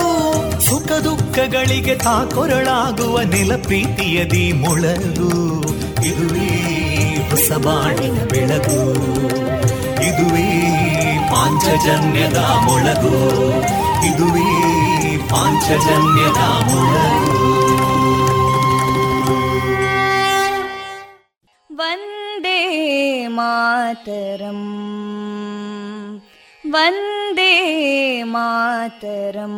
ಸುಖ ದುಃಖಗಳಿಗೆ ತಾಕೊರಳಾಗುವ ನೆಲಪ್ರೀತಿಯದಿ ಮೊಳಗು. ಇದುವೇ ಹೊಸಬಾಣಿನ ಬೆಳಗು, ಇದುವೇ ಪಾಂಚಜನ್ಯದ ಮೊಳಗು, ಇದುವೇ ಪಾಂಚಜನ್ಯದ ಮೊಳಗು. ವಂದೇ ಮಾತರಂ, ವಂದೇ ಮಾತರಂ.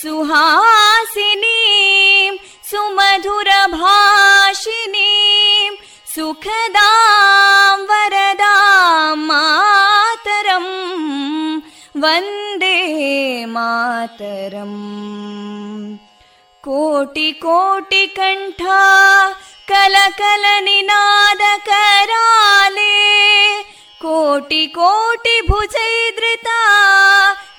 ಸುಹಾಸಿನೀಂ ಸುಮಧುರಭಾಷಿನೀಂ ಸುಖದಾಂ ವರದಾಂ ಮಾತರಂ ವಂದೇ ಮಾತರಂ. ಕೋಟಿ ಕೋಟಿ ಕಂಠ ಕಲಕಲ ನಿನಾದ ಕರಾಲೇ, ಕೋಟಿ ಕೋಟಿ ಭುಜೈದೃತ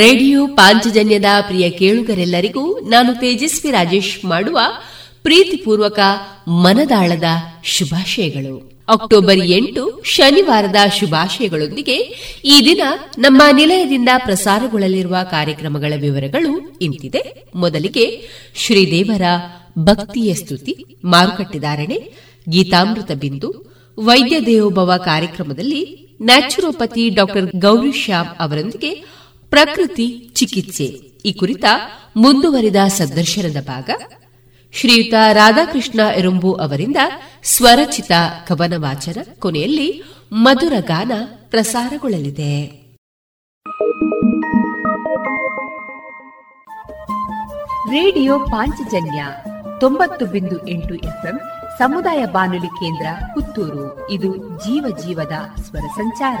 ರೇಡಿಯೋ ಪಾಂಚಜನ್ಯದ ಪ್ರಿಯ ಕೇಳುಗರೆಲ್ಲರಿಗೂ ನಾನು ತೇಜಸ್ವಿ ರಾಜೇಶ್ ಮಾಡುವ ಪ್ರೀತಿಪೂರ್ವಕ ಮನದಾಳದ ಶುಭಾಶಯಗಳು. ಅಕ್ಟೋಬರ್ 8 ಶನಿವಾರದ ಶುಭಾಶಯಗಳೊಂದಿಗೆ ಈ ದಿನ ನಮ್ಮ ನಿಲಯದಿಂದ ಪ್ರಸಾರಗೊಳ್ಳಲಿರುವ ಕಾರ್ಯಕ್ರಮಗಳ ವಿವರಗಳು ಇಂತಿದೆ. ಮೊದಲಿಗೆ ಶ್ರೀದೇವರ ಭಕ್ತಿಯ ಸ್ತುತಿ, ಮಾರುಕಟ್ಟೆದಾರಣೆ, ಗೀತಾಮೃತ ಬಿಂದು, ವೈದ್ಯ ದೇವೋಭವ ಕಾರ್ಯಕ್ರಮದಲ್ಲಿ ನ್ಯಾಚುರೋಪತಿ ಡಾಕ್ಟರ್ ಗೌರಿ ಶ್ಯಾಮ್ ಅವರೊಂದಿಗೆ ಪ್ರಕೃತಿ ಚಿಕಿತ್ಸೆ ಈ ಕುರಿತ ಮುಂದುವರಿದ ಸಂದರ್ಶನದ ಭಾಗ, ಶ್ರೀಯುತ ರಾಧಾಕೃಷ್ಣ ಎರುಂಬು ಅವರಿಂದ ಸ್ವರಚಿತ ಕವನ ವಾಚನ, ಕೊನೆಯಲ್ಲಿ ಮಧುರ ಗಾನ ಪ್ರಸಾರಗೊಳ್ಳಲಿದೆ. ರೇಡಿಯೋ ಪಾಂಚಜನ್ಯ 90.8 ಎಫ್ಎಂ ಸಮುದಾಯ ಬಾನುಲಿ ಕೇಂದ್ರ ಪುತ್ತೂರು. ಇದು ಜೀವ ಜೀವದ ಸ್ವರ ಸಂಚಾರ.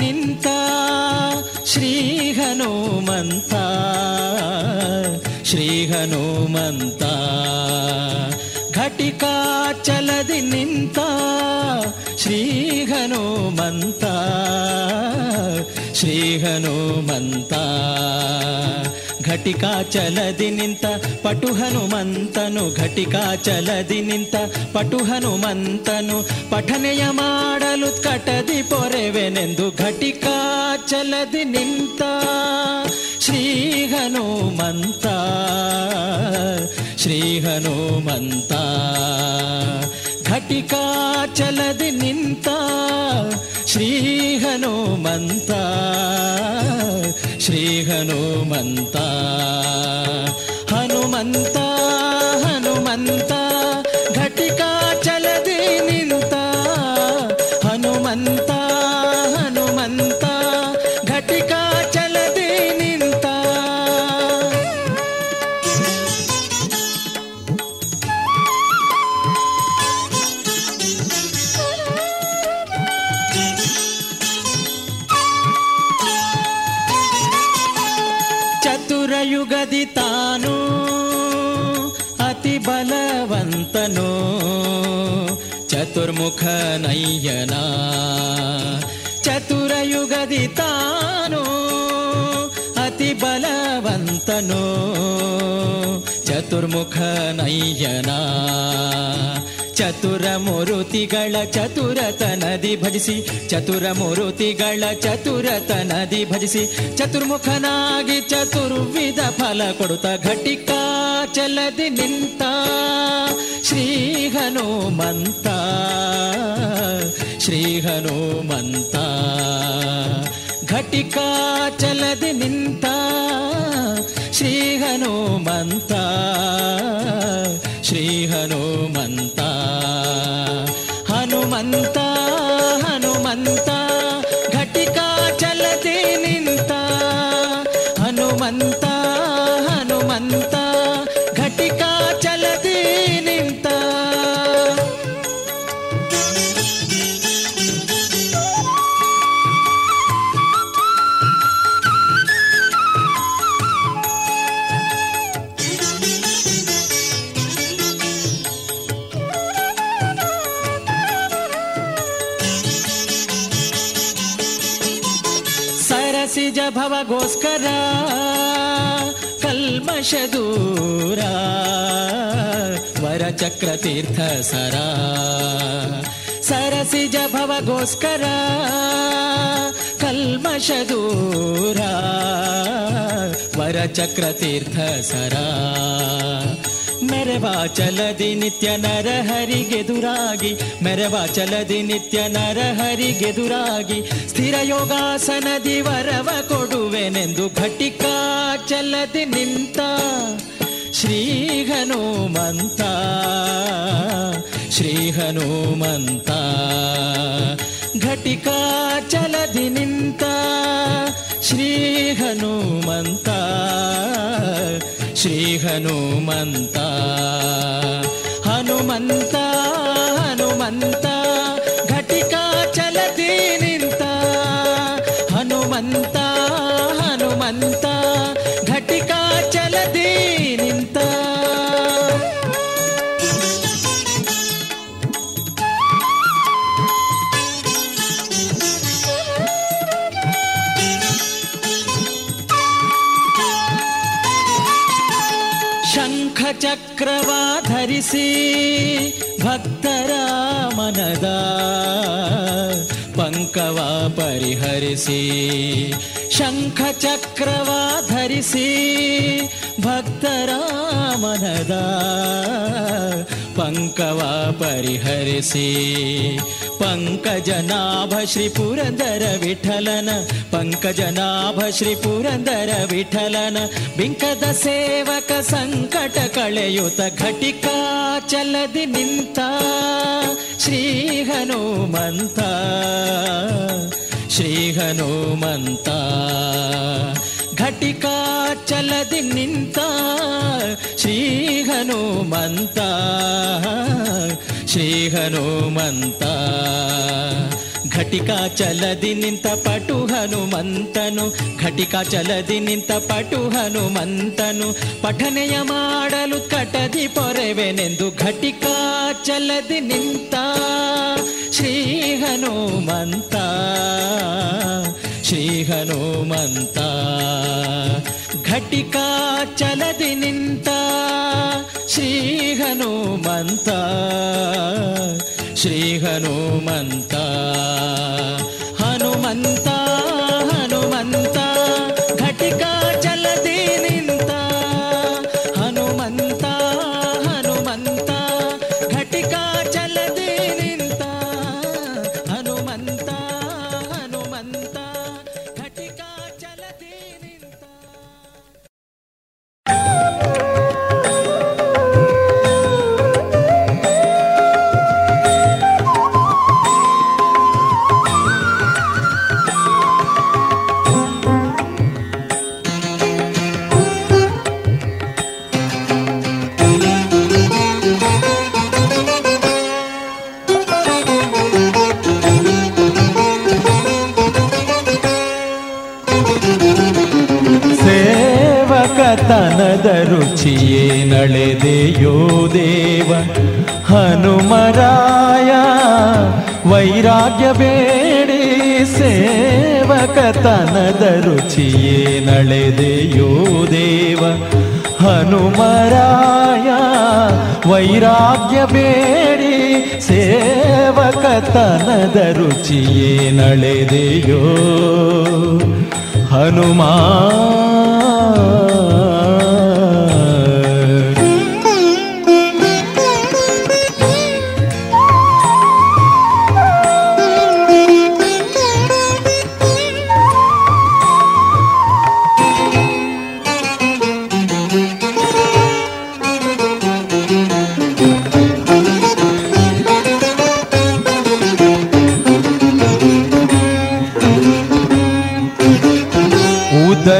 ನಿಂತ ಶ್ರೀ ಹನುಮಂತ ಶ್ರೀ ಹನುಮಂತ, ಘಟಿಕಾಚಲದಿ ನಿಂತ ಶ್ರೀ ಹನುಮಂತ ಶ್ರೀ ಹನುಮಂತ, ಘಟಿಕಾಚಲದಿ ನಿಂತ ಪಟು ಹನುಮಂತನು ಘಟಿಕಾಚಲದಿ ನಿಂತ ಪಟು ಹನುಮಂತನು, ಪಠನೆಯ ಮಾಡಲು ಕಟದಿ ಪೊರೆವೆನೆಂದು ಘಟಿಕಾಚಲದಿ ನಿಂತ ಶ್ರೀ ಹನುಮಂತ ಶ್ರೀ ಹನುಮಂತ, ಘಟಿಕಾಚಲದಿ ನಿಂತ ಶ್ರೀ ಹನುಮಂತ ಶ್ರೀ ಹನುಮಂತ, ಹನುಮಂತ ಹನುಮಂತ ಘಟಿಕಾಚಲದಿ ನಿಂತ, ಹನುಮಂತ ಹನುಮಂತ ಘಟಿಕಾಚಲದಿ ನಿಂತ, ಚತುರಯುಗದಿ ತಾನು ಅತಿ ಬಲವಂತನೋ ಚತುರ್ಮುಖನಯ್ಯನ, ಚತುರಯುಗದಿ ತಾನು ಅತಿ ಬಲವಂತನೋ ಚತುರ್ಮುಖನಯ್ಯನ, ಚತುರ ಮೂರುತಿಗಳ ಚತುರತನದಿ ಭಜಿಸಿ ಚತುರ ಮೂರುತಿಗಳ ಚತುರತನದಿ ಭಜಿಸಿ, ಚತುರ್ಮುಖನಾಗಿ ಚತುರ್ವಿಧ ಫಲ ಕೊಡುತ್ತ ಘಟಿಕಾಚಲದಿ ನಿಂತ ಶ್ರೀ ಹನುಮಂತ ಶ್ರೀ ಹನುಮಂತ, ಘಟಿಕಾಚಲದಿ ನಿಂತ ಶ್ರೀ ಹನುಮಂತ ಶ್ರೀ ಹನುಮಂತ, ಹನುಮಂತ ಹನುಮಂತ ಘಟಿಕಾಚಲದಿ ನಿಂತ, ಹನುಮಂತ ಹನುಮಂತ ಘಟಿಕಾಚಲದಿ ನಿಂತ, ಸಿಜ ಭವಗೋಸ್ಕರ ಕಲ್ಮಶ ದೂರ ವರಚಕ್ರ ತೀರ್ಥ ಸರ, ಸರಸಿಜ ಭವಗೋಸ್ಕರ ಕಲ್ಮಶ ದೂರ ವರಚಕ್ರ ತೀರ್ಥ ಸರ, ಮೆರವಾಚಲದಿ ನಿತ್ಯ ನರಹರಿಗೆದುರಾಗಿ ಮೆರವಾಚಲದಿ ನಿತ್ಯ ನರಹರಿಗೆದುರಾಗಿ, ಸ್ಥಿರ ಯೋಗಾಸನದಿ ವರವ ಕೊಡುವೆನೆಂದು ಘಟಿಕಾಚಲದಿ ನಿಂತ ಶ್ರೀ ಹನುಮಂತ ಶ್ರೀ ಹನುಮಂತ, ಘಟಿಕಾ ಚಲದಿ ನಿಂತ ಶ್ರೀ ಹನುಮಂತ ಶ್ರೀ ಹನುಮಂತ ಹನುಮಂತ ಹನುಮಂತ ಘಟಿಕಾ ಚಲದಿ ನಿಂತ ಹನುಮಂತ ಹನುಮಂತ ಘಟಿಕಾ ಚಲದಿ ನಿಂತ ಚಕ್ರವಾ ಧರಿಸಿ ಭಕ್ತರ ಮನದ ಪಂಕವ ಪರಿಹರಿಸಿ ಶಂಖ ಚಕ್ರವಾ ಧರಿಸಿ ಭಕ್ತರ ಮನದ ಪಂಕವ ಪರಿಹರಿಸಿ ಪಂಕಜನಾಭ ಶ್ರೀ ಪುರಂದರ ವಿಠಲನ ಪಂಕಜನಾಭ ಶ್ರೀ ಪುರಂದರ ವಿಠಲನ ಬಿಂಕದ ಸೇವಕ ಸಂಕಟ ಕಳೆಯುತ ಘಟಿಕಾ ಚಲದಿ ನಿಂತ ಶ್ರೀ ಹನುಮಂತ ಶ್ರೀ ಹನುಮಂತ ಘಟಿಕಾ ಚಲದಿ ನಿಂತ ಶ್ರೀ ಹನುಮಂತ ಶ್ರೀ ಹನುಮಂತ ಘಟಿಕಾ ಚಲದಿ ನಿಂತ ಪಟು ಹನುಮಂತನು ಘಟಿಕಾ ಚಲದಿ ನಿಂತ ಪಟು ಹನುಮಂತನು ಪಠನೆಯ ಮಾಡಲು ಕಟದಿ ಪೊರೆವೆನೆಂದು ಘಟಿಕಾ ಚಲದಿ ನಿಂತ ಶ್ರೀ ಹನುಮಂತ ಶ್ರೀ ಹನುಮಂತ ಘಟಿಕಾ ಚಲದಿ ನಿಂತ ಶ್ರೀ ಹನುಮಂತ ಶ್ರೀ ಹನುಮಂತ ಹನುಮಂತ ಹನುಮಂತ ಘಟಿಕಾ ಚಲದಿ ನಿಂತ ಹನುಮಂತ ಹನುಮಂತ ಘಟಿಕಾ ಚಲದಿ ನಿಂತ ಹನುಮಂತ ಹನುಮಂತ ಘಟಿಕಾ ಚಲದಿ ನಿಂತ. ತನದ ರುಚಿಯೇ ನಡೆದೆಯೋ ದೇವ ಹನುಮರಾಯ ವೈರಾಗ್ಯ ಬೇಡಿ ಸೇವಕ ತನದ ರುಚಿಯೇ ನಡೆದೆಯೋ ದೇವ ಹನುಮರಾಯ ವೈರಾಗ್ಯ ಬೇಡಿ ಸೇವಕ ತನದ ರುಚಿಯೇ ನಡೆದೆಯೋ ಹನುಮ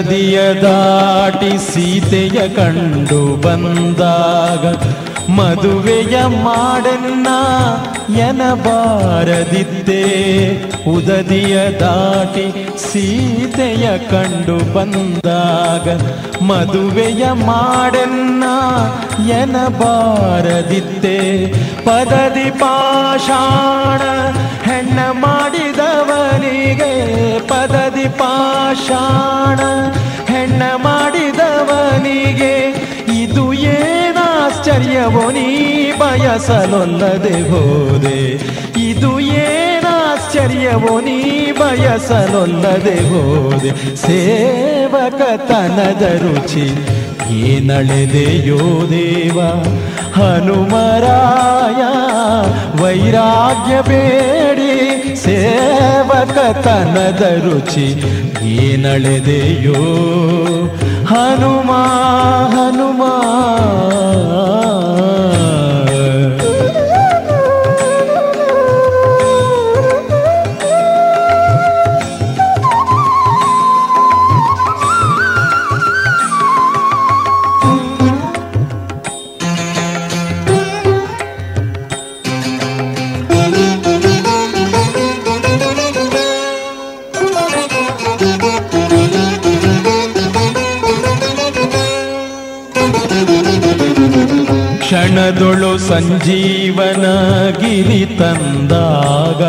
ನದಿಯ ದಾಟಿ ಸೀತೆಯ ಕಂಡು ಬಂದಾಗ ಮದುವೆಯ ಮಾಡನ್ನ ಎನಬಾರದಿದ್ದೆ ಉದದಿಯ ದಾಟಿ ಸೀತೆಯ ಕಂಡು ಬಂದಾಗ ಮದುವೆಯ ಮಾಡನ್ನ ಎನಬಾರದಿದ್ದೆ ಪದದಿ ಪಾಷಾಣ ಹೆಣ್ಣ ಮಾಡಿದವನಿಗೆ ಪದದಿ ಪಾಷಾಣ ಹೆಣ್ಣ ಮಾಡಿದವನಿಗೆ ಇದು ಏನಾಶ್ಚರ್ಯವೋ ನೀ ಬಯಸಲೊಲ್ಲದೆ ಹೋದೆ ಇದು ಏನಾಶ್ಚರ್ಯವೋ ನೀ ಬಯಸಲೊಲ್ಲದೆ ಹೋದೆ ಸೇವಕತನದ ರುಚಿ ಏನಳೆದೆಯೋ ದೇವ ಹನುಮರಾಯ ವೈರಾಗ್ಯ ಬೇಡಿ ಸೇವಕತನದ ರುಚಿ ಏನಳೆದೆಯೋ ಹನುಮ ಹನುಮ ಕ್ಷಣದೊಳು ಸಂಜೀವನಗಿರಿ ತಂದಾಗ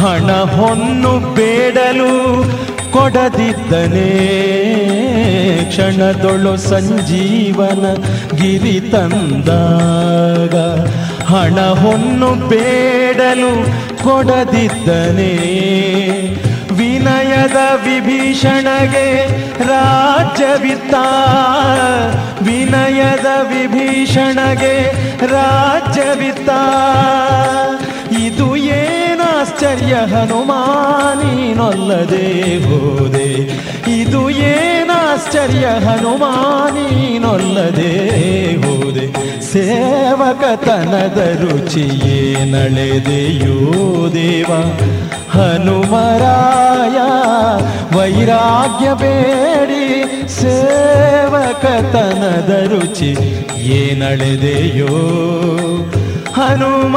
ಹಣ ಹೊನ್ನು ಬೇಡಲು ಕೊಡದಿದ್ದನೇ. ಕ್ಷಣದೊಳು ಸಂಜೀವನಗಿರಿ ತಂದಾಗ ಹಣ ಹೊನ್ನು ಬೇಡಲು ಕೊಡದಿದ್ದನೇ. ವಿನಯದ ವಿಭೀಷಣಗೆ ರಾಜ್ಯವಿತ್ತ, ವಿನಯದ ವಿಭೀಷಣಗೆ ರಾಜ್ಯವಿತ್ತ. ಇದು ಏನಾಶ್ಚರ್ಯ ಹನುಮಾನೀನೊಲ್ಲದೆ ಹೋದೆ, ಇದು ಏನಾಶ್ಚರ್ಯ ಹನುಮಾನೀನೊಲ್ಲದೆ ಹೋದೆ. ಸೇವಕತನದ ರುಚಿಯೇನಳೆದೆಯೋ ದೇವ ಹನುಮರಾಯ, ವೈರಾಗ್ಯ ಬೇಡಿ ಸೇವಕತನದ ರುಚಿ ಏನಳೆದೆಯೋ ಹನುಮ.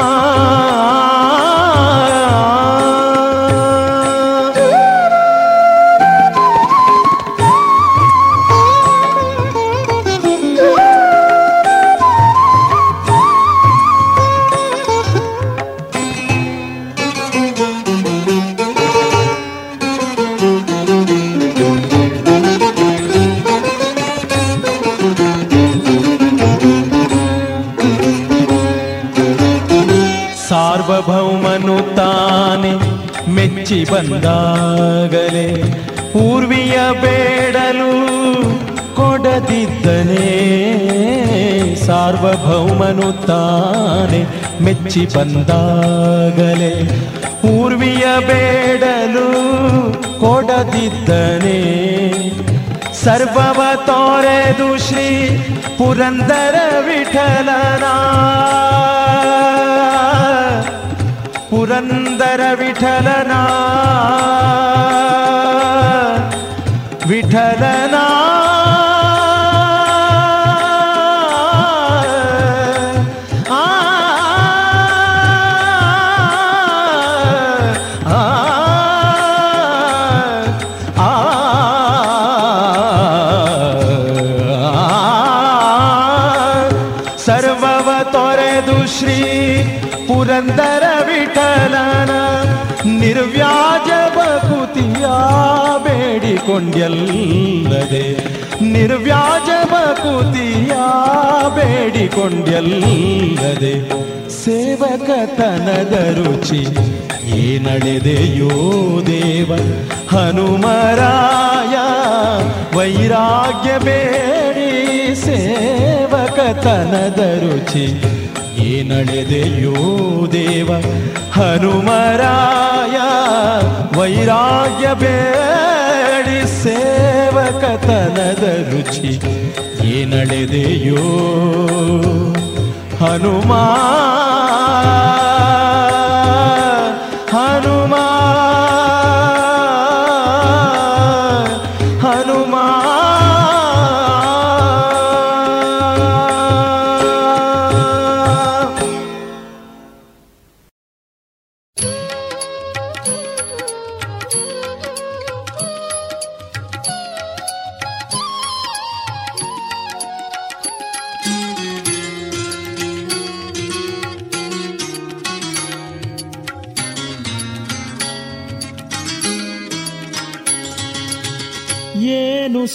ಸಾರ್ವಭೌಮನು ತಾನೆ ಮೆಚ್ಚಿ ಬಂದಾಗಲೇ ಪೂರ್ವಿಯ ಬೇಡಲು ಕೊಡದಿದ್ದನೇ. ಸಾರ್ವಭೌಮನು ತಾನೆ ಮೆಚ್ಚಿ ಬಂದಾಗಲೇ ಪೂರ್ವಿಯ ಬೇಡಲು ಕೊಡದಿದ್ದನೇ. ಸರ್ವವ ತೊರೆದು ಶ್ರೀ ಪುರಂದರ ವಿಠಲನ, ಪುರಂದರ ವಿಠಲನ, ವಿಠಲನ. ಸರ್ವವ ತೊರೆದು ಶ್ರೀ ಪುರಂದರ ವಿಠಲನ, ನಿರ್ವ್ಯಾಜ ಭಕುತಿಯ ಬೇಡಿಕೊಂಡ್ಯಲ್ಲದೆ, ನಿರ್ವ್ಯಾಜ ಭಕುತಿಯ ಬೇಡಿಕೊಂಡ್ಯಲ್ಲದೆ. ಸೇವಕತನದ ರುಚಿ ಏನಳೆದೆಯೋ ದೇವ ಹನುಮರಾಯ, ವೈರಾಗ್ಯ ಬೇಡಿ ಸೇವಕತನದ ರುಚಿ ಏನಳೆದೆಯೋ ದೇವ ಹನುಮರಾಯ, ವೈರಾಗ್ಯ ಬೇಡಿ ಸೇವಕತನದ ರುಚಿ ಏನಳೆದೆಯೋ ಹನುಮ. ಹನುಮ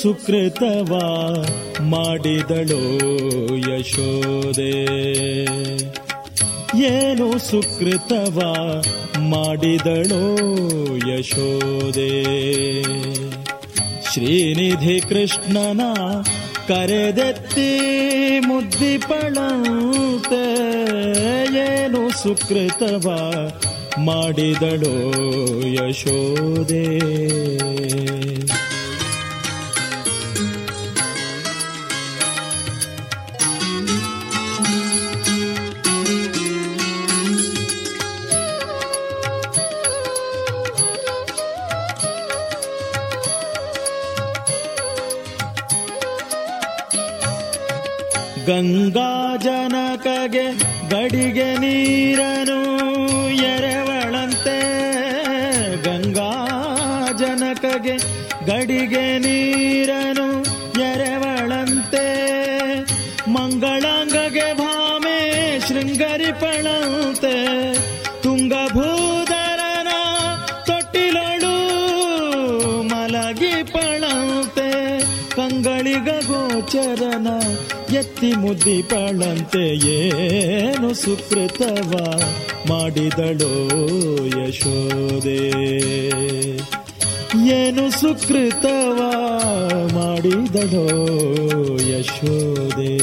ಸುಕೃತವ ಮಾಡಿದಳೋ ಯಶೋದೆ, ಏನು ಸುಕೃತವ ಮಾಡಿದಳೋ ಯಶೋದೆ. ಶ್ರೀನಿಧಿ ಕೃಷ್ಣನ ಕರೆದೆತ್ತಿ ಮುದ್ದಿಪಳಂತೆ, ಏನು ಸುಕೃತವ ಮಾಡಿದಳೋ ಯಶೋದೆ. ಗಂಗಾ ಜನಕಗೆ ಗಡಿಗೆ ನೀರನು ಎರವಳಂತೆ, ಗಂಗಾ ಜನಕಗೆ ಗಡಿಗೆ ನೀರನು ಎರವಳಂತೆ. ಮಂಗ ಕಳಂಗಗೆ ಭಾಮೆ ಶೃಂಗರಿ ಪಣಂತೆ ತುಂಗಭೂದರನ ತೊಟ್ಟಿಲೊಳು ಮಲಗಿ ಪಣಂತೆ ಕಂಗಳಿಗ ಗೋಚರನ ಎತ್ತಿ ಮುದ್ದಿ ಪಳಂತೆ ಏನು ಸುಕೃತವ ಮಾಡಿದಳೋ ಯಶೋದೆ ಏನು ಸುಕೃತವ ಮಾಡಿದಳೋ ಯಶೋದೆ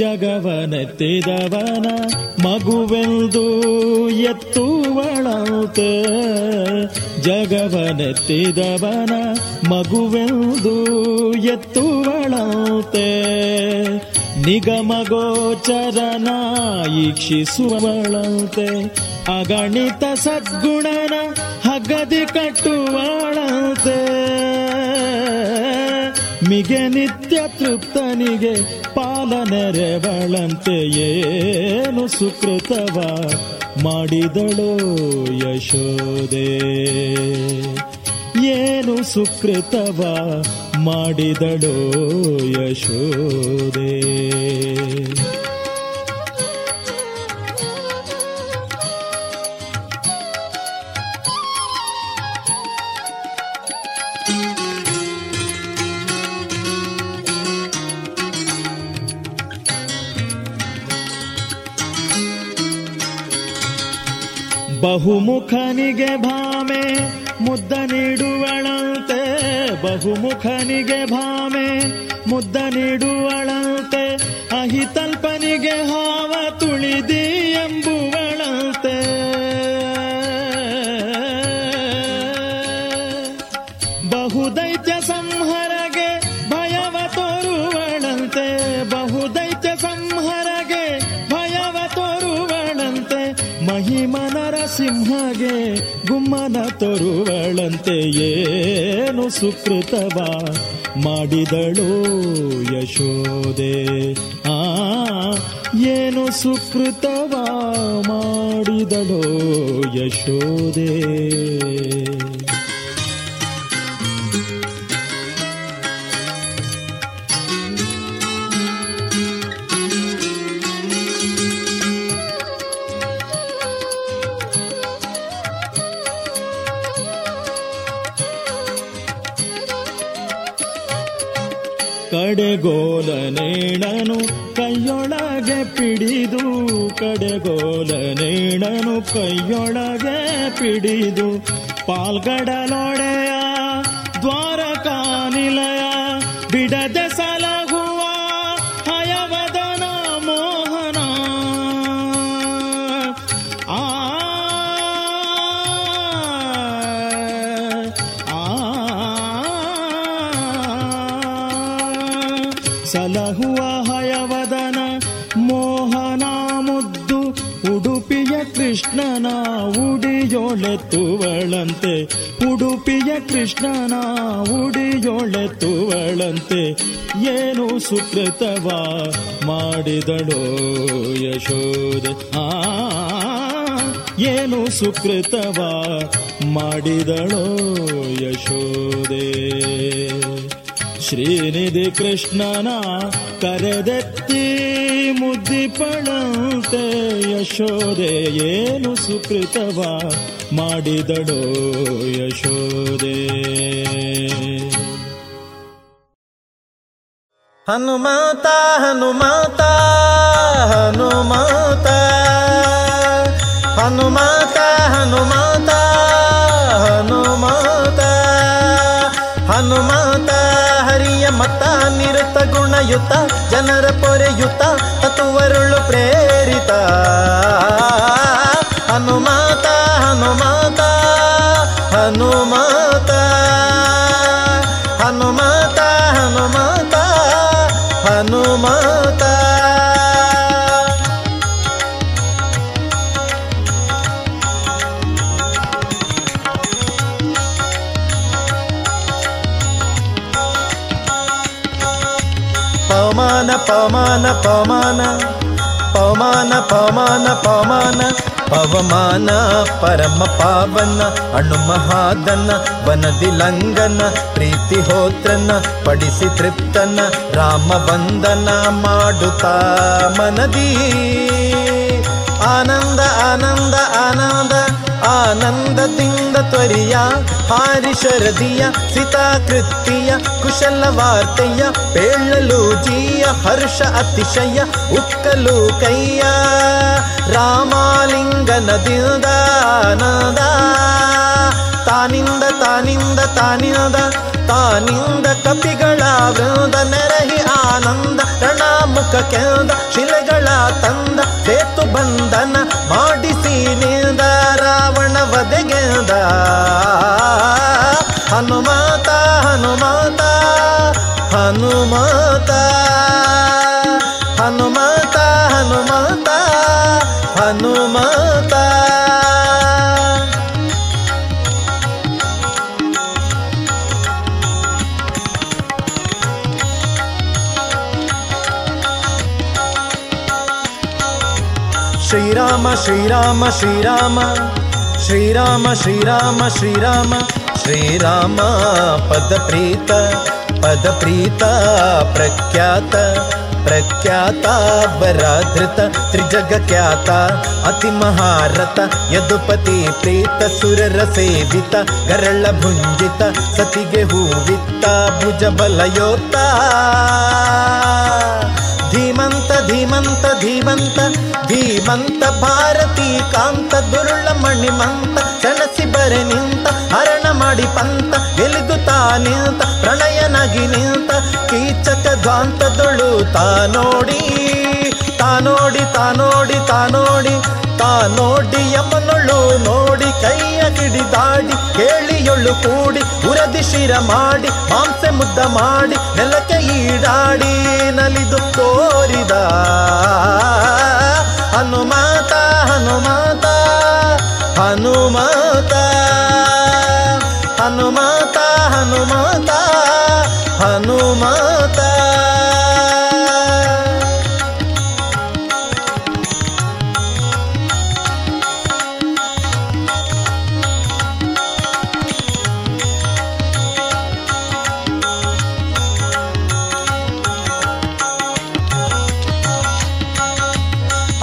ಜಗವನೆತ್ತಿದವನ ಮಗುವೆಂದು ಎತ್ತುವಳಂತೆ ಜಗವನೆತ್ತಿದವನ ಮಗುವೆಂದು ಎತ್ತುವಳಂತೆ ನಿಗಮಗೋಚರನ ಈಕ್ಷಿಸುವಳಂತೆ ಅಗಣಿತ ಸದ್ಗುಣನ ಹಗದಿ ಕಟ್ಟುವಳಂತೆ ಮಿಗೆ ನಿತ್ಯ ತೃಪ್ತನಿಗೆ ಪಾಲನೆರೆವಳಂತೆಯೇನು ಸುಕೃತವ ಮಾಡಿದಳೋ ಯಶೋದೆ ಏನು ಸುಕೃತವ ಮಾಡಿದಳೋ ಯಶೋದೆ ಬಹುಮುಖನಿಗೆ ಭಾಮೆ ಮುದ್ದ ನೀಡುವಳಂತೆ ಬಹುಮುಖನಿಗೆ ಭಾಮೆ ಮುದ್ದ ನೀಡುವಳಂತೆ ಅಹಿತಲ್ಪನಿಗೆ ಹಾವ ತುಳಿದಿ ಎಂಬುವಳಂತೆ ಬಹುದೈತ್ಯ ಸಂಹರಗೆ ಭಯವ ತೋರುವಳಂತೆ ಬಹುದೈತ್ಯ ಸಂಹರಗೆ ಭಯವ ತೋರುವಳಂತೆ ಮಹಿಮನ ಸಿಂಹಗೆ ಗುಮ್ಮನ ತೋರುವಳಂತೆಯೇನು ಸುಕೃತವ ಮಾಡಿದಳೋ ಯಶೋದೆ ಆ ಏನು ಸುಕೃತವ ಮಾಡಿದಳೋ ಯಶೋದೆ ಕಡೆಗೋಲನೇಣನು ಕೈಯೊಳಗೆ ಪಿಡಿದು ಕಡೆಗೋಲನೇಣನು ಕೈಯೊಳಗೆ ಪಿಡಿದು ಪಾಲ್ಗಡಲೊಡೆಯ ದ್ವಾರಕಾನಿಲಯ ಬಿಡದೆ ಸಲಹುವ ಹಯವದನ ಮೋಹನ ಆ ಸಲಹುವ ಹಯವದನ ಮೋಹನ ಮುದ್ದು ಉಡುಪಿಯ ಕೃಷ್ಣನ ಉಡಿಯೋಳೆತ್ತುವಳಂತೆ ಉಡುಪಿಯ ಕೃಷ್ಣನ ಉಡಿಯೋಳೆತ್ತುವಳಂತೆ ಏನು ಸುಕೃತವ ಮಾಡಿದಳೋ ಯಶೋದೆ ಆ ಏನು ಸುಕೃತವ ಮಾಡಿದಳೋ ಯಶೋದೆ ಶ್ರೀನಿಧಿ ಕೃಷ್ಣನ ಕರೆದೆತ್ತಿ ಮುದ್ದಿಪಳಂತೆ ಯಶೋದೆ ಏನು ಸುಕೃತವ ಮಾಡಿದಳೋ ಯಶೋದೆ ಹನುಮಂತ ಹನುಮಂತ ಹನುಮಂತ ಹನುಮಂತ ಹನುಮಂತ ಹನುಮಂತ ಹನುಮಂತ ಹರಿಯ ಮತ ನಿರುತ ಗುಣಯುತ ಜನರ ಪೊರೆಯುತ ತತ್ವರುಳು ಪ್ರೇರಿತ ಹನುಮಂತ ಹನುಮಂತ ಹನುಮಂತ ಹನುಮಂತ ಹನುಮಂತ ಹನುಮಂತ ಪಮಾನ ಪಮಾನ ಪಮಾನ ಪಮಾನ ಪಮಾನ ಪಮಾನ ಪವಮಾನ ಪರಮ ಪಾವನ ಅಣುಮಹಾದನ ವನದಿ ಲಂಗನ ಪ್ರೀತಿ ಹೋತ್ರನ ಪಡಿಸಿ ತೃಪ್ತನ ರಾಮ ವಂದನ ಮಾಡುತ್ತಾ ಮನದಿ ಆನಂದ ಆನಂದ ಆನಂದ ಆನಂದದಿಂದ ತ್ವರಿಯ ಹಾರಿಶರದಿಯ ಸಿತಾಕೃತಿಯ ಕುಶಲ ವಾರ್ತೆಯ ಪೇಳಲೂಜಿಯ ಹರ್ಷ ಅತಿಶಯ ಉಕ್ಕಲು ಕೈಯ ರಾಮಲಿಂಗನದಿಂದ ಆನಂದ ತಾನಿಂದ ತಾನಿಂದ ತಾನಿಂದ ತಾನಿಂದ ಕಪಿಗಳ ವೃಂದ ನೆರಹಿ ಆನಂದ ರಣಾಮುಖ ಕೆಂದ ಶಿಲೆಗಳ ತಂದ ಸೇತು ಬಂಧನ ಮಾಡಿಸಿ ನಿಂದ ರಾವಣ ವಧೆಗೆಂದ ಹನುಮಾತ ಹನುಮಾತ ಹನುಮಾತ ಹನುಮಾತ ಹನುಮಾತ ಹನುಮಾತ ಶ್ರೀರಾಮ ಶ್ರೀರಾಮ ಶ್ರೀರಾಮ ಶ್ರೀರಾಮ ಶ್ರೀರಾಮ ಶ್ರೀರಾಮ ಶ್ರೀರಾಮ ಪದಪ್ರೀತ ಪದಪ್ರೀತ ಪ್ರಖ್ಯಾತ ಪ್ರಖ್ಯಾತ ವರಾಧೃತ ತ್ರಿಜಗಖ್ಯಾತ ಅತಿ ಮಹಾರಥ ಯದುಪತಿ ಪ್ರೀತ ಸುರರ ಸೇವಿತ ಗರಳ ಭುಂಜಿತ ಸತಿಗೆ ಹೂವಿತ್ತ ಭುಜ ಬಲಯೋತ ಧೀಮಂತ ಧೀಮಂತ ಧೀಮಂತ ಧೀಮಂತ ಭಾರತೀ ಕಾಂತ ದುರುಳ ಮಣಿಮಂತ ಸಣಸಿ ಬರೆ ನಿಂತ ಹರಣ ಮಾಡಿ ಪಂತ ಎಲಿದುತ್ತಾ ನಿಂತ ಪ್ರಣಯನಗಿ ನಿಂತ ಕೀಚಕ ಧ್ವಾಂತದೊಳು ತಾನೋಡಿ ತಾನೋಡಿ ತಾನೋಡಿ ತಾನೋಡಿ ತಾನೋಡಿ ಯಮನೊಳು ನೋಡಿ ಕೈಯ ಕಿಡಿದಾಡಿ ಕೇಳಿಯೊಳು ಕೂಡಿ ಉರದಿ ಶಿರ ಮಾಡಿ ಮಾಂಸೆ ಮುದ್ದ ಮಾಡಿ ನೆಲಕ್ಕೆ ಈಡಾಡಿ ನಲಿದು ತೋರಿದ ಹನುಮಾತ ಹನುಮಾತ ಹನುಮಾತ ಹನುಮಾತ ಹನುಮಾತ ಹನುಮಾತ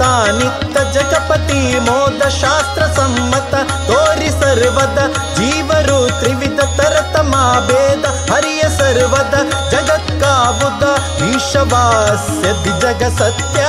ತಾನಿತ್ತ ಜಗಪತಿ ಮೋದ ಶಾಸ್ತ್ರ ಸಮ್ಮತ ತೋರಿ ಸರ್ವದ ಜೀವರು ತ್ರಿವಿಧ ತರತಮಾ ಭೇದ ಹರಿಯ ಸರ್ವದ ಜಗತ್ಕಾವುದ ಈಶವಾಸ್ಯದಿ ಜಗಸತ್ಯ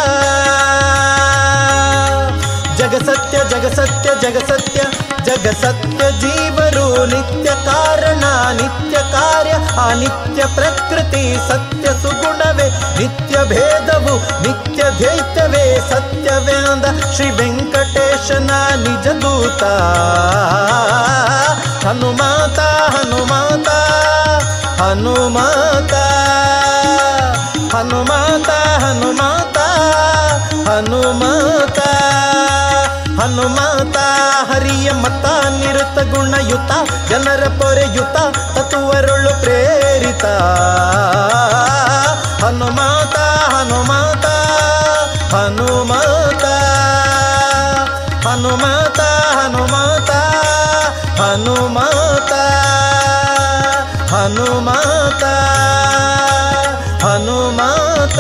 ಜಗಸತ್ಯ ಜಗಸತ್ಯ ಜಗಸತ್ಯ ಜಗಸತ್ಯ ಜೀವರು ನಿತ್ಯ ಕಾರಣ ನಿತ್ಯ ಕಾರ್ಯ ಅನಿತ್ಯ ಪ್ರಕೃತಿ ಸತ್ಯ ಸುಗುಣವೇ ನಿತ್ಯ ಭೇದವು ನಿತ್ಯ ದ್ವೈತವೇ ಸತ್ಯವೇಂದ ಶ್ರೀ ವೆಂಕಟೇಶನ ನಿಜ ದೂತ ಹನುಮಾತ ಹನುಮಾತ ಹನುಮಾತ ಹನುಮಾತ ಹನುಮಾತ ಹನುಮಾತ ಹನುಮಾತ ಹರಿಯ ಮತ ನಿರತ ಗುಣಯುತ ಜನರ ಪೊರೆಯುತ ತತ್ವರೊಳು ಪ್ರೇರಿತ ಹನುಮಾತ ಹನುಮಾತ ಹನುಮಾತ ಹನುಮಾತ ಹನುಮಾತ ಹನುಮಾತ ಹನುಮಾತ ಹನುಮಾತ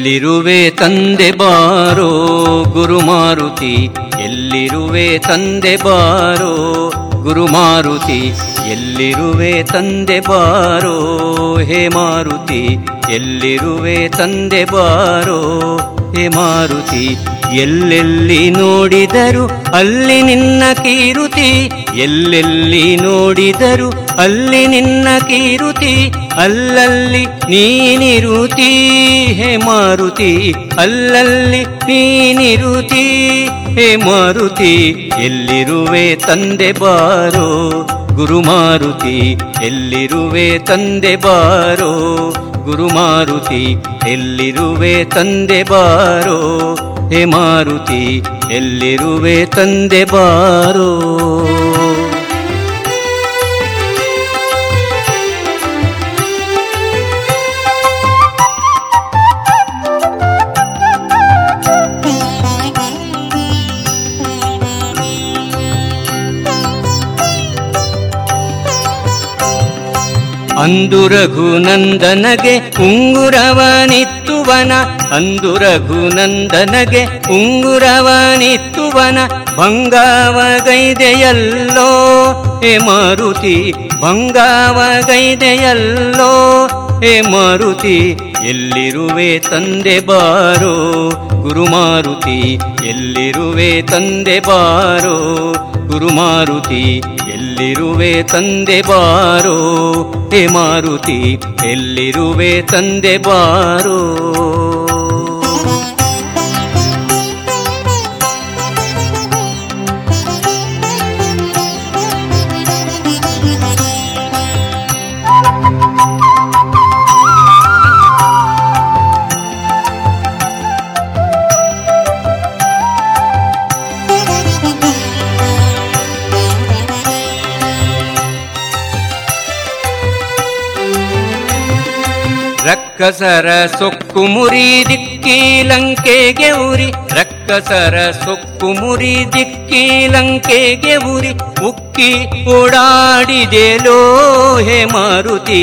ಎಲ್ಲಿರುವೆ ತಂದೆ ಬಾರೋ ಗುರುಮಾರುತಿ, ಎಲ್ಲಿರುವೆ ತಂದೆ ಬಾರೋ ಗುರುಮಾರುತಿ, ಎಲ್ಲಿರುವೆ ತಂದೆ ಬಾರೋ ಹೇ ಮಾರುತಿ, ಎಲ್ಲಿರುವೆ ತಂದೆ ಬಾರೋ ಹೇ ಮಾರುತಿ. ಎಲ್ಲೆಲ್ಲಿ ನೋಡಿದರು ಅಲ್ಲಿ ನಿನ್ನ ಕೀರುತಿ, ಎಲ್ಲೆಲ್ಲಿ ನೋಡಿದರು ಅಲ್ಲಿ ನಿನ್ನ ಕೀರುತಿ, ಅಲ್ಲಲ್ಲಿ ನೀನಿರುತಿ ಹೇ ಮಾರುತಿ, ಅಲ್ಲಲ್ಲಿ ನೀನಿರುತಿ ಹೇ ಮಾರುತಿ. ಎಲ್ಲಿರುವೆ ತಂದೆ ಬಾರೋ ಗುರುಮಾರುತಿ, ಎಲ್ಲಿರುವೆ ತಂದೆ ಬಾರೋ ಗುರುಮಾರುತಿ, ಎಲ್ಲಿರುವೆ ತಂದೆ ಬಾರೋ ಹೇ ಮಾರುತಿ, ಎಲ್ಲಿರುವೆ ತಂದೆ ಬಾರೋ. ಅಂದು ರಘುನಂದನಗೆ ಉಂಗುರವನಿತ್ತುವನ, ಅಂದು ರಘುನಂದನಗೆ ಉಂಗುರವನಿತ್ತುವನ, ಬಂಗಾವಗೈದೆಯಲ್ಲೋ ಹೇ ಮಾರುತಿ, ಬಂಗಾವಗೈದೆಯಲ್ಲೋ ಹೇ ಮಾರುತಿ. ಎಲ್ಲಿರುವೆ ತಂದೆ ಬಾರೋ ಗುರುಮಾರುತಿ, ಎಲ್ಲಿರುವೆ ತಂದೆ ಬಾರೋ ಗುರುಮಾರುತಿ, ಎಲ್ಲಿರುವೆ ತಂದೆ ಬಾರೋ ಹೇ ಮಾರುತಿ, ಎಲ್ಲಿರುವೆ ತಂದೆ ಬಾರೋ. ರಕ್ಕಸರ ಸೊಕ್ಕು ಮುರಿ ದಿಕ್ಕೀಲಂಕೆಗೆ ಉರಿ, ರಕ್ಕಸರ ಸೊಕ್ಕು ಮುರಿ ದಿಕ್ಕೀಲಂಕೆಗೆ ಉರಿ, ಉಕ್ಕಿ ಓಡಾಡಿದೆಲೋ ಹೇ ಮಾರುತಿ,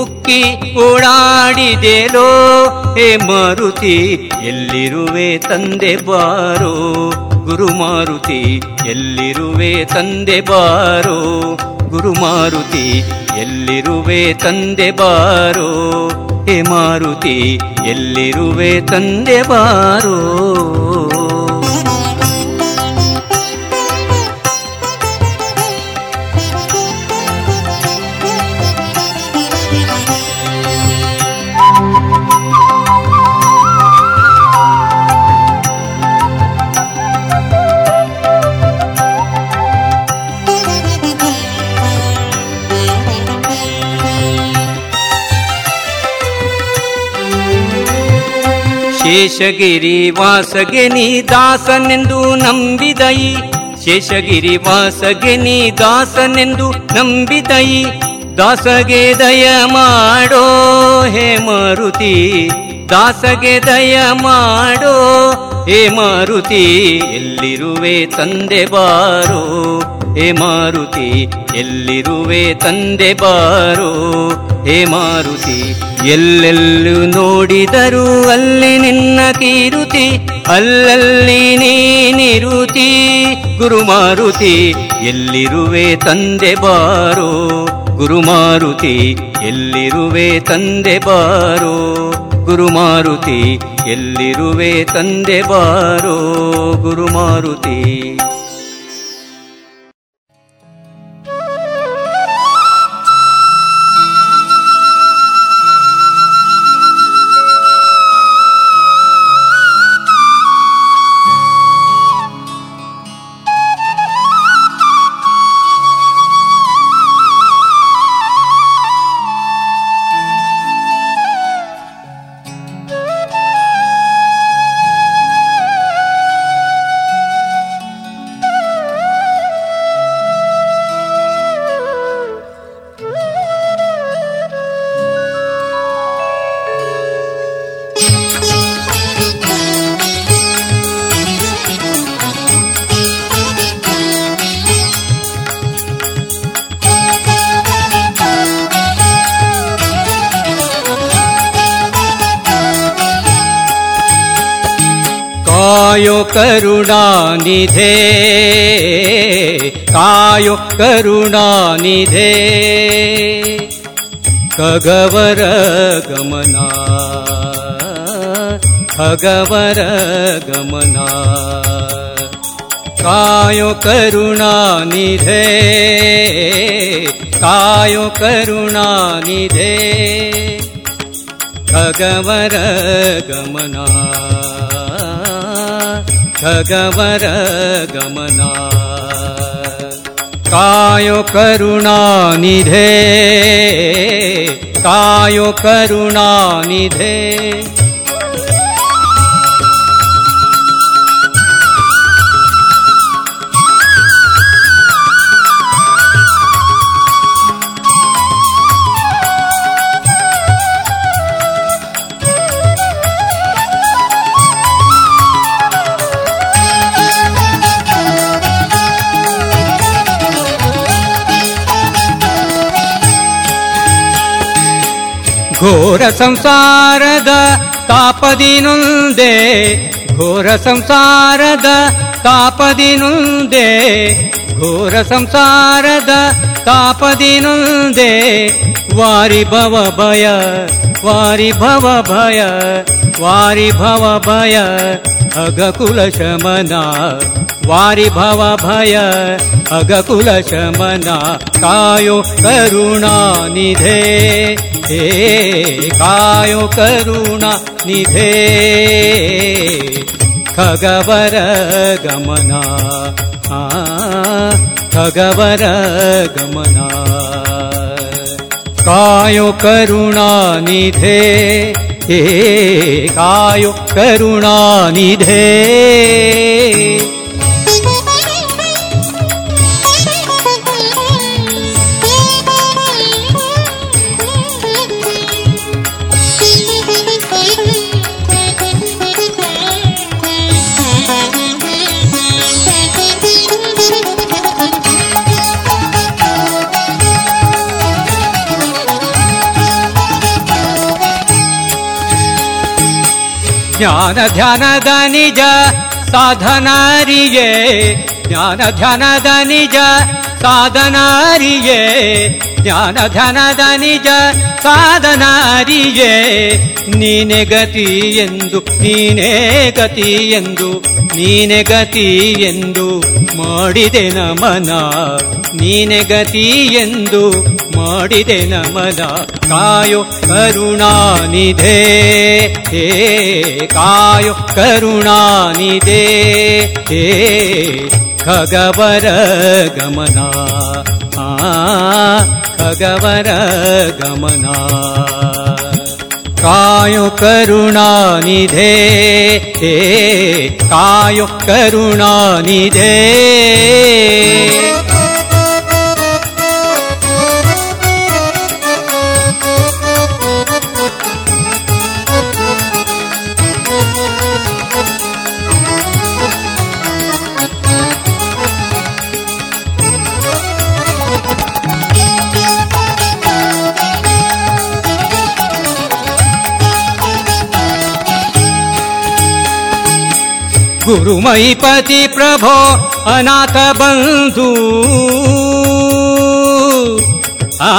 ಉಕ್ಕಿ ಓಡಾಡಿದೆಲೋ ಹೇ ಮಾರುತಿ. ಎಲ್ಲಿರುವೆ ತಂದೆ ಬಾರೋ ಗುರುಮಾರುತಿ, ಎಲ್ಲಿರುವೆ ತಂದೆ ಬಾರೋ ಗುರುಮಾರುತಿ, ಎಲ್ಲಿರುವೆ ತಂದೆ ಬಾರೋ ಹೇ ಮಾರುತಿ, ಎಲ್ಲಿರುವೆ ತಂದೆ ಬಾರೋ. ಶೇಷಗಿರಿ ವಾಸಗೆ ನೀ ದಾಸನೆಂದು ನಂಬಿದೈ, ಶೇಷಗಿರಿ ವಾಸಗೆ ನೀ ದಾಸನೆಂದು ನಂಬಿದೈ, ದಾಸಗೆ ದಯ ಮಾಡೋ ಹೇ ಮಾರುತಿ, ದಾಸಗೆ ದಯ ಮಾಡೋ ಹೇ ಮಾರುತಿ. ಎಲ್ಲಿರುವೆ ತಂದೆ ಬಾರೋ ಹೇ ಮಾರುತಿ, ಎಲ್ಲಿರುವೆ ತಂದೆ ಬಾರೋ ಹೇ ಮಾರುತಿ. ಎಲ್ಲೆಲ್ಲೂ ನೋಡಿದರು ಅಲ್ಲಿ ನಿನ್ನ ಕೀರುತಿ, ಅಲ್ಲಲ್ಲಿ ನೀನಿರುತಿ ಗುರುಮಾರುತಿ. ಎಲ್ಲಿರುವೆ ತಂದೆ ಬಾರೋ ಗುರುಮಾರುತಿ, ಎಲ್ಲಿರುವೆ ತಂದೆ ಬಾರೋ ಗುರುಮಾರುತಿ, ಎಲ್ಲಿರುವೆ ತಂದೆ ಬಾರೋ ಗುರುಮಾರುತಿ. कायो करुणानिधे कायो करुणानिधे खगवर गमना खगवर गमना कायो करुणानिधे कायो करुणानिधे खगवर गमना खगवर गमना कायो करुणानिधे कायो करुणानिधे ಘೋರ ಸಂಸಾರದ ತಾಪದಿ ನೊಂದೆ ಘೋರ ಸಂಸಾರದ ತಾಪದಿ ನೊಂದೆ ಘೋರ ಸಂಸಾರದ ತಾಪದಿ ನೊಂದೆ ವಾರಿ ಭವ ಭಯ ವಾರಿ ಭವ ಭಯ ವಾರಿ ಭವ ಭಯ ಅಗಕುಲ ಶಮನ ವಾರಿ ಭವ ಭಯ ಅಗಕುಲ ಶಮನ ಕಾಯೋ ಕರುಣಾನಿಧೇ हे कायो करुणा निधे खगवर गमना खगवर गमना कायो करुणा निधे हे कायो करुणा निधे ಜ್ಞಾನ ಧ್ಯಾನದ ನಿಜ ಸಾಧನಾರಿಗೆ ಜ್ಞಾನ ಧ್ಯಾನದ ನಿಜ ಸಾಧನಾರಿಗೆ ಜ್ಞಾನ ಧ್ಯಾನದ ನಿಜ ಸಾಧನಾರಿಗೆ ನೀನೆ ಗತಿ ಎಂದು ನೀನೇ ಗತಿ ಎಂದು ನೀನೆ ಗತಿ ಎಂದು ಮಾಡಿದೆ ನಮನ ನೀನೆ ಗತಿ ಎಂದು ಮಾಡಿದೆ ನಮನ ಕಾಯೋ ಕರುಣಾನಿಧೇ ಹೇ ಕಾಯೋ ಕರುಣಾನಿಧೇ ಹೇ ಖಗವರ ಗಮನ ಖಗವರ ಗಮನ ಕಾಯೋ ಕರುಣಾನಿಧೇ ಹೇ ಕಾಯೋ ಕರುಣಾನಿಧೇ ಗುರು ಮಹಿಪತಿ ಪ್ರಭೋ ಅನಾಥ ಬಂಧು ಆ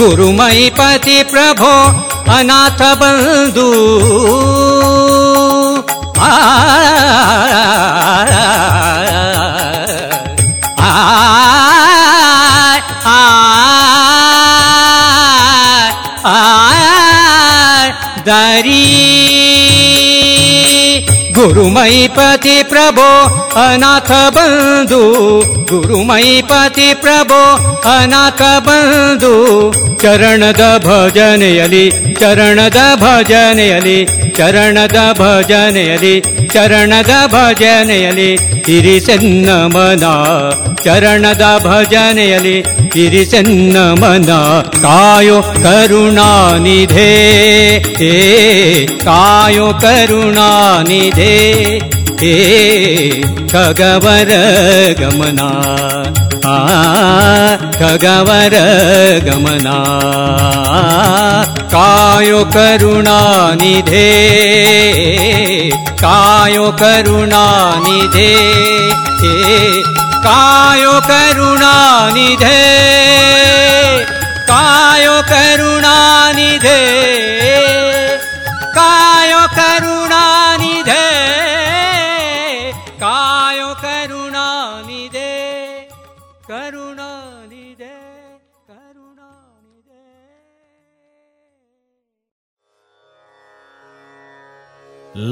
ಗುರು ಮಹಿಪತಿ ಪ್ರಭೋ ಅನಾಥ ಬಂಧು Dari Gurumahipati Prabhu Anatha Bandhu Gurumahipati Prabhu Anatha Bandhu Charanada Bhajaneyali Charanada Bhajaneyali ಚರಣದ ಭಜನೆಯಲಿ ಚರಣದ ಭಜನೆಯಲಿ ಇರಿಸೆನ್ನ ಮನ ಚರಣದ ಭಜನೆಯಲಿ ಇರಿಸೆನ್ನ ಮನ ಕಾಯೋ ಕರುಣಾನಿಧೇ ಹೇ ಕಾಯೋ ಕರುಣಾನಿಧೇ ಹೇ ಖಗವರ ಗಮನ ಆ ಖಗವರ ಗಮನ ಕಾಯೋ ಕರುಣಾನಿಧೇ ಕಾಯೋ ಕರುಣಾನಿಧೇ ಕಾಯೋ ಕರುಣಾನಿಧೇ ಕಾಯೋ ಕರುಣಾನಿಧೇ ಕಾಯೋ ಕರುಣಾನಿಧೇ ಕಾಯೋ ಕರುಣಾನಿಧೇ ಕರುಣಾನಿಧೇ ಕರುಣಾನಿಧೇ.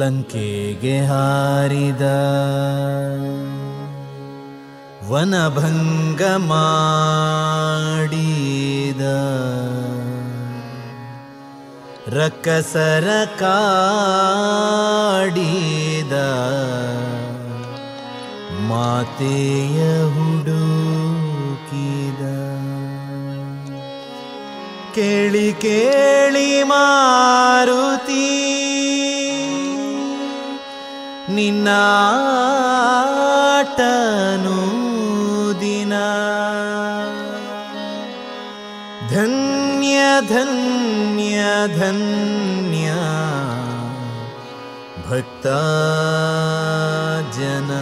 ಲಂಕೆಗೆ ಹಾರಿದ ವನಭಂಗ ಮಾಡಿದ ರಕ್ಕಸರ ಕಾಡಿದ ಮಾತೆಯ ಹುಡುಕಿದ ಕೇಳಿ ಕೇಳಿ ಮಾರುತಿ ನಿನ್ನಾಟನು ದಿನ ಧನ್ಯ ಧನ್ಯ ಧನ್ಯ ಭಕ್ತ ಜನ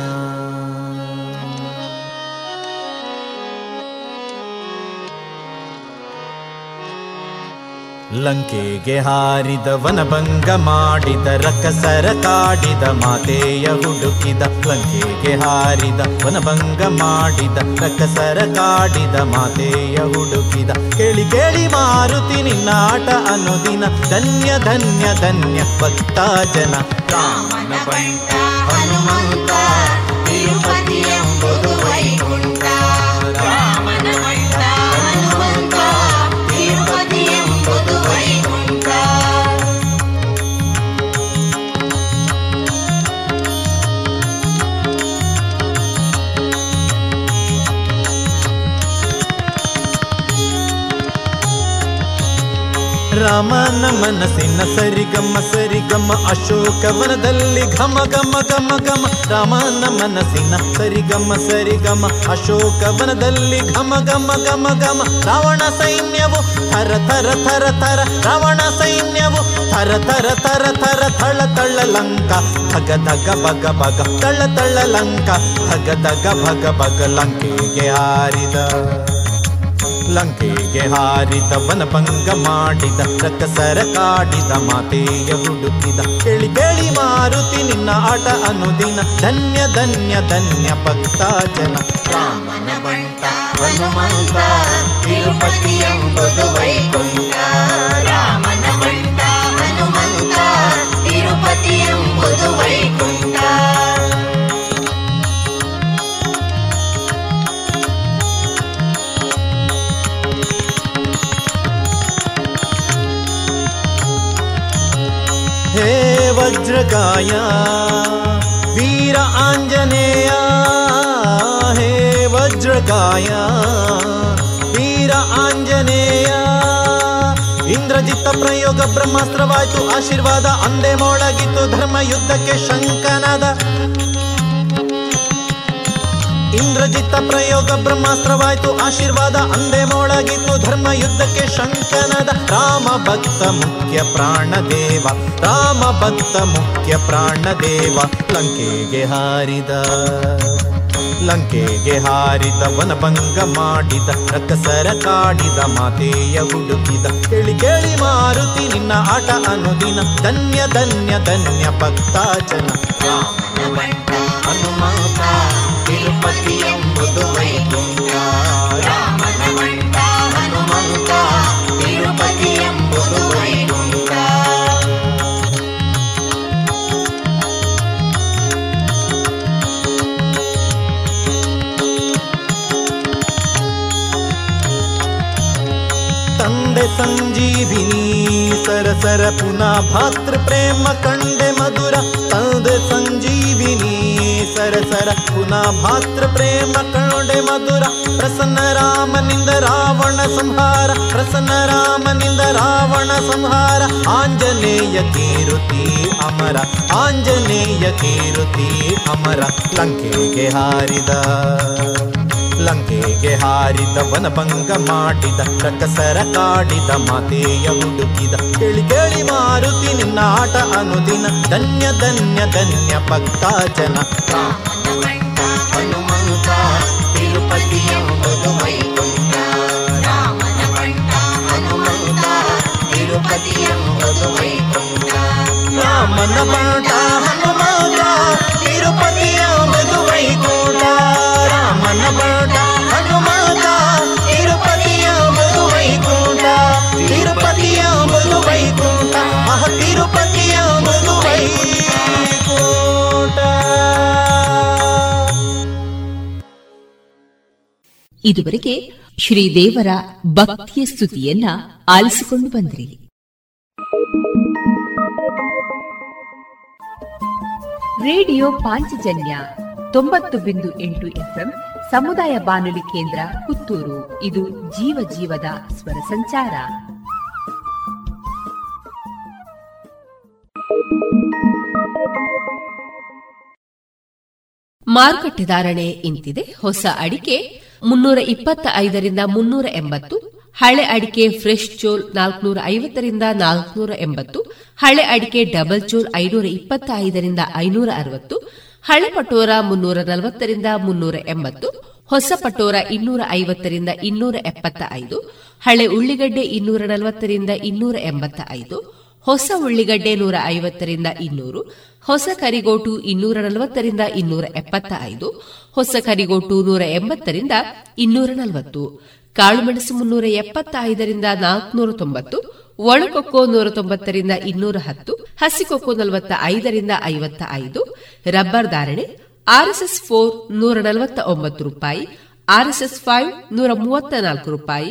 ಲಂಕೆಗೆ ಹಾರಿದ ವನಭಂಗ ಮಾಡಿದ ರಕ್ಕಸರ ಕಾಡಿದ ಮಾತೆಯ ಹುಡುಕಿದ ಲಂಕೆಗೆ ಹಾರಿದ ವನಭಂಗ ಮಾಡಿದ ರಕ್ಕಸರ ಕಾಡಿದ ಮಾತೆಯ ಹುಡುಕಿದ ಕೇಳಿ ಕೇಳಿ ಮಾರುತಿ ನಿನ್ನಾಟ ಅನುದಿನ ಧನ್ಯ ಧನ್ಯ ಧನ್ಯ ಭಕ್ತ ಜನ ರಾಮನ ಬಂಟ ಹನುಮಂತ ತಿರುಪತಿ ಎಂಬುದು ವೈಕುಂಠ ರಾಮನ ಬಂಟ ಹನುಮಂತ ತಿರುಪತಿ ಎಂಬುದು ವೈಕುಂಠ ರಾಮನ ಮನಸ್ಸಿನ ಸರಿಗಮ್ಮ ಅಶೋಕವನದಲ್ಲಿ ಘಮ ಘಮ ಘಮ ಘಮ ರಾಮನ ಮನಸ್ಸಿನ ಸರಿಗಮ್ಮ ಅಶೋಕವನದಲ್ಲಿ ಘಮ ಘಮ ಘಮ ಘಮ ರಾವಣ ಸೈನ್ಯವು ಥರ ಥರ ಥರ ಥರ ರಾವಣ ಸೈನ್ಯವು ಥರ ಥರ ಥರ ಥರ ಥಳ ಥಳ ಲಂಕ ಧಗ ಧಗ ಭಗ ಭಗ ಥಳ ಥಳ ಲಂಕ ಧಗ ಧಗ ಭಗ ಭಗ ಲಂಕೆಗೆ ಹಾರಿದ ಲಂಕೆಗೆ ಹಾರಿದ ವನಭಂಗ ಮಾಡಿದ ರಕ್ಕಸರ ಕಾಡಿದ ಮಾತೆಯ ಹುಡುಕಿದ ಕೇಳಿ ಕೇಳಿ ಮಾರುತಿ ನಿನ್ನ ಆಟ ಅನುದಿನ ಧನ್ಯ ಧನ್ಯ ಧನ್ಯ ಭಕ್ತ ಜನ ರಾಮನ ಬಂಟ ಹನುಮಂತ ತಿರುಪತಿ ಎಂಬುದು ವೈಕುಂಠ ರಾಮನ ಬಂಟ ಹನುಮಂತ ತಿರುಪತಿ ಎಂಬುದು ವೈಕುಂಠ ಹೇ ವಜ್ರಕಾಯ ವೀರ ಆಂಜನೇಯ ಹೇ ವಜ್ರಕಾಯ ವೀರ ಆಂಜನೇಯ ಇಂದ್ರಜಿತ್ತ ಪ್ರಯೋಗ ಬ್ರಹ್ಮಾಸ್ತ್ರವಾಯಿತು ಆಶೀರ್ವಾದ ಅಂದೇ ಮೊಳಗಿತು ಧರ್ಮಯುದ್ಧಕ್ಕೆ ಶಂಕನದ ಇಂದ್ರಜಿತ್ತ ಪ್ರಯೋಗ ಬ್ರಹ್ಮಾಸ್ತ್ರವಾಯಿತು ಆಶೀರ್ವಾದ ಅಂದೇ ಮೊಳಗಿತ್ತು ಧರ್ಮ ಯುದ್ಧಕ್ಕೆ ಶಂಕನದ ರಾಮ ಭಕ್ತ ಮುಖ್ಯ ಪ್ರಾಣದೇವ ರಾಮ ಭಕ್ತ ಮುಖ್ಯ ಪ್ರಾಣದೇವ ಲಂಕೆಗೆ ಹಾರಿದ ಲಂಕೆಗೆ ಹಾರಿದ ವನಭಂಗ ಮಾಡಿದ ರಕ್ಕಸರ ಕಾಡಿದ ಮಾತೆಯ ಹುಡುಕಿದ ಕೇಳಿ ಕೇಳಿ ಮಾರುತಿ ನಿನ್ನ ಆಟ ಅನುದಿನ ಧನ್ಯ ಧನ್ಯ ಧನ್ಯ ಭಕ್ತ ಜನ ಹನುಮಂತ ತಿರುಪತಿ ಎಂಬುದು ವೈಕುಂಠ ರಾಮನ ಬಂಟ ಹನುಮಂತ ತಿರುಪತಿ ಎಂಬುದು ವೈಕುಂಠ ತಂದ ಕಂಡೆ ಸಂಜೀವಿನಿ ಸರಸರ ಪುನಃ ಭಾತೃ ಪ್ರೇಮ ಕಂಡೆ ಮಧುರ ತಂದೆ ಸಂಜೀವಿನಿ ಸರಸರ ಪುನಃ ಭಾತೃ ಪ್ರೇಮ ಕಂಡೆ ಮಧುರ ಪ್ರಸನ್ನ ರಾಮನಿಂದ ರಾವಣ ಸಂಹಾರ ಪ್ರಸನ್ನ ರಾಮನಿಂದ ರಾವಣ ಸಂಹಾರ ಆಂಜನೇಯ ಕೀರುತಿ ಅಮರ ಆಂಜನೇಯ ಕೀರುತಿ ಅಮರ ಲಂಕೆಗೆ ಹಾರಿದ ಲಂಕೆಗೆ ಹಾರಿದ ವನಭಂಗ ಮಾಡಿದ ರಕ್ಕಸರ ಕಾಡಿದ ಮಾತೆಯ ಹುಡುಕಿದ ಕೇಳಿ ಕೇಳಿ ಮಾರುತಿ ನಿನ್ನ ಆಟ ಅನುದಿನ ಧನ್ಯ ಧನ್ಯ ಧನ್ಯ ಭಕ್ತ ಜನ ಹನುಮಂತ ತಿರುಪತಿಯ ಮೈಕುಂಠ ರಾಮನ ಕಂಠ ಹನುಮಂತ ತಿರುಪತಿಯ ಮೈಕುಂಠ ರಾಮನ ಕಂಠ ಹನುಮಂತ ತಿರುಪತಿಯ ಮೈಕುಂಠ ರಾಮನ ಕಂಠ ಹನುಮಂತ ತಿರುಪತಿಯ ಮೈಕುಂಠ ತಿರುಪತಿಯ ಮೈಕುಂಠ ತಿರುಪತಿಯ ಮೈಕುಂಠ. ಇದುವರೆಗೆ ಶ್ರೀದೇವರ ಭಕ್ತಿಯ ಸ್ತುತಿಯನ್ನ ಆಲಿಸಿಕೊಂಡು ಬಂದ್ರಿ. ರೇಡಿಯೋ ಪಾಂಚಜನ್ಯ 90.8 ಎಫ್ಎಂ ಸಮುದಾಯ ಬಾನುಲಿ ಕೇಂದ್ರ ಪುತ್ತೂರು. ಇದು ಜೀವ ಜೀವದ ಸ್ವರ ಸಂಚಾರ. ಮಾರುಕಟ್ಟೆ ಧಾರಣೆ ಇಂತಿದೆ. ಹೊಸ ಅಡಿಕೆ 325 ರಿಂದ 380, ಹಳೆ ಅಡಿಕೆ ಫ್ರೆಶ್ ಚೋಲ್ 450 ರಿಂದ 480, ಹಳೆ ಅಡಿಕೆ ಡಬಲ್ ಚೋಲ್ 525 ರಿಂದ 560, ಹಳೆ ಪಟೋರ 340 ರಿಂದ 380, ಹೊಸ ಪಟೋರ 250 ರಿಂದ 275, ಹಳೆ ಉಳ್ಳಿಗಡ್ಡೆ 240 ರಿಂದ 285, ಹೊಸ ಉಳ್ಳಿಗಡ್ಡೆ 150 ರಿಂದ 200, ಹೊಸ ಕರಿಗೋಟು 240 ರಿಂದ 275, ಹೊಸ ಕರಿಗೋಟು 180 ರಿಂದ 240, ಕಾಳುಮೆಣಸು 375 ರಿಂದ 490, ಒಳಕೊಕ್ಕೋ 190 ರಿಂದ 210, ಹಸಿಕೊಕ್ಕೋ 45 ರಿಂದ 55. ರಬ್ಬರ್ ಧಾರಣೆ RSS 4 149 ರೂಪಾಯಿ, RSS 5 134 ರೂಪಾಯಿ,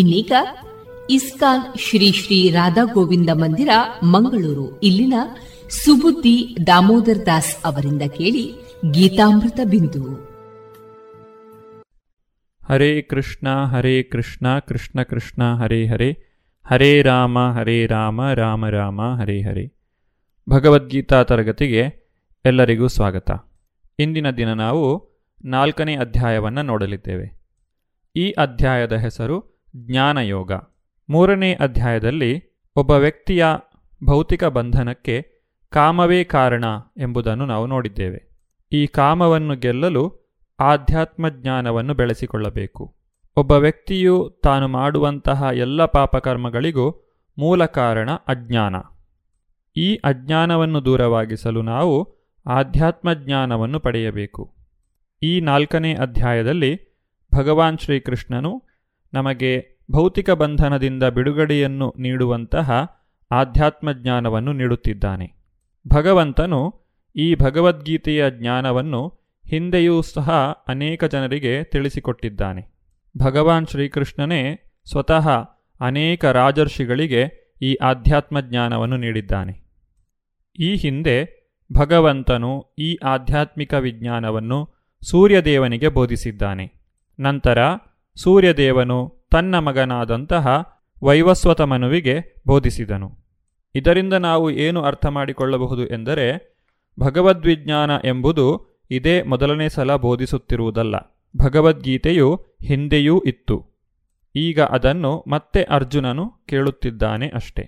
ಇನ್ನೀಗ ಇಸ್ಕಾನ್ ಶ್ರೀ ಶ್ರೀ ರಾಧಾ ಗೋವಿಂದ ಮಂದಿರ ಮಂಗಳೂರು ಇಲ್ಲಿನ ಸುಬುದ್ದಿ ದಾಮೋದರ್ ದಾಸ್ ಅವರಿಂದ ಕೇಳಿ ಗೀತಾಮೃತ ಬಿಂದು. ಹರೇ ಕೃಷ್ಣ ಹರೇ ಕೃಷ್ಣ ಕೃಷ್ಣ ಕೃಷ್ಣ ಹರೇ ಹರೇ, ಹರೇ ರಾಮ ಹರೇ ರಾಮ ರಾಮ ರಾಮ ಹರೇ ಹರೇ. ಭಗವದ್ಗೀತಾ ತರಗತಿಗೆ ಎಲ್ಲರಿಗೂ ಸ್ವಾಗತ. ಇಂದಿನ ದಿನ ನಾವು 4ನೇ ಅಧ್ಯಾಯವನ್ನು ನೋಡಲಿದ್ದೇವೆ. ಈ ಅಧ್ಯಾಯದ ಹೆಸರು ಜ್ಞಾನಯೋಗ. 3ನೇ ಅಧ್ಯಾಯದಲ್ಲಿ ಒಬ್ಬ ವ್ಯಕ್ತಿಯ ಭೌತಿಕ ಬಂಧನಕ್ಕೆ ಕಾಮವೇ ಕಾರಣ ಎಂಬುದನ್ನು ನಾವು ನೋಡಿದ್ದೇವೆ. ಈ ಕಾಮವನ್ನು ಗೆಲ್ಲಲು ಆಧ್ಯಾತ್ಮ ಜ್ಞಾನವನ್ನು ಬೆಳೆಸಿಕೊಳ್ಳಬೇಕು. ಒಬ್ಬ ವ್ಯಕ್ತಿಯು ತಾನು ಮಾಡುವಂತಹ ಎಲ್ಲ ಪಾಪಕರ್ಮಗಳಿಗೂ ಮೂಲ ಕಾರಣ ಅಜ್ಞಾನ. ಈ ಅಜ್ಞಾನವನ್ನು ದೂರವಾಗಿಸಲು ನಾವು ಆಧ್ಯಾತ್ಮ ಜ್ಞಾನವನ್ನು ಪಡೆಯಬೇಕು. ಈ 4ನೇ ಅಧ್ಯಾಯದಲ್ಲಿ ಭಗವಾನ್ ಶ್ರೀಕೃಷ್ಣನು ನಮಗೆ ಭೌತಿಕ ಬಂಧನದಿಂದ ಬಿಡುಗಡೆಯನ್ನು ನೀಡುವಂತಹ ಆಧ್ಯಾತ್ಮ ಜ್ಞಾನವನ್ನು ನೀಡುತ್ತಿದ್ದಾನೆ. ಭಗವಂತನು ಈ ಭಗವದ್ಗೀತೆಯ ಜ್ಞಾನವನ್ನು ಹಿಂದೆಯೂ ಸಹ ಅನೇಕ ಜನರಿಗೆ ತಿಳಿಸಿಕೊಟ್ಟಿದ್ದಾನೆ. ಭಗವಾನ್ ಶ್ರೀಕೃಷ್ಣನೇ ಸ್ವತಃ ಅನೇಕ ರಾಜರ್ಷಿಗಳಿಗೆ ಈ ಆಧ್ಯಾತ್ಮ ಜ್ಞಾನವನ್ನು ನೀಡಿದ್ದಾನೆ. ಈ ಹಿಂದೆ ಭಗವಂತನು ಈ ಆಧ್ಯಾತ್ಮಿಕ ವಿಜ್ಞಾನವನ್ನು ಸೂರ್ಯದೇವನಿಗೆ ಬೋಧಿಸಿದ್ದಾನೆ. ನಂತರ ಸೂರ್ಯದೇವನು ತನ್ನ ಮಗನಾದಂತಹ ವೈವಸ್ವತ ಮನುವಿಗೆ ಬೋಧಿಸಿದನು. ಇದರಿಂದ ನಾವು ಏನು ಅರ್ಥ ಮಾಡಿಕೊಳ್ಳಬಹುದು ಎಂದರೆ, ಭಗವದ್ವಿಜ್ಞಾನ ಎಂಬುದು ಇದೇ ಮೊದಲನೇ ಸಲ ಬೋಧಿಸುತ್ತಿರುವುದಲ್ಲ. ಭಗವದ್ಗೀತೆಯು ಹಿಂದೆಯೂ ಇತ್ತು. ಈಗ ಅದನ್ನು ಮತ್ತೆ ಅರ್ಜುನನು ಕೇಳುತ್ತಿದ್ದಾನೆ ಅಷ್ಟೆ.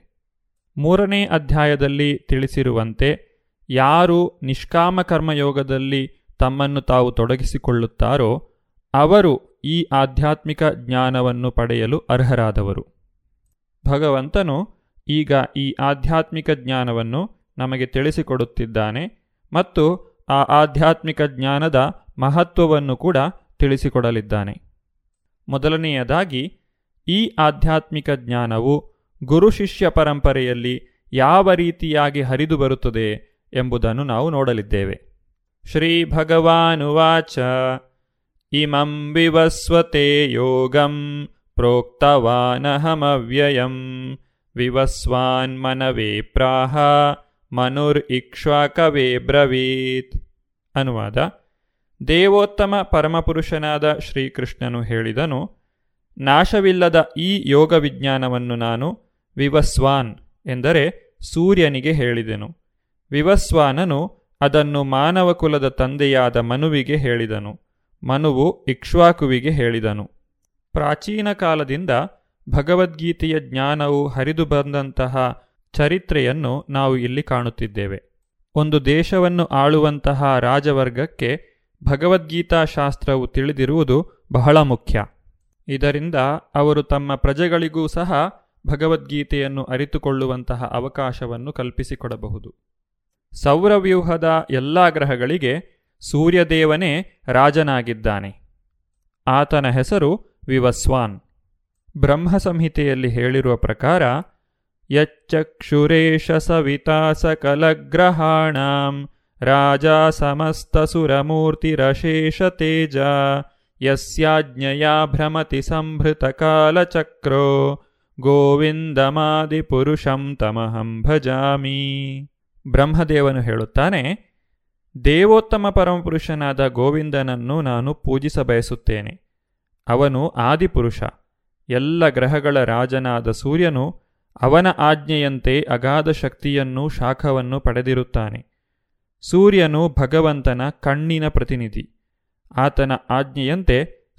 3ನೇ ಅಧ್ಯಾಯದಲ್ಲಿ ತಿಳಿಸಿರುವಂತೆ ಯಾರು ನಿಷ್ಕಾಮ ಕರ್ಮಯೋಗದಲ್ಲಿ ತಮ್ಮನ್ನು ತಾವು ತೊಡಗಿಸಿಕೊಳ್ಳುತ್ತಾರೋ ಅವರು ಈ ಆಧ್ಯಾತ್ಮಿಕ ಜ್ಞಾನವನ್ನು ಪಡೆಯಲು ಅರ್ಹರಾದವರು. ಭಗವಂತನು ಈಗ ಈ ಆಧ್ಯಾತ್ಮಿಕ ಜ್ಞಾನವನ್ನು ನಮಗೆ ತಿಳಿಸಿಕೊಡುತ್ತಿದ್ದಾನೆ ಮತ್ತು ಆ ಆಧ್ಯಾತ್ಮಿಕ ಜ್ಞಾನದ ಮಹತ್ವವನ್ನು ಕೂಡ ತಿಳಿಸಿಕೊಡಲಿದ್ದಾನೆ. ಮೊದಲನೆಯದಾಗಿ, ಈ ಆಧ್ಯಾತ್ಮಿಕ ಜ್ಞಾನವು ಗುರು ಶಿಷ್ಯ ಪರಂಪರೆಯಲ್ಲಿ ಯಾವ ರೀತಿಯಾಗಿ ಹರಿದು ಬರುತ್ತದೆ ಎಂಬುದನ್ನು ನಾವು ನೋಡಲಿದ್ದೇವೆ. ಶ್ರೀ ಭಗವಾನುವಾಚ ಇಮಂ ವಿವಸ್ವತೆ ಯೋಗಂ ಪ್ರೋಕ್ತವಾನಹಮವ್ಯಯಂ ವಿವಸ್ವಾನ್ ಮನವೇ ಪ್ರಾಹ ಮನುರ್ ಇಕ್ಷ್ವಾಕವೇ ಬ್ರವೀತ್. ಅನುವಾದ: ದೇವೋತ್ತಮ ಪರಮಪುರುಷನಾದ ಶ್ರೀಕೃಷ್ಣನು ಹೇಳಿದನು, ನಾಶವಿಲ್ಲದ ಈ ಯೋಗ ವಿಜ್ಞಾನವನ್ನು ನಾನು ವಿವಸ್ವಾನ್ ಎಂದರೆ ಸೂರ್ಯನಿಗೆ ಹೇಳಿದೆನು. ವಿವಸ್ವಾನನು ಅದನ್ನು ಮಾನವಕುಲದ ತಂದೆಯಾದ ಮನುವಿಗೆ ಹೇಳಿದನು. ಮನುವು ಇಕ್ಷ್ವಾಕುವಿಗೆ ಹೇಳಿದನು. ಪ್ರಾಚೀನ ಕಾಲದಿಂದ ಭಗವದ್ಗೀತೆಯ ಜ್ಞಾನವು ಹರಿದು ಬಂದಂತಹ ಚರಿತ್ರೆಯನ್ನು ನಾವು ಇಲ್ಲಿ ಕಾಣುತ್ತಿದ್ದೇವೆ. ಒಂದು ದೇಶವನ್ನು ಆಳುವಂತಹ ರಾಜವರ್ಗಕ್ಕೆ ಭಗವದ್ಗೀತಾ ಶಾಸ್ತ್ರವು ತಿಳಿದಿರುವುದು ಬಹಳ ಮುಖ್ಯ. ಇದರಿಂದ ಅವರು ತಮ್ಮ ಪ್ರಜೆಗಳಿಗೂ ಸಹ ಭಗವದ್ಗೀತೆಯನ್ನು ಅರಿತುಕೊಳ್ಳುವಂತಹ ಅವಕಾಶವನ್ನು ಕಲ್ಪಿಸಿಕೊಡಬಹುದು. ಸೌರವ್ಯೂಹದ ಎಲ್ಲ ಗ್ರಹಗಳಿಗೆ ಸೂರ್ಯದೇವನೇ ರಾಜನಾಗಿದ್ದಾನೆ. ಆತನ ಹೆಸರು ವಿವಸ್ವಾನ್. ಬ್ರಹ್ಮ ಸಂಹಿತೆಯಲ್ಲಿ ಹೇಳಿರುವ ಪ್ರಕಾರ, ಯಚ್ಚಕ್ಷುರೇಶ ಸವಿತಾ ಸಕಲಗ್ರಹಾಣಾಂ ರಾಜ ಸಮಸ್ತಸುರಮೂರ್ತಿರಶೇಷ ತೇಜ ಯಸ್ಯಾಜ್ಞಯಾ ಭ್ರಮತಿ ಸಂಭೃತ ಕಾಲಚಕ್ರೋ ಗೋವಿಂದಮಾದಿಪುರುಷಂ ತಮಹಂ ಭಜಾಮಿ. ಬ್ರಹ್ಮದೇವನು ಹೇಳುತ್ತಾನೆ, ದೇವೋತ್ತಮ ಪರಮಪುರುಷನಾದ ಗೋವಿಂದನನ್ನು ನಾನು ಪೂಜಿಸಬಯಸುತ್ತೇನೆ. ಅವನು ಆದಿಪುರುಷ. ಎಲ್ಲ ಗ್ರಹಗಳ ರಾಜನಾದ ಸೂರ್ಯನು ಅವನ ಆಜ್ಞೆಯಂತೆ ಅಗಾಧ ಶಕ್ತಿಯನ್ನು ಶಾಖವನ್ನು ಪಡೆದಿರುತ್ತಾನೆ. ಸೂರ್ಯನು ಭಗವಂತನ ಕಣ್ಣಿನ ಪ್ರತಿನಿಧಿ. ಆತನ ಆಜ್ಞೆಯಂತೆ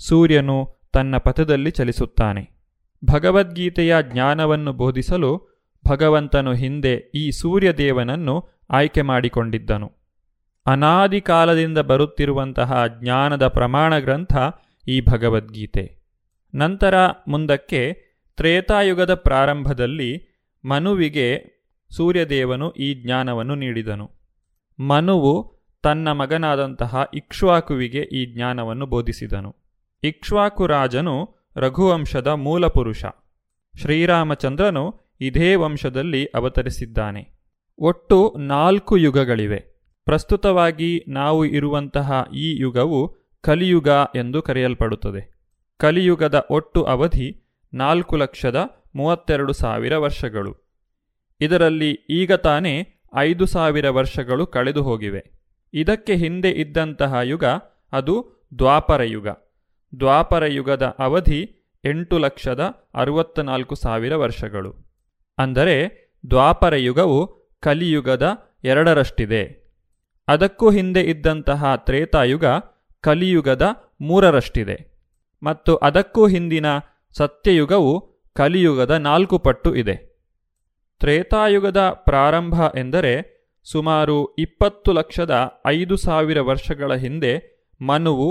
ಸೂರ್ಯನು ತನ್ನ ಪಥದಲ್ಲಿ ಚಲಿಸುತ್ತಾನೆ. ಭಗವದ್ಗೀತೆಯ ಜ್ಞಾನವನ್ನು ಬೋಧಿಸಲು ಭಗವಂತನು ಹಿಂದೆ ಈ ಸೂರ್ಯದೇವನನ್ನು ಆಯ್ಕೆ ಮಾಡಿಕೊಂಡಿದ್ದನು. ಅನಾದಿ ಕಾಲದಿಂದ ಬರುತ್ತಿರುವಂತಹ ಜ್ಞಾನದ ಪ್ರಮಾಣ ಗ್ರಂಥ ಈ ಭಗವದ್ಗೀತೆ. ನಂತರ ಮುಂದಕ್ಕೆ ತ್ರೇತಾಯುಗದ ಪ್ರಾರಂಭದಲ್ಲಿ ಮನುವಿಗೆ ಸೂರ್ಯದೇವನು ಈ ಜ್ಞಾನವನ್ನು ನೀಡಿದನು. ಮನುವು ತನ್ನ ಮಗನಾದಂತಹ ಇಕ್ಷ್ವಾಕುವಿಗೆ ಈ ಜ್ಞಾನವನ್ನು ಬೋಧಿಸಿದನು. ಇಕ್ಷ್ವಾಕು ರಾಜನು ರಘುವಂಶದ ಮೂಲ ಪುರುಷ. ಶ್ರೀರಾಮಚಂದ್ರನು ಇದೇ ವಂಶದಲ್ಲಿ ಅವತರಿಸಿದ್ದಾನೆ. ಒಟ್ಟು 4 ಯುಗಗಳಿವೆ. ಪ್ರಸ್ತುತವಾಗಿ ನಾವು ಇರುವಂತಹ ಈ ಯುಗವು ಕಲಿಯುಗ ಎಂದು ಕರೆಯಲ್ಪಡುತ್ತದೆ. ಕಲಿಯುಗದ ಒಟ್ಟು ಅವಧಿ 4,32,000 ವರ್ಷಗಳು. ಇದರಲ್ಲಿ ಈಗ ತಾನೇ 5,000 ವರ್ಷಗಳು ಕಳೆದು ಹೋಗಿವೆ. ಇದಕ್ಕೆ ಹಿಂದೆ ಇದ್ದಂತಹ ಯುಗ ಅದು ದ್ವಾಪರ ಯುಗ. ದ್ವಾಪರ ಯುಗದ ಅವಧಿ 8,64,000 ವರ್ಷಗಳು. ಅಂದರೆ ದ್ವಾಪರ ಯುಗವು ಕಲಿಯುಗದ 2ರಷ್ಟಿದೆ. ಅದಕ್ಕೂ ಹಿಂದೆ ಇದ್ದಂತಹ ತ್ರೇತಾಯುಗ ಕಲಿಯುಗದ 3ರಷ್ಟಿದೆ. ಮತ್ತು ಅದಕ್ಕೂ ಹಿಂದಿನ ಸತ್ಯಯುಗವು ಕಲಿಯುಗದ 4 ಪಟ್ಟು ಇದೆ. ತ್ರೇತಾಯುಗದ ಪ್ರಾರಂಭ ಎಂದರೆ ಸುಮಾರು 20,05,000 ವರ್ಷಗಳ ಹಿಂದೆ ಮನುವು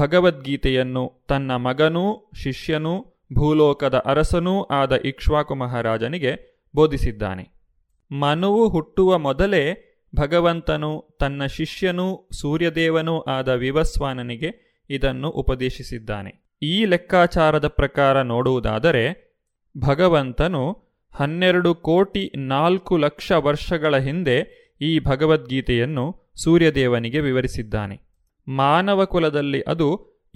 ಭಗವದ್ಗೀತೆಯನ್ನು ತನ್ನ ಮಗನೂ ಶಿಷ್ಯನೂ ಭೂಲೋಕದ ಅರಸನೂ ಆದ ಇಕ್ಷ್ವಾಕು ಮಹಾರಾಜನಿಗೆ ಬೋಧಿಸಿದ್ದಾನೆ. ಮನುವು ಹುಟ್ಟುವ ಮೊದಲೇ ಭಗವಂತನು ತನ್ನ ಶಿಷ್ಯನೂ ಸೂರ್ಯದೇವನೂ ಆದ ವಿವಸ್ವಾನನಿಗೆ ಇದನ್ನು ಉಪದೇಶಿಸಿದ್ದಾನೆ. ಈ ಲೆಕ್ಕಾಚಾರದ ಪ್ರಕಾರ ನೋಡುವುದಾದರೆ ಭಗವಂತನು 12,04,00,000 ವರ್ಷಗಳ ಹಿಂದೆ ಈ ಭಗವದ್ಗೀತೆಯನ್ನು ಸೂರ್ಯದೇವನಿಗೆ ವಿವರಿಸಿದ್ದಾನೆ. ಮಾನವ ಕುಲದಲ್ಲಿ ಅದು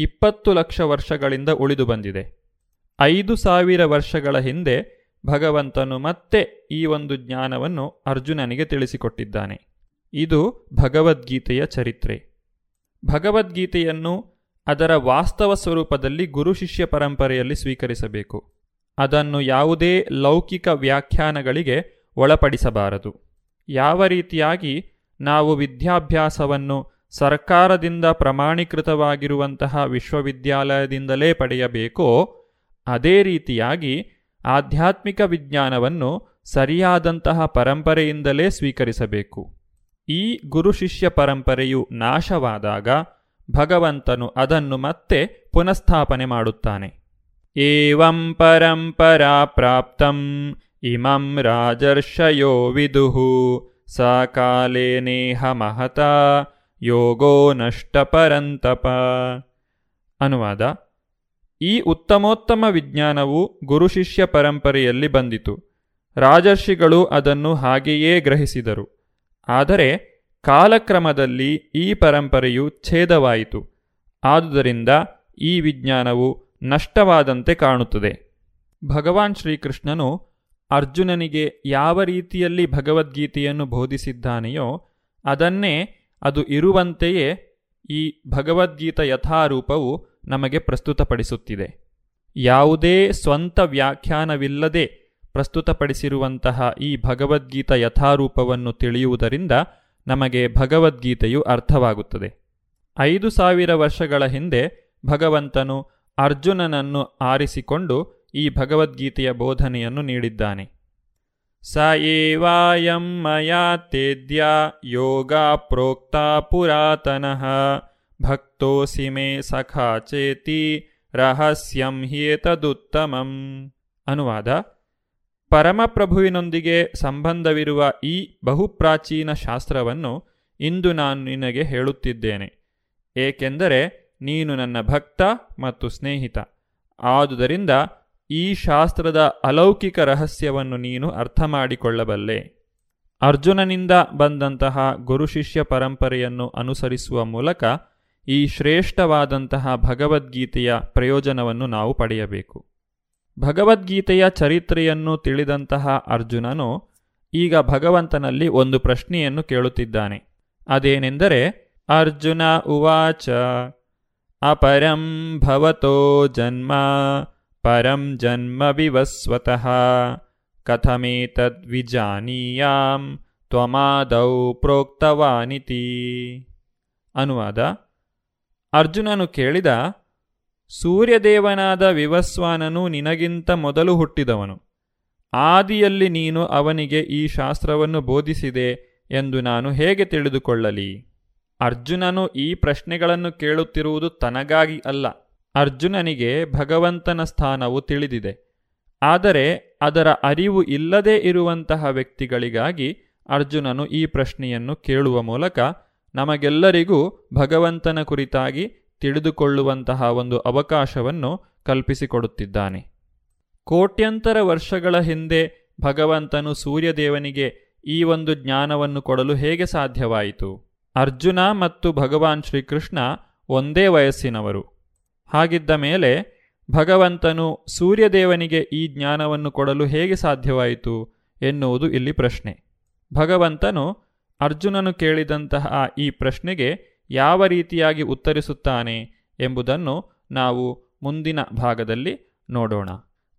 20,00,000 ವರ್ಷಗಳಿಂದ ಉಳಿದು ಬಂದಿದೆ. 5,000 ವರ್ಷಗಳ ಹಿಂದೆ ಭಗವಂತನು ಮತ್ತೆ ಈ ಒಂದು ಜ್ಞಾನವನ್ನು ಅರ್ಜುನನಿಗೆ ತಿಳಿಸಿಕೊಟ್ಟಿದ್ದಾನೆ. ಇದು ಭಗವದ್ಗೀತೆಯ ಚರಿತ್ರೆ. ಭಗವದ್ಗೀತೆಯನ್ನು ಅದರ ವಾಸ್ತವ ಸ್ವರೂಪದಲ್ಲಿ ಗುರು ಶಿಷ್ಯ ಪರಂಪರೆಯಲ್ಲಿ ಸ್ವೀಕರಿಸಬೇಕು. ಅದನ್ನು ಯಾವುದೇ ಲೌಕಿಕ ವ್ಯಾಖ್ಯಾನಗಳಿಗೆ ಒಳಪಡಿಸಬಾರದು. ಯಾವ ರೀತಿಯಾಗಿ ನಾವು ವಿದ್ಯಾಭ್ಯಾಸವನ್ನು ಸರ್ಕಾರದಿಂದ ಪ್ರಮಾಣೀಕೃತವಾಗಿರುವಂತಹ ವಿಶ್ವವಿದ್ಯಾಲಯದಿಂದಲೇ ಪಡೆಯಬೇಕೋ ಅದೇ ರೀತಿಯಾಗಿ ಆಧ್ಯಾತ್ಮಿಕ ವಿಜ್ಞಾನವನ್ನು ಸರಿಯಾದಂತಹ ಪರಂಪರೆಯಿಂದಲೇ ಸ್ವೀಕರಿಸಬೇಕು. ಈ ಗುರುಶಿಷ್ಯ ಪರಂಪರೆಯು ನಾಶವಾದಾಗ ಭಗವಂತನು ಅದನ್ನು ಮತ್ತೆ ಪುನಃಸ್ಥಾಪನೆ ಮಾಡುತ್ತಾನೆ. ಏವಂ ಪರಂಪರಾ ಪ್ರಾಪ್ತಂ ಇಮಂ ರಾಜರ್ಷಯೋ ವಿದುಃ ಸಾಕಾಲೇ ನೇಹ ಮಹತಾ ಯೋಗೋ ನಷ್ಟ ಪರಂತಪ. ಅನುವಾದ: ಈ ಉತ್ತಮೋತ್ತಮ ವಿಜ್ಞಾನವು ಗುರುಶಿಷ್ಯ ಪರಂಪರೆಯಲ್ಲಿ ಬಂದಿತು. ರಾಜರ್ಷಿಗಳು ಅದನ್ನು ಹಾಗೆಯೇ ಗ್ರಹಿಸಿದರು. ಆದರೆ ಕಾಲಕ್ರಮದಲ್ಲಿ ಈ ಪರಂಪರೆಯು ಛೇದವಾಯಿತು. ಆದುದರಿಂದ ಈ ವಿಜ್ಞಾನವು ನಷ್ಟವಾದಂತೆ ಕಾಣುತ್ತದೆ. ಭಗವಾನ್ ಶ್ರೀಕೃಷ್ಣನು ಅರ್ಜುನನಿಗೆ ಯಾವ ರೀತಿಯಲ್ಲಿ ಭಗವದ್ಗೀತೆಯನ್ನು ಬೋಧಿಸಿದ್ದಾನೆಯೋ ಅದನ್ನೇ ಅದು ಇರುವಂತೆಯೇ ಈ ಭಗವದ್ಗೀತಾ ಯಥಾರೂಪವು ನಮಗೆ ಪ್ರಸ್ತುತಪಡಿಸುತ್ತಿದೆ. ಯಾವುದೇ ಸ್ವಂತ ವ್ಯಾಖ್ಯಾನವಿಲ್ಲದೆ ಪ್ರಸ್ತುತಪಡಿಸಿರುವಂತಹ ಈ ಭಗವದ್ಗೀತಾ ಯಥಾರೂಪವನ್ನು ತಿಳಿಯುವುದರಿಂದ ನಮಗೆ ಭಗವದ್ಗೀತೆಯು ಅರ್ಥವಾಗುತ್ತದೆ. 5,000 ವರ್ಷಗಳ ಹಿಂದೆ ಭಗವಂತನು ಅರ್ಜುನನನ್ನು ಆರಿಸಿಕೊಂಡು ಈ ಭಗವದ್ಗೀತೆಯ ಬೋಧನೆಯನ್ನು ನೀಡಿದ್ದಾನೆ. ಸ ಏವಾಯಂ ಮಯಾ ತೇದ್ಯ ಯೋಗ ಪ್ರೋಕ್ತ ಪುರಾತನಃ ಭಕ್ತೋಸಿ ಮೇ ಸಖಾ ಚೇತಿ ರಹಸ್ಯಂ ಹ್ಯೇತದುತ್ತಮಂ. ಅನುವಾದ: ಪರಮಪ್ರಭುವಿನೊಂದಿಗೆ ಸಂಬಂಧವಿರುವ ಈ ಬಹುಪ್ರಾಚೀನ ಶಾಸ್ತ್ರವನ್ನು ಇಂದು ನಾನು ನಿನಗೆ ಹೇಳುತ್ತಿದ್ದೇನೆ, ಏಕೆಂದರೆ ನೀನು ನನ್ನ ಭಕ್ತ ಮತ್ತು ಸ್ನೇಹಿತ. ಆದುದರಿಂದ ಈ ಶಾಸ್ತ್ರದ ಅಲೌಕಿಕ ರಹಸ್ಯವನ್ನು ನೀನು ಅರ್ಥ ಮಾಡಿಕೊಳ್ಳಬಲ್ಲೆ. ಅರ್ಜುನನಿಂದ ಬಂದಂತಹ ಗುರುಶಿಷ್ಯ ಪರಂಪರೆಯನ್ನು ಅನುಸರಿಸುವ ಮೂಲಕ ಈ ಶ್ರೇಷ್ಠವಾದಂತಹ ಭಗವದ್ಗೀತೆಯ ಪ್ರಯೋಜನವನ್ನು ನಾವು ಪಡೆಯಬೇಕು. ಭಗವದ್ಗೀತೆಯ ಚರಿತ್ರೆಯನ್ನು ತಿಳಿದಂತಹ ಅರ್ಜುನನು ಈಗ ಭಗವಂತನಲ್ಲಿ ಒಂದು ಪ್ರಶ್ನೆಯನ್ನು ಕೇಳುತ್ತಿದ್ದಾನೆ. ಅದೇನೆಂದರೆ, ಅರ್ಜುನ ಉವಾಚ ಅಪರಂ ಭವತೋ ಜನ್ಮ ಪರಂ ಜನ್ಮ ವಿವಸ್ವತಃ ಕಥಮೇತದ್ವಿಜಾನೀಯಾಂ ತ್ವಮಾದೌ ಪ್ರೋಕ್ತವಾನಿತಿ. ಅನುವಾದ: ಅರ್ಜುನನು ಕೇಳಿದ, ಸೂರ್ಯದೇವನಾದ ವಿವಸ್ವಾನನು ನಿನಗಿಂತ ಮೊದಲು ಹುಟ್ಟಿದವನು. ಆದಿಯಲ್ಲಿ ನೀನು ಅವನಿಗೆ ಈ ಶಾಸ್ತ್ರವನ್ನು ಬೋಧಿಸಿದೆ ಎಂದು ನಾನು ಹೇಗೆ ತಿಳಿದುಕೊಳ್ಳಲಿ? ಅರ್ಜುನನು ಈ ಪ್ರಶ್ನೆಗಳನ್ನು ಕೇಳುತ್ತಿರುವುದು ತನಗಾಗಿ ಅಲ್ಲ. ಅರ್ಜುನನಿಗೆ ಭಗವಂತನ ಸ್ಥಾನವು ತಿಳಿದಿದೆ. ಆದರೆ ಅದರ ಅರಿವು ಇಲ್ಲದೇ ಇರುವಂತಹ ವ್ಯಕ್ತಿಗಳಿಗಾಗಿ ಅರ್ಜುನನು ಈ ಪ್ರಶ್ನೆಯನ್ನು ಕೇಳುವ ಮೂಲಕ ನಮಗೆಲ್ಲರಿಗೂ ಭಗವಂತನ ಕುರಿತಾಗಿ ತಿಳಿದುಕೊಳ್ಳುವಂತಹ ಒಂದು ಅವಕಾಶವನ್ನು ಕಲ್ಪಿಸಿಕೊಡುತ್ತಿದ್ದಾನೆ. ಕೋಟ್ಯಂತರ ವರ್ಷಗಳ ಹಿಂದೆ ಭಗವಂತನು ಸೂರ್ಯದೇವನಿಗೆ ಈ ಒಂದು ಜ್ಞಾನವನ್ನು ಕೊಡಲು ಹೇಗೆ ಸಾಧ್ಯವಾಯಿತು? ಅರ್ಜುನ ಮತ್ತು ಭಗವಾನ್ ಶ್ರೀಕೃಷ್ಣ ಒಂದೇ ವಯಸ್ಸಿನವರು. ಹಾಗಿದ್ದ ಮೇಲೆ ಭಗವಂತನು ಸೂರ್ಯದೇವನಿಗೆ ಈ ಜ್ಞಾನವನ್ನು ಕೊಡಲು ಹೇಗೆ ಸಾಧ್ಯವಾಯಿತು ಎನ್ನುವುದು ಇಲ್ಲಿ ಪ್ರಶ್ನೆ. ಭಗವಂತನು ಅರ್ಜುನನು ಕೇಳಿದಂತಹ ಈ ಪ್ರಶ್ನೆಗೆ ಯಾವ ರೀತಿಯಾಗಿ ಉತ್ತರಿಸುತ್ತಾನೆ ಎಂಬುದನ್ನು ನಾವು ಮುಂದಿನ ಭಾಗದಲ್ಲಿ ನೋಡೋಣ.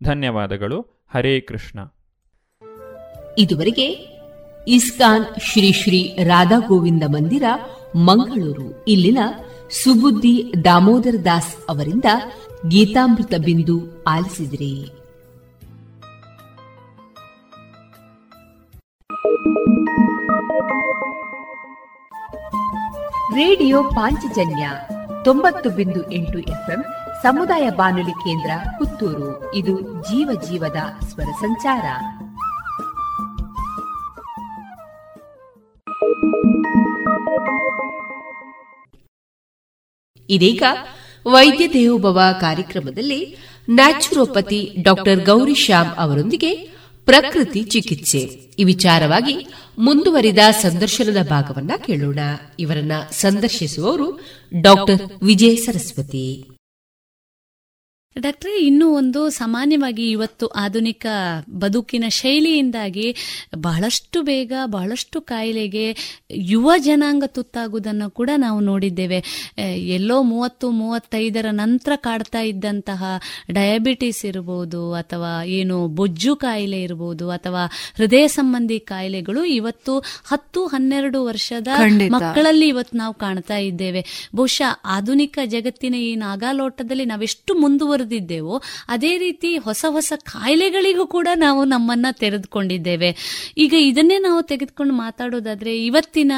ಧನ್ಯವಾದಗಳು. ಹರೇ ಕೃಷ್ಣ. ಇದುವರೆಗೆ ಇಸ್ಕಾನ್ ಶ್ರೀ ಶ್ರೀ ರಾಧಾ ಗೋವಿಂದ ಮಂದಿರ, ಮಂಗಳೂರು ಇಲ್ಲಿನ ಸುಬುದ್ಧಿ ದಾಮೋದರ ದಾಸ್ ಅವರಿಂದ ಗೀತಾಮೃತ ಬಿಂದು ಆಲಿಸಿದ್ರಿ. ರೇಡಿಯೋ ಪಾಂಚಜನ್ಯ 90.8 FM ಸಮುದಾಯ ಬಾನುಲಿ ಕೇಂದ್ರ ಪುತ್ತೂರು. ಇದು ಜೀವ ಜೀವದ ಸ್ವರ ಸಂಚಾರ. ಇದೀಗ ವೈದ್ಯ ದೇವೋಭವ ಕಾರ್ಯಕ್ರಮದಲ್ಲಿ ನ್ಯಾಚುರೋಪತಿ ಡಾಕ್ಟರ್ ಗೌರಿ ಶ್ಯಾಮ್ ಅವರೊಂದಿಗೆ ಪ್ರಕೃತಿ ಚಿಕಿತ್ಸೆ ಈ ವಿಚಾರವಾಗಿ ಮುಂದುವರಿದ ಸಂದರ್ಶನದ ಭಾಗವನ್ನ ಕೇಳೋಣ. ಇವರನ್ನ ಸಂದರ್ಶಿಸುವವರು ಡಾಕ್ಟರ್ ವಿಜಯ ಸರಸ್ವತಿ. ಡಾಕ್ಟ್ರೆ, ಇನ್ನೂ ಒಂದು ಸಾಮಾನ್ಯವಾಗಿ ಇವತ್ತು ಆಧುನಿಕ ಬದುಕಿನ ಶೈಲಿಯಿಂದಾಗಿ ಬಹಳಷ್ಟು ಬೇಗ ಬಹಳಷ್ಟು ಕಾಯಿಲೆಗೆ ಯುವ ಜನಾಂಗ ತುತ್ತಾಗುವುದನ್ನು ಕೂಡ ನಾವು ನೋಡಿದ್ದೇವೆ. ಎಲ್ಲೋ 30-35 ನಂತರ ಕಾಡ್ತಾ ಇದ್ದಂತಹ ಡಯಾಬಿಟಿಸ್ ಇರಬಹುದು, ಅಥವಾ ಏನು ಬೊಜ್ಜು ಕಾಯಿಲೆ ಇರಬಹುದು, ಅಥವಾ ಹೃದಯ ಸಂಬಂಧಿ ಕಾಯಿಲೆಗಳು ಇವತ್ತು 10-12 ವರ್ಷದ ಮಕ್ಕಳಲ್ಲಿ ಇವತ್ತು ನಾವು ಕಾಣ್ತಾ ಇದ್ದೇವೆ. ಬಹುಶಃ ಆಧುನಿಕ ಜಗತ್ತಿನ ಈ ನಾಗಾಲೋಟದಲ್ಲಿ ನಾವೆಷ್ಟು ಮುಂದುವರೆದಿದ್ದೇವೋ ಅದೇ ರೀತಿ ಹೊಸ ಹೊಸ ಕಾಯಿಲೆಗಳಿಗೂ ಕೂಡ ನಾವು ನಮ್ಮನ್ನ ತೆರೆದುಕೊಂಡಿದ್ದೇವೆ. ಈಗ ಇದನ್ನೇ ನಾವು ತೆಗೆದುಕೊಂಡು ಮಾತಾಡೋದಾದ್ರೆ, ಇವತ್ತಿನ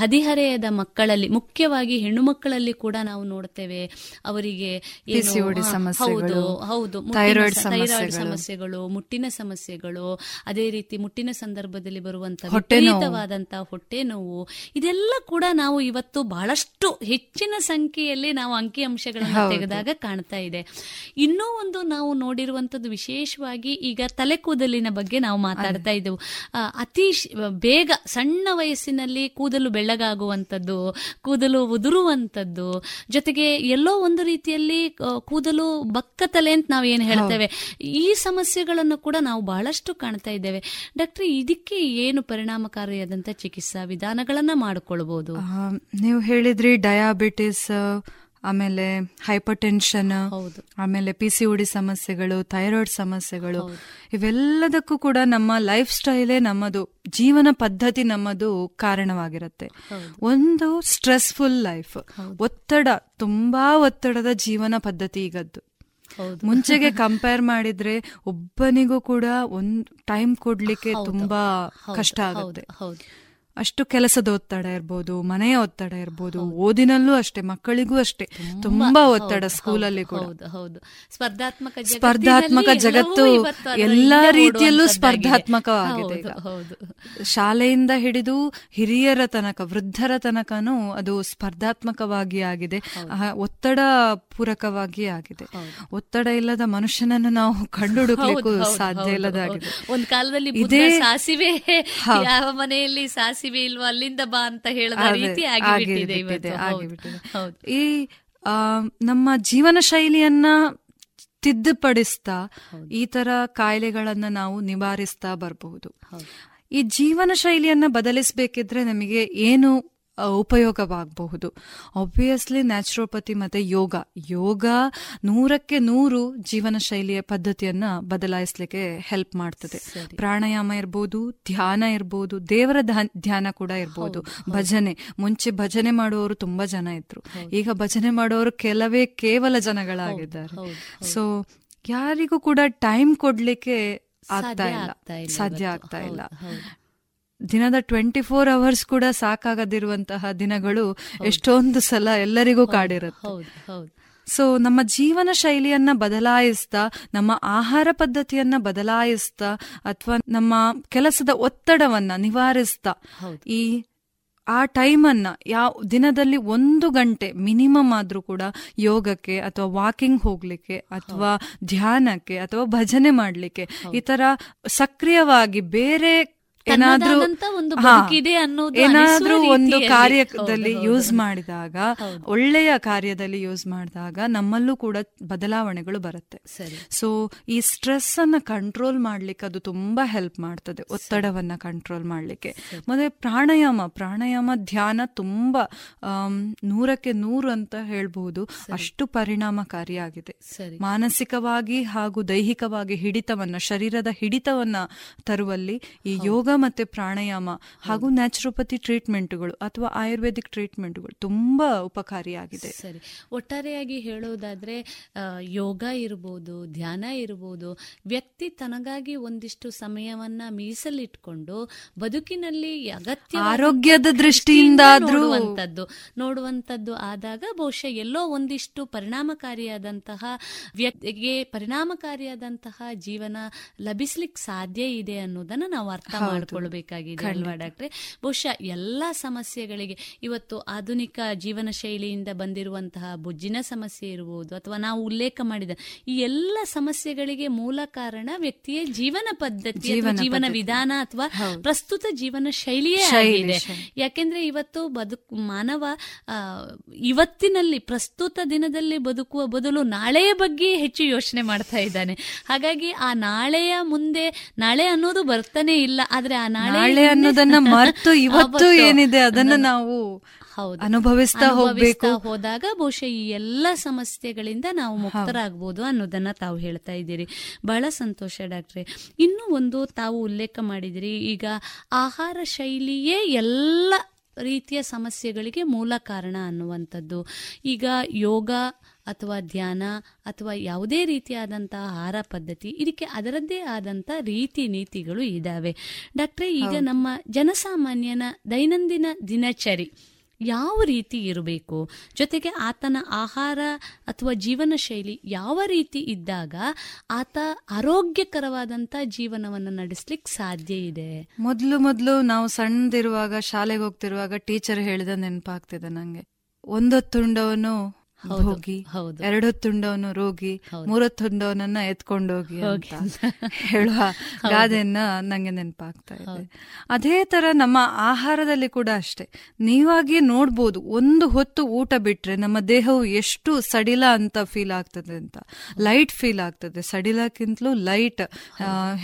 ಹದಿಹರೆಯದ ಮಕ್ಕಳಲ್ಲಿ, ಮುಖ್ಯವಾಗಿ ಹೆಣ್ಣು ಮಕ್ಕಳಲ್ಲಿ ಕೂಡ ನಾವು ನೋಡ್ತೇವೆ ಅವರಿಗೆ ಥೈರಾಯ್ಡ್ ಸಮಸ್ಯೆಗಳು, ಮುಟ್ಟಿನ ಸಮಸ್ಯೆಗಳು, ಅದೇ ರೀತಿ ಮುಟ್ಟಿನ ಸಂದರ್ಭದಲ್ಲಿ ಬರುವಂತಹ ವಿಪರೀತವಾದಂತಹ ಹೊಟ್ಟೆ ನೋವು, ಇದೆಲ್ಲ ಕೂಡ ನಾವು ಇವತ್ತು ಬಹಳಷ್ಟು ಹೆಚ್ಚಿನ ಸಂಖ್ಯೆಯಲ್ಲಿ ನಾವು ಅಂಕಿಅಂಶಗಳನ್ನು ತೆಗೆದಾಗ ಕಾಣ್ತಾ ಇದೆ. ಇನ್ನೂ ಒಂದು ನಾವು ನೋಡಿರುವಂತದ್ದು, ವಿಶೇಷವಾಗಿ ಈಗ ತಲೆಕೂದಲಿನ ಬಗ್ಗೆ ನಾವು ಮಾತಾಡ್ತಾ ಇದ್ದೆವು. ಅತಿ ಬೇಗ ಸಣ್ಣ ವಯಸ್ಸಿನಲ್ಲಿ ಕೂದಲು ಬೆಳ್ಳಗಾಗುವಂಥದ್ದು, ಕೂದಲು ಉದುರುವಂಥದ್ದು, ಜೊತೆಗೆ ಎಲ್ಲೋ ಒಂದು ರೀತಿಯಲ್ಲಿ ಕೂದಲು ಬಕ್ಕ ತಲೆ ಅಂತ ನಾವು ಏನು ಹೇಳ್ತೇವೆ, ಈ ಸಮಸ್ಯೆಗಳನ್ನು ಕೂಡ ನಾವು ಬಹಳಷ್ಟು ಕಾಣ್ತಾ ಇದ್ದೇವೆ. ಡಾಕ್ಟರ್, ಇದಕ್ಕೆ ಏನು ಪರಿಣಾಮಕಾರಿಯಾದಂಥ ಚಿಕಿತ್ಸಾ ವಿಧಾನಗಳನ್ನ ಮಾಡಿಕೊಳ್ಬಹುದು? ನೀವು ಹೇಳಿದ್ರಿ ಡಯಾಬಿಟಿಸ್, ಆಮೇಲೆ ಹೈಪರ್ ಟೆನ್ಷನ್, ಆಮೇಲೆ PCOD ಸಮಸ್ಯೆಗಳು, ಥೈರಾಯ್ಡ್ ಸಮಸ್ಯೆಗಳು, ಇವೆಲ್ಲದಕ್ಕೂ ಕೂಡ ನಮ್ಮ ಲೈಫ್ ಸ್ಟೈಲೇ, ನಮ್ಮದು ಜೀವನ ಪದ್ಧತಿ ನಮ್ಮದು ಕಾರಣವಾಗಿರುತ್ತೆ. ಒಂದು ಸ್ಟ್ರೆಸ್ಫುಲ್ ಲೈಫ್, ಒತ್ತಡ, ತುಂಬಾ ಒತ್ತಡದ ಜೀವನ ಪದ್ಧತಿ ಈಗದ್ದು. ಮುಂಚೆಗೆ ಕಂಪೇರ್ ಮಾಡಿದ್ರೆ ಒಬ್ಬನಿಗೂ ಕೂಡ ಒಂದು ಟೈಮ್ ಕೊಡ್ಲಿಕ್ಕೆ ತುಂಬಾ ಕಷ್ಟ ಆಗುತ್ತೆ. ಅಷ್ಟು ಕೆಲಸದ ಒತ್ತಡ ಇರ್ಬೋದು, ಮನೆಯ ಒತ್ತಡ ಇರ್ಬೋದು, ಓದಿನಲ್ಲೂ ಅಷ್ಟೇ, ಮಕ್ಕಳಿಗೂ ಅಷ್ಟೇ ತುಂಬಾ ಒತ್ತಡ, ಸ್ಕೂಲಲ್ಲಿ ಕೂಡ. ಸ್ಪರ್ಧಾತ್ಮಕ ಜಗತ್ತು ಎಲ್ಲಾ ರೀತಿಯಲ್ಲೂ ಸ್ಪರ್ಧಾತ್ಮಕವಾಗಿದೆ. ಶಾಲೆಯಿಂದ ಹಿಡಿದು ಹಿರಿಯರ ತನಕ, ವೃದ್ಧರ ತನಕನೂ ಅದು ಸ್ಪರ್ಧಾತ್ಮಕವಾಗಿ ಆಗಿದೆ, ಒತ್ತಡ ಪೂರಕವಾಗಿ ಆಗಿದೆ. ಒತ್ತಡ ಇಲ್ಲದ ಮನುಷ್ಯನನ್ನು ನಾವು ಕಂಡುಹುಡುಕ್ಲಿಕ್ಕೂ ಸಾಧ್ಯ ಇಲ್ಲದಾಗಿದೆ. ಒಂದು ಕಾಲದಲ್ಲಿ ಇದೇ ಸಾಸಿವೆ, ಯಾವ ಮನೆಯಲ್ಲಿ ಸಾಸಿವೆ ಇಲ್ವಾ ಅಲ್ಲಿಂದ ಬಾ ಅಂತ ಹೇಳಿದ ರೀತಿ ಆಗಿಬಿಟ್ಟಿದೆ. ಈ ನಮ್ಮ ಜೀವನ ಶೈಲಿಯನ್ನ ತಿದ್ದುಪಡಿಸ್ತಾ ಈ ತರ ಕಾಯಿಲೆಗಳನ್ನ ನಾವು ನಿವಾರಿಸ್ತಾ ಬರಬಹುದು. ಈ ಜೀವನ ಶೈಲಿಯನ್ನ ಬದಲಿಸಬೇಕಿದ್ರೆ ನಮಗೆ ಏನು ಉಪಯೋಗವಾಗಬಹುದು? ಆಬ್ವಿಯಸ್ಲಿ ನ್ಯಾಚುರೋಪತಿ ಮತ್ತು ಯೋಗ 100% ಜೀವನ ಶೈಲಿಯ ಪದ್ಧತಿಯನ್ನು ಬದಲಾಯಿಸಲಿಕ್ಕೆ ಹೆಲ್ಪ್ ಮಾಡ್ತದೆ. ಪ್ರಾಣಾಯಾಮ ಇರ್ಬೋದು, ಧ್ಯಾನ ಇರ್ಬೋದು, ದೇವರ ಧ್ಯಾನ ಕೂಡ ಇರ್ಬೋದು, ಭಜನೆ. ಮುಂಚೆ ಭಜನೆ ಮಾಡುವವರು ತುಂಬಾ ಜನ ಇದ್ರು, ಈಗ ಭಜನೆ ಮಾಡುವವರು ಕೇವಲ ಜನಗಳಾಗಿದ್ದಾರೆ. ಸೊ ಯಾರಿಗೂ ಕೂಡ ಟೈಮ್ ಕೊಡ್ಲಿಕ್ಕೆ ಸಾಧ್ಯ ಆಗ್ತಾ ಇಲ್ಲ. ದಿನದ 24 hours ಕೂಡ ಸಾಕಾಗದಿರುವಂತಹ ದಿನಗಳು ಎಷ್ಟೊಂದು ಸಲ ಎಲ್ಲರಿಗೂ ಕಾಡಿರುತ್ತೆ. ಸೊ ನಮ್ಮ ಜೀವನ ಶೈಲಿಯನ್ನ ಬದಲಾಯಿಸ್ತಾ, ನಮ್ಮ ಆಹಾರ ಪದ್ಧತಿಯನ್ನ ಬದಲಾಯಿಸ್ತಾ, ಅಥವಾ ನಮ್ಮ ಕೆಲಸದ ಒತ್ತಡವನ್ನ ನಿವಾರಿಸ್ತಾ, ಈ ಆ ಟೈಮನ್ನ ದಿನದಲ್ಲಿ 1 ಗಂಟೆ ಮಿನಿಮಮ್ ಆದ್ರೂ ಕೂಡ ಯೋಗಕ್ಕೆ ಅಥವಾ ವಾಕಿಂಗ್ ಹೋಗ್ಲಿಕ್ಕೆ ಅಥವಾ ಧ್ಯಾನಕ್ಕೆ ಅಥವಾ ಭಜನೆ ಮಾಡ್ಲಿಕ್ಕೆ, ಈ ತರ ಸಕ್ರಿಯವಾಗಿ ಬೇರೆ ಏನಾದ್ರೂ ಒಂದು ಕಾರ್ಯದಲ್ಲಿ ಯೂಸ್ ಮಾಡಿದಾಗ, ಒಳ್ಳೆಯ ಕಾರ್ಯದಲ್ಲಿ ಯೂಸ್ ಮಾಡಿದಾಗ ನಮ್ಮಲ್ಲೂ ಕೂಡ ಬದಲಾವಣೆಗಳು ಬರುತ್ತೆ. ಸೊ ಈ ಸ್ಟ್ರೆಸ್ ಅನ್ನ ಕಂಟ್ರೋಲ್ ಮಾಡ್ಲಿಕ್ಕೆ ಅದು ತುಂಬಾ ಹೆಲ್ಪ್ ಮಾಡ್ತದೆ, ಒತ್ತಡವನ್ನ ಕಂಟ್ರೋಲ್ ಮಾಡ್ಲಿಕ್ಕೆ. ಮತ್ತೆ ಪ್ರಾಣಾಯಾಮ ಧ್ಯಾನ ತುಂಬಾ 100% ಅಂತ ಹೇಳ್ಬಹುದು, ಅಷ್ಟು ಪರಿಣಾಮಕಾರಿಯಾಗಿದೆ. ಮಾನಸಿಕವಾಗಿ ಹಾಗೂ ದೈಹಿಕವಾಗಿ ಶರೀರದ ಹಿಡಿತವನ್ನ ತರುವಲ್ಲಿ ಈ ಯೋಗ ಮತ್ತೆ ಪ್ರಾಣಾಯಾಮ ಹಾಗೂ ನ್ಯಾಚುರೋಪತಿ ಟ್ರೀಟ್ಮೆಂಟ್ಗಳು ಅಥವಾ ಆಯುರ್ವೇದಿಕ್ ಟ್ರೀಟ್ಮೆಂಟ್ಗಳು ತುಂಬಾ ಉಪಕಾರಿಯಾಗಿದೆ. ಸರಿ, ಒಟ್ಟಾರೆಯಾಗಿ ಹೇಳೋದಾದ್ರೆ ಯೋಗ ಇರ್ಬೋದು, ಧ್ಯಾನ ಇರ್ಬೋದು, ವ್ಯಕ್ತಿ ತನಗಾಗಿ ಒಂದಿಷ್ಟು ಸಮಯವನ್ನ ಮೀಸಲಿಟ್ಕೊಂಡು ಬದುಕಿನಲ್ಲಿ ಅಗತ್ಯ ಆರೋಗ್ಯದ ದೃಷ್ಟಿಯಿಂದ ನೋಡುವಂತದ್ದು ಆದಾಗ ಬಹುಶಃ ಎಲ್ಲೋ ಒಂದಿಷ್ಟು ಪರಿಣಾಮಕಾರಿಯಾದಂತಹ ಜೀವನ ಲಭಿಸ್ಲಿಕ್ಕೆ ಸಾಧ್ಯ ಇದೆ ಅನ್ನೋದನ್ನ ನಾವು ಅರ್ಥ ಮಾಡಿಕೊಳ್ಬೇಕಾಗಿದೆ ಅಲ್ವಾ ಡಾಕ್ಟ್ರೆ? ಬಹುಶಃ ಎಲ್ಲ ಸಮಸ್ಯೆಗಳಿಗೆ ಇವತ್ತು ಆಧುನಿಕ ಜೀವನ ಶೈಲಿಯಿಂದ ಬಂದಿರುವಂತಹ ಬೊಜ್ಜಿನ ಸಮಸ್ಯೆ ಇರುವುದು ಅಥವಾ ನಾವು ಉಲ್ಲೇಖ ಮಾಡಿದ ಈ ಎಲ್ಲ ಸಮಸ್ಯೆಗಳಿಗೆ ಮೂಲ ಕಾರಣ ವ್ಯಕ್ತಿಯ ಜೀವನ ಪದ್ಧತಿ, ಜೀವನ ವಿಧಾನ ಅಥವಾ ಪ್ರಸ್ತುತ ಜೀವನ ಶೈಲಿಯೇ ಆಗಿದೆ. ಯಾಕೆಂದ್ರೆ ಇವತ್ತು ಮಾನವ ಇವತ್ತಿನಲ್ಲಿ ಪ್ರಸ್ತುತ ದಿನದಲ್ಲಿ ಬದುಕುವ ಬದಲು ನಾಳೆಯ ಬಗ್ಗೆ ಹೆಚ್ಚು ಯೋಚನೆ ಮಾಡ್ತಾ ಇದ್ದಾನೆ. ಹಾಗಾಗಿ ಆ ನಾಳೆಯ ಮುಂದೆ ನಾಳೆ ಅನ್ನೋದು ಬರ್ತಾನೆ ಇಲ್ಲ, ಆದ್ರೆ ಆ ನಾಳೆ ಅನ್ನೋದನ್ನ ಮರೆತು ಇವತ್ತು ಏನಿದೆ ಅದನ್ನ ನಾವು ಅನುಭವಿಸ್ತಾ ಹೋದಾಗ ಬಹುಶಃ ಈ ಎಲ್ಲ ಸಮಸ್ಯೆಗಳಿಂದ ನಾವು ಮುಕ್ತರಾಗಬಹುದು ಅನ್ನೋದನ್ನ ತಾವು ಹೇಳ್ತಾ ಇದ್ದೀರಿ. ಬಹಳ ಸಂತೋಷ ಡಾಕ್ಟ್ರೆ. ಇನ್ನೂ ಒಂದು ತಾವು ಉಲ್ಲೇಖ ಮಾಡಿದಿರಿ, ಈಗ ಆಹಾರ ಶೈಲಿಯೇ ಎಲ್ಲ ರೀತಿಯ ಸಮಸ್ಯೆಗಳಿಗೆ ಮೂಲ ಕಾರಣ ಅನ್ನುವಂಥದ್ದು. ಈಗ ಯೋಗ ಅಥವಾ ಧ್ಯಾನ ಅಥವಾ ಯಾವುದೇ ರೀತಿಯಾದಂಥ ಆಹಾರ ಪದ್ಧತಿ ಇದಕ್ಕೆ ಅದರದ್ದೇ ಆದಂಥ ರೀತಿ ನೀತಿಗಳು ಇದ್ದಾವೆ ಡಾಕ್ಟ್ರೆ. ಈಗ ನಮ್ಮ ಜನಸಾಮಾನ್ಯನ ದೈನಂದಿನ ದಿನಚರಿ ಯಾವ ರೀತಿ ಇರಬೇಕು, ಜೊತೆಗೆ ಆತನ ಆಹಾರ ಅಥವಾ ಜೀವನ ಶೈಲಿ ಯಾವ ರೀತಿ ಇದ್ದಾಗ ಆತ ಆರೋಗ್ಯಕರವಾದಂಥ ಜೀವನವನ್ನು ನಡೆಸಲಿಕ್ಕೆ ಸಾಧ್ಯ ಇದೆ? ಮೊದಲು ನಾವು ಸಣ್ಣದಿರುವಾಗ ಶಾಲೆಗೆ ಹೋಗ್ತಿರುವಾಗ ಟೀಚರ್ ಹೇಳಿದ ನೆನಪಾಗ್ತಿದೆ ನನಗೆ, ಒಂದೊತ್ತುಂಡವನು ಹೋಗಿ, ಎರಡೊತ್ತುಂಡವನು ರೋಗಿ, ಮೂರೊತ್ತುಂಡವನನ್ನ ಎತ್ಕೊಂಡೋಗಿ ಅಂತ ಹೇಳುವ ಗಾದೆಯನ್ನ ನಂಗೆ ನೆನಪಾಗ್ತಾ ಇದೆ. ಅದೇ ತರ ನಮ್ಮ ಆಹಾರದಲ್ಲಿ ಕೂಡ ಅಷ್ಟೇ. ನೀವಾಗೆ ನೋಡ್ಬೋದು, ಒಂದು ಹೊತ್ತು ಊಟ ಬಿಟ್ರೆ ನಮ್ಮ ದೇಹವು ಎಷ್ಟು ಸಡಿಲ ಅಂತ ಫೀಲ್ ಆಗ್ತದೆ ಅಂತ, ಲೈಟ್ ಫೀಲ್ ಆಗ್ತದೆ. ಸಡಿಲಕ್ಕಿಂತಲೂ ಲೈಟ್,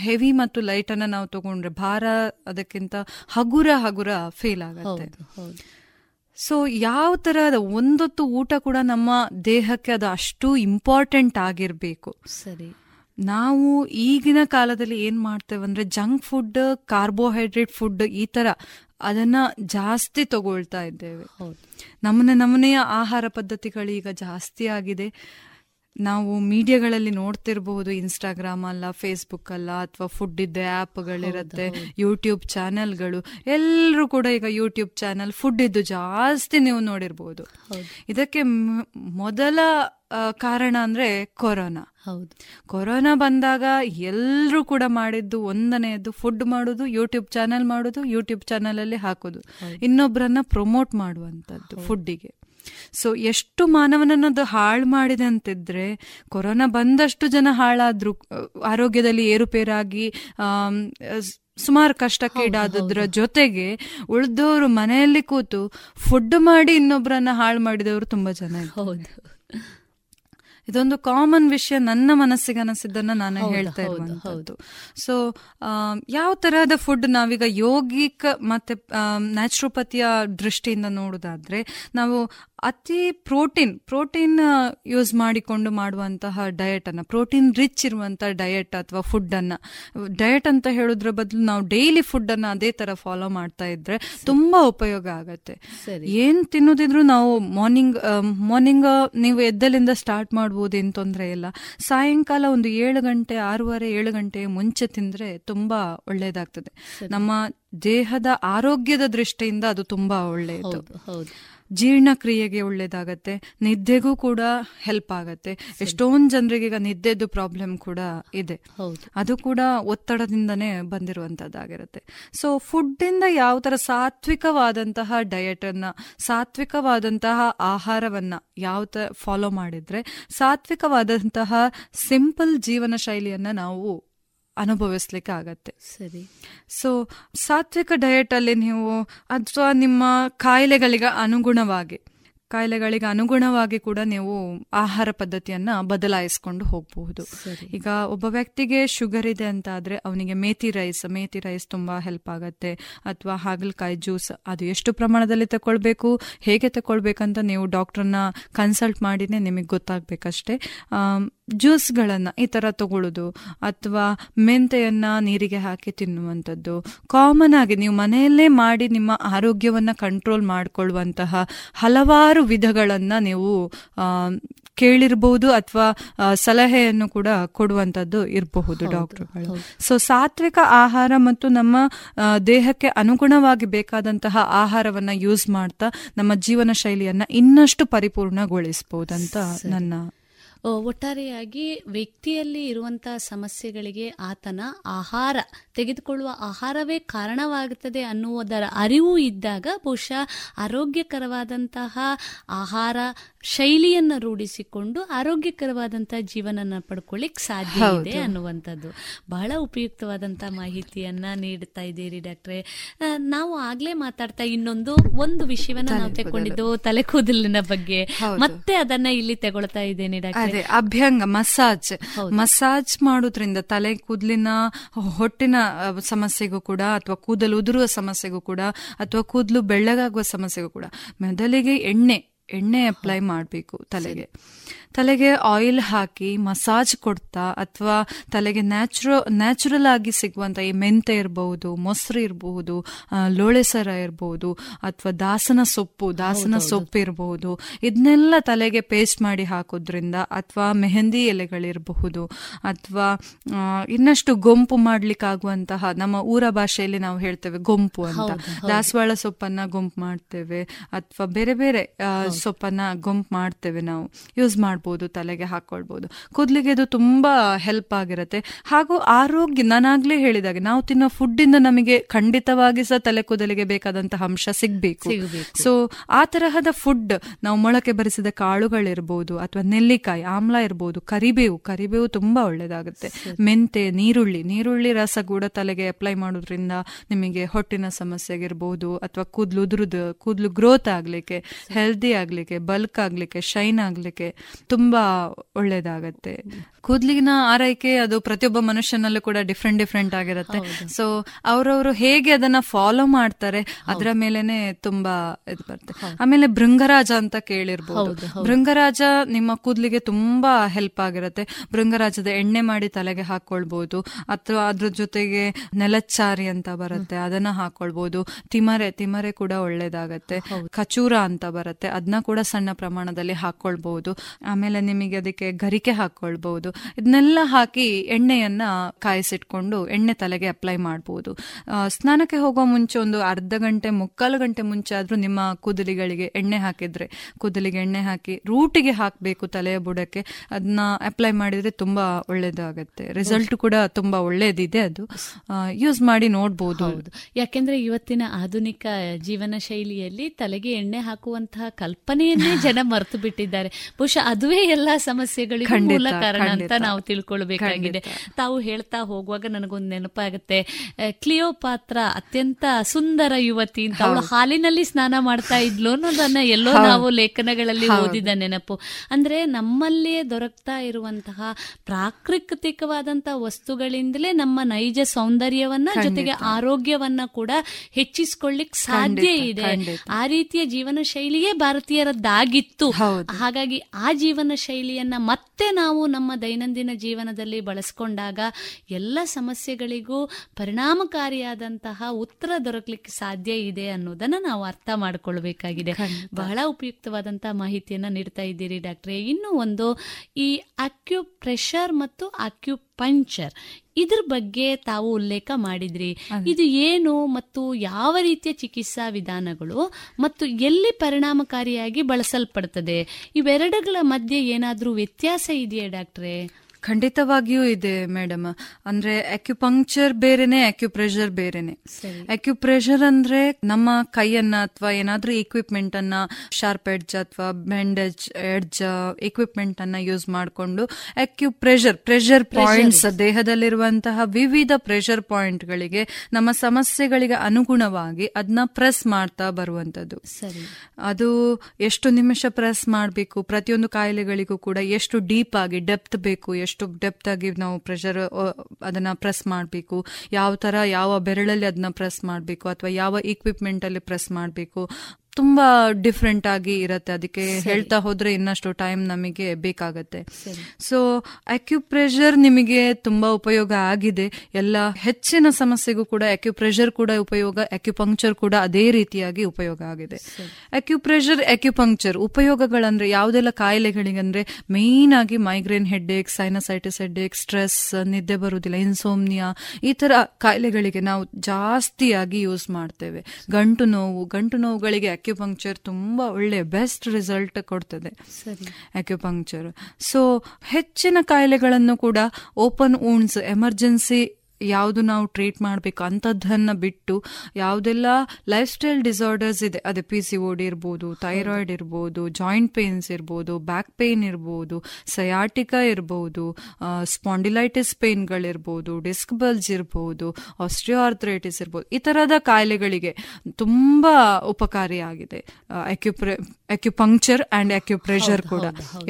ಹೆವಿ ಮತ್ತು ಲೈಟ್ ಅನ್ನ ನಾವು ತಗೊಂಡ್ರೆ ಭಾರ ಅದಕ್ಕಿಂತ ಹಗುರ ಹಗುರ ಫೀಲ್ ಆಗುತ್ತೆ. ಸೊ ಯಾವ ತರಹದ ಒಂದೊತ್ತು ಊಟ ಕೂಡ ನಮ್ಮ ದೇಹಕ್ಕೆ ಅದು ಅಷ್ಟು ಇಂಪಾರ್ಟೆಂಟ್ ಆಗಿರಬೇಕು. ಸರಿ, ನಾವು ಈಗಿನ ಕಾಲದಲ್ಲಿ ಏನ್ ಮಾಡ್ತೇವೆ ಅಂದ್ರೆ ಜಂಕ್ ಫುಡ್, ಕಾರ್ಬೋಹೈಡ್ರೇಟ್ ಫುಡ್ ಈ ತರ ಅದನ್ನ ಜಾಸ್ತಿ ತಗೊಳ್ತಾ ಇದ್ದೇವೆ. ನಮ್ಮನೆಯ ಆಹಾರ ಪದ್ಧತಿಗಳು ಈಗ ಜಾಸ್ತಿ ಆಗಿದೆ. ನಾವು ಮೀಡಿಯಾಗಳಲ್ಲಿ ನೋಡ್ತಿರ್ಬಹುದು, ಇನ್ಸ್ಟಾಗ್ರಾಮ್ ಅಲ್ಲ, ಫೇಸ್ಬುಕ್ ಅಲ್ಲ, ಅಥವಾ ಫುಡ್ ಇದ್ದ ಆ್ಯಪ್ಗಳಿರುತ್ತೆ, ಯೂಟ್ಯೂಬ್ ಚಾನೆಲ್ಗಳು, ಎಲ್ಲರೂ ಕೂಡ ಈಗ ಯೂಟ್ಯೂಬ್ ಚಾನೆಲ್ ಫುಡ್ ಇದ್ದು ಜಾಸ್ತಿ ನೀವು ನೋಡಿರ್ಬೋದು. ಇದಕ್ಕೆ ಮೊದಲ ಕಾರಣ ಅಂದ್ರೆ ಕೊರೋನಾ. ಕೊರೋನಾ ಬಂದಾಗ ಎಲ್ಲರೂ ಕೂಡ ಮಾಡಿದ್ದು ಒಂದನೆಯದ್ದು ಫುಡ್ ಮಾಡೋದು, ಯೂಟ್ಯೂಬ್ ಚಾನೆಲ್ ಮಾಡೋದು, ಯೂಟ್ಯೂಬ್ ಚಾನೆಲ್ ಅಲ್ಲಿ ಹಾಕೋದು, ಇನ್ನೊಬ್ಬರನ್ನ ಪ್ರಮೋಟ್ ಮಾಡುವಂತದ್ದು ಫುಡ್ಡಿಗೆ. ಸೊ ಎಷ್ಟು ಮಾನವನನ್ನದು ಹಾಳು ಮಾಡಿದೆ ಅಂತಿದ್ರೆ, ಕೊರೋನಾ ಬಂದಷ್ಟು ಜನ ಹಾಳಾದ್ರು, ಆರೋಗ್ಯದಲ್ಲಿ ಏರುಪೇರಾಗಿ ಸುಮಾರು ಕಷ್ಟಕ್ಕೀಡಾದದ್ರ ಜೊತೆಗೆ ಉಳಿದವರು ಮನೆಯಲ್ಲಿ ಕೂತು ಫುಡ್ ಮಾಡಿ ಇನ್ನೊಬ್ಬರನ್ನ ಹಾಳು ಮಾಡಿದವರು ತುಂಬಾ ಜನ. ಇದೊಂದು ಕಾಮನ್ ವಿಷಯ, ನನ್ನ ಮನಸ್ಸಿಗೆ ಅನಿಸಿದ್ದನ್ನ ನಾನು ಹೇಳ್ತಾ ಇರುವಂತದ್ದು. ಸೊ ಯಾವ ತರಹದ ಫುಡ್ ನಾವೀಗ ಯೋಗಿಕ ಮತ್ತೆ ನ್ಯಾಚುರೋಪತಿಯ ದೃಷ್ಟಿಯಿಂದ ನೋಡೋದಾದ್ರೆ, ನಾವು ಅತಿ ಪ್ರೋಟೀನ್ ಯೂಸ್ ಮಾಡಿಕೊಂಡು ಮಾಡುವಂತಹ ಡಯೆಟನ್ನು, ಪ್ರೋಟೀನ್ ರಿಚ್ ಇರುವಂತಹ ಡಯೆಟ್ ಅಥವಾ ಫುಡ್ಡನ್ನು, ಡಯೆಟ್ ಅಂತ ಹೇಳೋದ್ರ ಬದಲು ನಾವು ಡೈಲಿ ಫುಡ್ಡನ್ನು ಅದೇ ಥರ ಫಾಲೋ ಮಾಡ್ತಾ ಇದ್ರೆ ತುಂಬ ಉಪಯೋಗ ಆಗತ್ತೆ. ಏನು ತಿನ್ನೋದಿದ್ರು ನಾವು ಮಾರ್ನಿಂಗ್ ನೀವು ಎದ್ದಲಿಂದ ಸ್ಟಾರ್ಟ್ ಮಾಡ್ಬೋದು, ಏನು ತೊಂದರೆ ಇಲ್ಲ. ಸಾಯಂಕಾಲ ಒಂದು 7 ಗಂಟೆ, 6:30, 7 ಗಂಟೆ ಮುಂಚೆ ತಿಂದರೆ ತುಂಬ ಒಳ್ಳೆಯದಾಗ್ತದೆ. ನಮ್ಮ ದೇಹದ ಆರೋಗ್ಯದ ದೃಷ್ಟಿಯಿಂದ ಅದು ತುಂಬ ಒಳ್ಳೆಯದು. ಜೀರ್ಣಕ್ರಿಯೆಗೆ ಒಳ್ಳೇದಾಗತ್ತೆ, ನಿದ್ದೆಗೂ ಕೂಡ ಹೆಲ್ಪ್ ಆಗತ್ತೆ. ಎಷ್ಟೊಂದು ಜನರಿಗೆ ಈಗ ನಿದ್ದೆದ್ದು ಪ್ರಾಬ್ಲಮ್ ಕೂಡ ಇದೆ, ಅದು ಕೂಡ ಒತ್ತಡದಿಂದನೇ ಬಂದಿರುವಂತದ್ದಾಗಿರುತ್ತೆ. ಸೊ ಫುಡ್ಡಿಂದ ಯಾವ ತರ ಸಾತ್ವಿಕವಾದಂತಹ ಡಯೆಟನ್ನ, ಸಾತ್ವಿಕವಾದಂತಹ ಆಹಾರವನ್ನ ಯಾವ ತರ ಫಾಲೋ ಮಾಡಿದ್ರೆ ಸಾತ್ವಿಕವಾದಂತಹ ಸಿಂಪಲ್ ಜೀವನ ಶೈಲಿಯನ್ನ ನಾವು ಅನುಭವಿಸ್ಲಿಕ್ಕೆ ಆಗತ್ತೆ. ಸರಿ, ಸೊ ಸಾತ್ವಿಕ ಡಯೆಟ್ ಅಲ್ಲಿ ನೀವು ಅಥವಾ ನಿಮ್ಮ ಕಾಯಿಲೆಗಳಿಗೆ ಅನುಗುಣವಾಗಿ ಕೂಡ ನೀವು ಆಹಾರ ಪದ್ಧತಿಯನ್ನ ಬದಲಾಯಿಸ್ಕೊಂಡು ಹೋಗಬಹುದು. ಈಗ ಒಬ್ಬ ವ್ಯಕ್ತಿಗೆ ಶುಗರ್ ಇದೆ ಅಂತ ಆದ್ರೆ ಅವನಿಗೆ ಮೇಥಿ ರೈಸ್ ತುಂಬಾ ಹೆಲ್ಪ್ ಆಗತ್ತೆ, ಅಥವಾ ಹಾಗಲಕಾಯಿ ಜ್ಯೂಸ್, ಅದು ಎಷ್ಟು ಪ್ರಮಾಣದಲ್ಲಿ ತಗೊಳ್ಬೇಕು, ಹೇಗೆ ತಗೊಳ್ಬೇಕಂತ ನೀವು ಡಾಕ್ಟರ್ನ ಕನ್ಸಲ್ಟ್ ಮಾಡಿನೇ ನಿಮಗೆ ಗೊತ್ತಾಗಬೇಕಷ್ಟೇ. ಜ್ಯೂಸ್ಗಳನ್ನು ಈ ಥರ ತಗೊಳ್ಳೋದು, ಅಥವಾ ಮೆಂತೆಯನ್ನು ನೀರಿಗೆ ಹಾಕಿ ತಿನ್ನುವಂಥದ್ದು, ಕಾಮನ್ ಆಗಿ ನೀವು ಮನೆಯಲ್ಲೇ ಮಾಡಿ ನಿಮ್ಮ ಆರೋಗ್ಯವನ್ನು ಕಂಟ್ರೋಲ್ ಮಾಡಿಕೊಳ್ಳುವಂತಹ ಹಲವಾರು ವಿಧಗಳನ್ನು ನೀವು ಕೇಳಿರಬಹುದು, ಅಥವಾ ಸಲಹೆಯನ್ನು ಕೂಡ ಕೊಡುವಂಥದ್ದು ಇರಬಹುದು ಡಾಕ್ಟರ್ಗಳು. ಸೊ ಸಾತ್ವಿಕ ಆಹಾರ ಮತ್ತು ನಮ್ಮ ದೇಹಕ್ಕೆ ಅನುಗುಣವಾಗಿ ಬೇಕಾದಂತಹ ಆಹಾರವನ್ನು ಯೂಸ್ ಮಾಡ್ತಾ ನಮ್ಮ ಜೀವನ ಶೈಲಿಯನ್ನು ಇನ್ನಷ್ಟು ಪರಿಪೂರ್ಣಗೊಳಿಸಬಹುದಂತ ನನ್ನ ಒಟ್ಟಾರೆಯಾಗಿ ವ್ಯಕ್ತಿಯಲ್ಲಿ ಇರುವಂಥ ಸಮಸ್ಯೆಗಳಿಗೆ ಆತನ ಆಹಾರ ತೆಗೆದುಕೊಳ್ಳುವ ಆಹಾರವೇ ಕಾರಣವಾಗುತ್ತದೆ ಅನ್ನುವುದರ ಅರಿವು ಇದ್ದಾಗ ಬಹುಶಃ ಆರೋಗ್ಯಕರವಾದಂತಹ ಆಹಾರ ಶೈಲಿಯನ್ನು ರೂಢಿಸಿಕೊಂಡು ಆರೋಗ್ಯಕರವಾದಂತಹ ಜೀವನ ಪಡ್ಕೊಳ್ಳಿಕ್ ಸಾಧ್ಯ ಇದೆ ಅನ್ನುವಂಥದ್ದು ಬಹಳ ಉಪಯುಕ್ತವಾದಂಥ ಮಾಹಿತಿಯನ್ನ ನೀಡ್ತಾ ಇದ್ದೀರಿ ಡಾಕ್ಟ್ರೆ. ನಾವು ಆಗ್ಲೇ ಮಾತಾಡ್ತಾ ಇನ್ನೊಂದು ವಿಷಯವನ್ನು ನಾವು ತೆಗೊಂಡಿದ್ದು ತಲೆ ಕೂದಲಿನ ಬಗ್ಗೆ, ಮತ್ತೆ ಅದನ್ನ ಇಲ್ಲಿ ತಗೊಳ್ತಾ ಇದ್ದೇನೆ ಡಾಕ್ಟ್ರೆ. ಅಭ್ಯಂಗ ಮಸಾಜ್ ಮಾಡೋದ್ರಿಂದ ತಲೆ ಕೂದಲಿನ ಹೊಟ್ಟಿನ ಸಮಸ್ಯೆಗೂ ಕೂಡ, ಅಥವಾ ಕೂದಲು ಉದುರುವ ಸಮಸ್ಯೆಗೂ ಕೂಡ, ಅಥವಾ ಕೂದಲು ಬೆಳ್ಳಗಾಗುವ ಸಮಸ್ಯೆಗೂ ಕೂಡ ಮೊದಲಿಗೆ ಎಣ್ಣೆ ಅಪ್ಲೈ ಮಾಡಬೇಕು. ತಲೆಗೆ ಆಯಿಲ್ ಹಾಕಿ ಮಸಾಜ್ ಕೊಡ್ತಾ, ಅಥವಾ ತಲೆಗೆ ನ್ಯಾಚುರಲ್ ಆಗಿ ಸಿಗುವಂಥ ಈ ಮೆಂತೆ ಇರಬಹುದು, ಮೊಸರು ಇರಬಹುದು, ಲೋಳೆಸರ ಇರಬಹುದು, ಅಥವಾ ದಾಸನ ಸೊಪ್ಪು ಇರಬಹುದು, ಇದನ್ನೆಲ್ಲ ತಲೆಗೆ ಪೇಸ್ಟ್ ಮಾಡಿ ಹಾಕೋದ್ರಿಂದ, ಅಥವಾ ಮೆಹಂದಿ ಎಲೆಗಳಿರಬಹುದು, ಅಥವಾ ಇನ್ನಷ್ಟು ಗೊಂಪು ಮಾಡಲಿಕ್ಕಾಗುವಂತಹ, ನಮ್ಮ ಊರ ಭಾಷೆಯಲ್ಲಿ ನಾವು ಹೇಳ್ತೇವೆ ಗೊಂಪು ಅಂತ, ದಾಸವಾಳ ಸೊಪ್ಪನ್ನ ಗೊಂಪು ಮಾಡ್ತೇವೆ, ಅಥವಾ ಬೇರೆ ಬೇರೆ ಸೊಪ್ಪನ್ನ ಗೊಂಪು ಮಾಡ್ತೇವೆ, ನಾವು ಯೂಸ್ ಮಾಡ್ಬೋದು, ತಲೆಗೆ ಹಾಕೊಳ್ಬೋದು. ಕೂದಲಿಗೆ ಇದು ತುಂಬಾ ಹೆಲ್ಪ್ ಆಗಿರುತ್ತೆ. ಹಾಗೂ ಆರೋಗ್ಯ, ನಾನಾಗ್ಲೇ ಹೇಳಿದಾಗೆ, ನಾವು ತಿನ್ನೋ ಫುಡ್ ಇಂದ ನಮಗೆ ಖಂಡಿತವಾಗಿ ಸಹ ತಲೆ ಕೂದಲಿಗೆ ಬೇಕಾದಂತಹ ಅಂಶ ಸಿಗ್ಬೇಕು. ಸೊ ಆ ತರಹದ ಫುಡ್, ನಾವು ಮೊಳಕೆ ಬರಿಸಿದ ಕಾಳುಗಳಿರ್ಬೋದು, ಅಥವಾ ನೆಲ್ಲಿಕಾಯಿ, ಆಮ್ಲ ಇರ್ಬೋದು, ಕರಿಬೇವು ತುಂಬಾ ಒಳ್ಳೇದಾಗುತ್ತೆ, ಮೆಂತೆ, ನೀರುಳ್ಳಿ ರಸ ಕೂಡ ತಲೆಗೆ ಅಪ್ಲೈ ಮಾಡೋದ್ರಿಂದ ನಿಮಗೆ ಹೊಟ್ಟಿನ ಸಮಸ್ಯೆಗಿರ್ಬೋದು, ಅಥವಾ ಕೂದಲು ಗ್ರೋತ್ ಆಗ್ಲಿಕ್ಕೆ, ಹೆಲ್ದಿ ಆಗ್ಲಿಕ್ಕೆ, ಬಲ್ಕ್ ಆಗ್ಲಿಕ್ಕೆ, ಶೈನ್ ಆಗ್ಲಿಕ್ಕೆ ತುಂಬಾ ಒಳ್ಳೇದಾಗತ್ತೆ. ಕೂದಲಿನ ಆರೈಕೆ ಅದು ಪ್ರತಿಯೊಬ್ಬ ಮನುಷ್ಯನಲ್ಲೂ ಕೂಡ ಡಿಫ್ರೆಂಟ್ ಆಗಿರುತ್ತೆ. ಸೊ ಅವರವರು ಹೇಗೆ ಅದನ್ನ ಫಾಲೋ ಮಾಡ್ತಾರೆ ಅದರ ಮೇಲೆನೆ ತುಂಬಾ ಇದು ಬರುತ್ತೆ. ಆಮೇಲೆ ಭೃಂಗರಾಜ ಅಂತ ಕೇಳಿರ್ಬೋದು. ಭೃಂಗರಾಜ ನಿಮ್ಮ ಕೂದಲಿಗೆ ತುಂಬಾ ಹೆಲ್ಪ್ ಆಗಿರುತ್ತೆ. ಭೃಂಗರಾಜದ ಎಣ್ಣೆ ಮಾಡಿ ತಲೆಗೆ ಹಾಕೊಳ್ಬಹುದು, ಅಥವಾ ಅದ್ರ ಜೊತೆಗೆ ನೆಲಚ್ಚಾರಿ ಅಂತ ಬರುತ್ತೆ, ಅದನ್ನ ಹಾಕೊಳ್ಬಹುದು. ತಿಮರೆ ಕೂಡ ಒಳ್ಳೇದಾಗತ್ತೆ. ಕಚೂರ ಅಂತ ಬರುತ್ತೆ, ಅದನ್ನ ಕೂಡ ಸಣ್ಣ ಪ್ರಮಾಣದಲ್ಲಿ ಹಾಕೊಳ್ಬಹುದು. ಆಮೇಲೆ ನಿಮಗೆ ಅದಕ್ಕೆ ಗರಿಕೆ ಹಾಕೊಳ್ಬಹುದು. ಇದನ್ನೆಲ್ಲ ಹಾಕಿ ಎಣ್ಣೆಯನ್ನ ಕಾಯಿಸಿಟ್ಕೊಂಡು ಎಣ್ಣೆ ತಲೆಗೆ ಅಪ್ಲೈ ಮಾಡಬಹುದು. ಸ್ನಾನಕ್ಕೆ ಹೋಗೋ ಮುಂಚೆ ಒಂದು ಅರ್ಧ ಗಂಟೆ, ಮುಕ್ಕಾಲು ಗಂಟೆ ಮುಂಚೆ ಆದ್ರೂ ನಿಮ್ಮ ಕೂದಲಿಗಳಿಗೆ ಎಣ್ಣೆ ಹಾಕಿದ್ರೆ, ಕೂದಲಿಗೆ ಎಣ್ಣೆ ಹಾಕಿ ರೂಟಿಗೆ ಹಾಕಬೇಕು, ತಲೆಯ ಬುಡಕ್ಕೆ. ಅದನ್ನ ಅಪ್ಲೈ ಮಾಡಿದ್ರೆ ತುಂಬಾ ಒಳ್ಳೇದಾಗತ್ತೆ. ರಿಸಲ್ಟ್ ಕೂಡ ತುಂಬಾ ಒಳ್ಳೇದಿದೆ, ಅದು ಯೂಸ್ ಮಾಡಿ ನೋಡ್ಬೋದು. ಯಾಕೆಂದ್ರೆ ಇವತ್ತಿನ ಆಧುನಿಕ ಜೀವನ ಶೈಲಿಯಲ್ಲಿ ತಲೆಗೆ ಎಣ್ಣೆ ಹಾಕುವಂತಹ ಕಲ್ಪನೆಯನ್ನೇ ಜನ ಮರೆತು ಬಿಟ್ಟಿದ್ದಾರೆ. ಬಹುಶಃ ಅದುವೇ ಎಲ್ಲಾ ಸಮಸ್ಯೆಗಳಿಗೆ ಮೂಲ ಕಾರಣ ಅಂತ ನಾವು ತಿಳ್ಕೊಳ್ಬೇಕಾಗಿದೆ. ತಾವು ಹೇಳ್ತಾ ಹೋಗುವಾಗ ನನಗೊಂದು ನೆನಪಾಗುತ್ತೆ, ಕ್ಲಿಯೋಪಾತ್ರ ಅತ್ಯಂತ ಸುಂದರ ಯುವತಿ ಅಂತ, ಅವಳು ಹಾಲಿನಲ್ಲಿ ಸ್ನಾನ ಮಾಡ್ತಾ ಇದ್ಲು ಅನ್ನೋದನ್ನ ಎಲ್ಲೋ ನಾವು ಲೇಖನಗಳಲ್ಲಿ ಓದಿದ ನೆನಪು. ಅಂದ್ರೆ ನಮ್ಮಲ್ಲಿಯೇ ದೊರಕ್ತಾ ಇರುವಂತಹ ಪ್ರಾಕೃತಿಕವಾದಂತಹ ವಸ್ತುಗಳಿಂದಲೇ ನಮ್ಮ ನೈಜ ಸೌಂದರ್ಯವನ್ನ, ಜೊತೆಗೆ ಆರೋಗ್ಯವನ್ನ ಕೂಡ ಹೆಚ್ಚಿಸಿಕೊಳ್ಳಿಕ್ ಸಾಧ್ಯ ಇದೆ. ಆ ರೀತಿಯ ಜೀವನ ಶೈಲಿಯೇ ಭಾರತೀಯರದ್ದಾಗಿತ್ತು. ಹಾಗಾಗಿ ಆ ಜೀವನ ಶೈಲಿಯನ್ನ ಮತ್ತೆ ನಾವು ನಮ್ಮ ದೈನಂದಿನ ಜೀವನದಲ್ಲಿ ಬಳಸಿಕೊಂಡಾಗ ಎಲ್ಲ ಸಮಸ್ಯೆಗಳಿಗೂ ಪರಿಣಾಮಕಾರಿಯಾದಂತಹ ಉತ್ತರ ದೊರಕಲಿಕ್ಕೆ ಸಾಧ್ಯ ಇದೆ ಅನ್ನೋದನ್ನ ನಾವು ಅರ್ಥ ಮಾಡಿಕೊಳ್ಬೇಕಾಗಿದೆ. ಬಹಳ ಉಪಯುಕ್ತವಾದಂತಹ ಮಾಹಿತಿಯನ್ನ ನೀಡ್ತಾ ಇದ್ದೀರಿ ಡಾಕ್ಟ್ರೆ. ಇನ್ನು ಒಂದು, ಈ ಅಕ್ಯುಪ್ರೆಷರ್ ಮತ್ತು ಅಕ್ಯುಪಂಕ್ಚರ್, ಇದ್ರ ಬಗ್ಗೆ ತಾವು ಉಲ್ಲೇಖ ಮಾಡಿದ್ರಿ. ಇದು ಏನು ಮತ್ತು ಯಾವ ರೀತಿಯ ಚಿಕಿತ್ಸಾ ವಿಧಾನಗಳು ಮತ್ತು ಎಲ್ಲಿ ಪರಿಣಾಮಕಾರಿಯಾಗಿ ಬಳಸಲ್ಪಡ್ತದೆ? ಇವೆರಡುಗಳ ಮಧ್ಯೆ ಏನಾದರೂ ವ್ಯತ್ಯಾಸ ಇದೆಯೇ ಡಾಕ್ಟ್ರೆ? ಖಂಡಿತವಾಗಿಯೂ ಇದೆ ಮೇಡಮ್. ಅಂದ್ರೆ ಅಕ್ಯುಪಂಕ್ಚರ್ ಬೇರೆನೆ, ಅಕ್ಯುಪ್ರೆಷರ್ ಬೇರೆನೆ. ಅಕ್ಯುಪ್ರೆಷರ್ ಅಂದ್ರೆ ನಮ್ಮ ಕೈಯನ್ನ ಅಥವಾ ಏನಾದ್ರೂ ಇಕ್ವಿಪ್ಮೆಂಟ್ ಅನ್ನ, ಶಾರ್ಪ್ ಎಡ್ಜ್ ಅಥವಾ ಬ್ಯಾಂಡೇಜ್ ಎಡ್ಜ್ ಇಕ್ವಿಪ್ಮೆಂಟ್ ಅನ್ನ ಯೂಸ್ ಮಾಡಿಕೊಂಡು ಪ್ರೆಷರ್ ಪಾಯಿಂಟ್ಸ್, ದೇಹದಲ್ಲಿರುವಂತಹ ವಿವಿಧ ಪ್ರೆಷರ್ ಪಾಯಿಂಟ್ ಗಳಿಗೆ ನಮ್ಮ ಸಮಸ್ಯೆಗಳಿಗೆ ಅನುಗುಣವಾಗಿ ಅದನ್ನ ಪ್ರೆಸ್ ಮಾಡ್ತಾ ಬರುವಂತದ್ದು. ಅದು ಎಷ್ಟು ನಿಮಿಷ ಪ್ರೆಸ್ ಮಾಡಬೇಕು, ಪ್ರತಿಯೊಂದು ಕಾಯಿಲೆಗಳಿಗೂ ಕೂಡ ಎಷ್ಟು ಡೀಪ್ ಆಗಿ ಡೆಪ್ತ್ ಬೇಕು, ಎಷ್ಟು ಡೆಪ್ತ್ ಆಗಿ ನಾವು ಪ್ರೆಷರ್ ಅದನ್ನ ಪ್ರೆಸ್ ಮಾಡಬೇಕು, ಯಾವ ತರ, ಯಾವ ಬೆರಳಲ್ಲಿ ಅದನ್ನ ಪ್ರೆಸ್ ಮಾಡಬೇಕು, ಅಥವಾ ಯಾವ ಇಕ್ವಿಪ್ಮೆಂಟ್ ಅಲ್ಲಿ ಪ್ರೆಸ್ ಮಾಡಬೇಕು, ತುಂಬಾ ಡಿಫ್ರೆಂಟ್ ಆಗಿ ಇರುತ್ತೆ. ಅದಕ್ಕೆ ಹೇಳ್ತಾ ಹೋದ್ರೆ ಇನ್ನಷ್ಟು ಟೈಮ್ ನಮಗೆ ಬೇಕಾಗತ್ತೆ. ಸೊ ಅಕ್ಯುಪ್ರೆಷರ್ ನಿಮಗೆ ತುಂಬಾ ಉಪಯೋಗ ಆಗಿದೆ. ಎಲ್ಲ ಹೆಚ್ಚಿನ ಸಮಸ್ಯೆಗೂ ಕೂಡ ಅಕ್ಯುಪ್ರೆಷರ್ ಕೂಡ ಉಪಯೋಗ, ಅಕ್ಯುಪಂಕ್ಚರ್ ಕೂಡ ಅದೇ ರೀತಿಯಾಗಿ ಉಪಯೋಗ ಆಗಿದೆ. ಅಕ್ಯುಪಂಕ್ಚರ್ ಉಪಯೋಗಗಳಂದ್ರೆ ಯಾವುದೆಲ್ಲ ಕಾಯಿಲೆಗಳಿಗಂದ್ರೆ ಮೇನ್ ಆಗಿ migraine headache, sinusitis headache, stress, ನಿದ್ದೆ ಬರುವುದಿಲ್ಲ, ಇನ್ಸೋಮ್ನಿಯಾ, ಈ ತರ ಕಾಯಿಲೆಗಳಿಗೆ ನಾವು ಜಾಸ್ತಿಯಾಗಿ ಯೂಸ್ ಮಾಡ್ತೇವೆ. ಗಂಟು ನೋವುಗಳಿಗೆ ಆಕ್ಯುಪಂಕ್ಚರ್ ತುಂಬ ಒಳ್ಳೆ ಬೆಸ್ಟ್ ರಿಸಲ್ಟ್ ಕೊಡ್ತದೆ ಆಕ್ಯುಪಂಕ್ಚರ್. ಸೊ ಹೆಚ್ಚಿನ ಕಾಯಿಲೆಗಳನ್ನು ಕೂಡ ಓಪನ್ ವೂಂಡ್ಸ್ ಎಮರ್ಜೆನ್ಸಿ ಯಾವುದು ನಾವು ಟ್ರೀಟ್ ಮಾಡಬೇಕು ಅಂಥದ್ದನ್ನು ಬಿಟ್ಟು ಯಾವುದೆಲ್ಲ ಲೈಫ್ ಸ್ಟೈಲ್ ಡಿಸಾರ್ಡರ್ಸ್ ಇದೆ, ಅದೇ PCOD ಇರ್ಬೋದು, ಥೈರಾಯ್ಡ್ ಇರ್ಬೋದು, ಜಾಯಿಂಟ್ ಪೇನ್ಸ್ ಇರ್ಬೋದು, ಬ್ಯಾಕ್ ಪೇನ್ ಇರ್ಬೋದು, ಸಯಾಟಿಕಾ ಇರ್ಬೋದು, ಸ್ಪಾಂಡಿಲೈಟಿಸ್ ಪೇನ್ಗಳಿರ್ಬೋದು, ಡಿಸ್ಕ್ ಬಲ್ಜ್ ಇರ್ಬೋದು, ಆಸ್ಟಿಯೋಆರ್ಥ್ರೈಟಿಸ್ ಇರ್ಬೋದು, ಈ ಥರದ ಕಾಯಿಲೆಗಳಿಗೆ ತುಂಬ ಉಪಕಾರಿಯಾಗಿದೆ ಆಕ್ಯುಪಂಕ್ಚರ್ ಆ್ಯಂಡ್ ಆಕ್ಯುಪ್ರೆಷರ್ ಕೂಡ.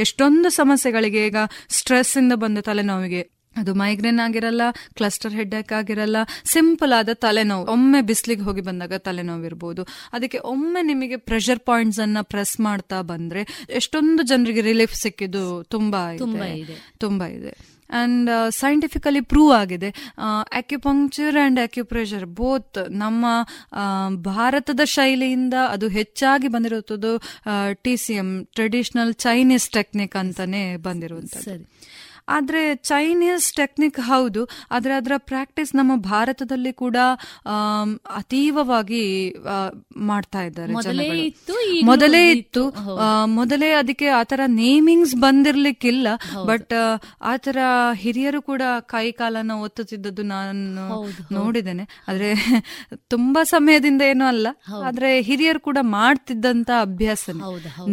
ಎಷ್ಟೊಂದು ಸಮಸ್ಯೆಗಳಿಗೆ, ಈಗ ಸ್ಟ್ರೆಸ್ಸಿಂದ ಬಂದ ತಲೆನೋವಿಗೆ ಅದು ಮೈಗ್ರೇನ್ ಆಗಿರಲ್ಲ, ಕ್ಲಸ್ಟರ್ ಹೆಡ್ಡೇಕ್ ಆಗಿರಲ್ಲ, ಸಿಂಪಲ್ ಆದ ತಲೆನೋವು, ಒಮ್ಮೆ ಬಿಸಿಲಿಗೆ ಹೋಗಿ ಬಂದಾಗ ತಲೆನೋವು ಇರ್ಬೋದು. ಅದಕ್ಕೆ ಒಮ್ಮೆ ನಿಮಗೆ ಪ್ರೆಷರ್ ಪಾಯಿಂಟ್ಸ್ ಅನ್ನ ಪ್ರೆಸ್ ಮಾಡ್ತಾ ಬಂದ್ರೆ ಎಷ್ಟೊಂದು ಜನರಿಗೆ ರಿಲೀಫ್ ಸಿಕ್ಕಿದ್ದು ತುಂಬಾ ಇದೆ ಆ್ಯಂಡ್ ಸೈಂಟಿಫಿಕಲಿ ಪ್ರೂವ್ ಆಗಿದೆ. ಆಕ್ಯುಪಂಕ್ಚರ್ ಆ್ಯಂಡ್ ಆಕ್ಯುಪ್ರೆಷರ್ ಬೋತ್ ನಮ್ಮ ಭಾರತದ ಶೈಲಿಯಿಂದ ಅದು ಹೆಚ್ಚಾಗಿ ಬಂದಿರುವಂಥದ್ದು TCM, ಟ್ರೆಡಿಷನಲ್ ಚೈನೀಸ್ ಟೆಕ್ನಿಕ್ ಅಂತಾನೆ ಬಂದಿರುವಂಥದ್ದು. ಆದರೆ ಚೈನೀಸ್ ಟೆಕ್ನಿಕ್ ಹೌದು, ಆದರೆ ಅದರ ಪ್ರಾಕ್ಟೀಸ್ ನಮ್ಮ ಭಾರತದಲ್ಲಿ ಕೂಡ ಅತೀವವಾಗಿ ಮಾಡ್ತಾ ಇದ್ದಾರೆ. ಮೊದಲೇ ಅದಕ್ಕೆ ಆ ಥರ ನೇಮಿಂಗ್ಸ್ ಬಂದಿರಲಿಕ್ಕಿಲ್ಲ, ಬಟ್ ಆ ಥರ ಹಿರಿಯರು ಕೂಡ ಕೈ ಕಾಲನ್ನು ಒತ್ತುತ್ತಿದ್ದದ್ದು ನಾನು ನೋಡಿದ್ದೇನೆ. ಆದರೆ ತುಂಬಾ ಸಮಯದಿಂದ ಏನೂ ಅಲ್ಲ, ಆದರೆ ಹಿರಿಯರು ಕೂಡ ಮಾಡ್ತಿದ್ದಂತ ಅಭ್ಯಾಸ,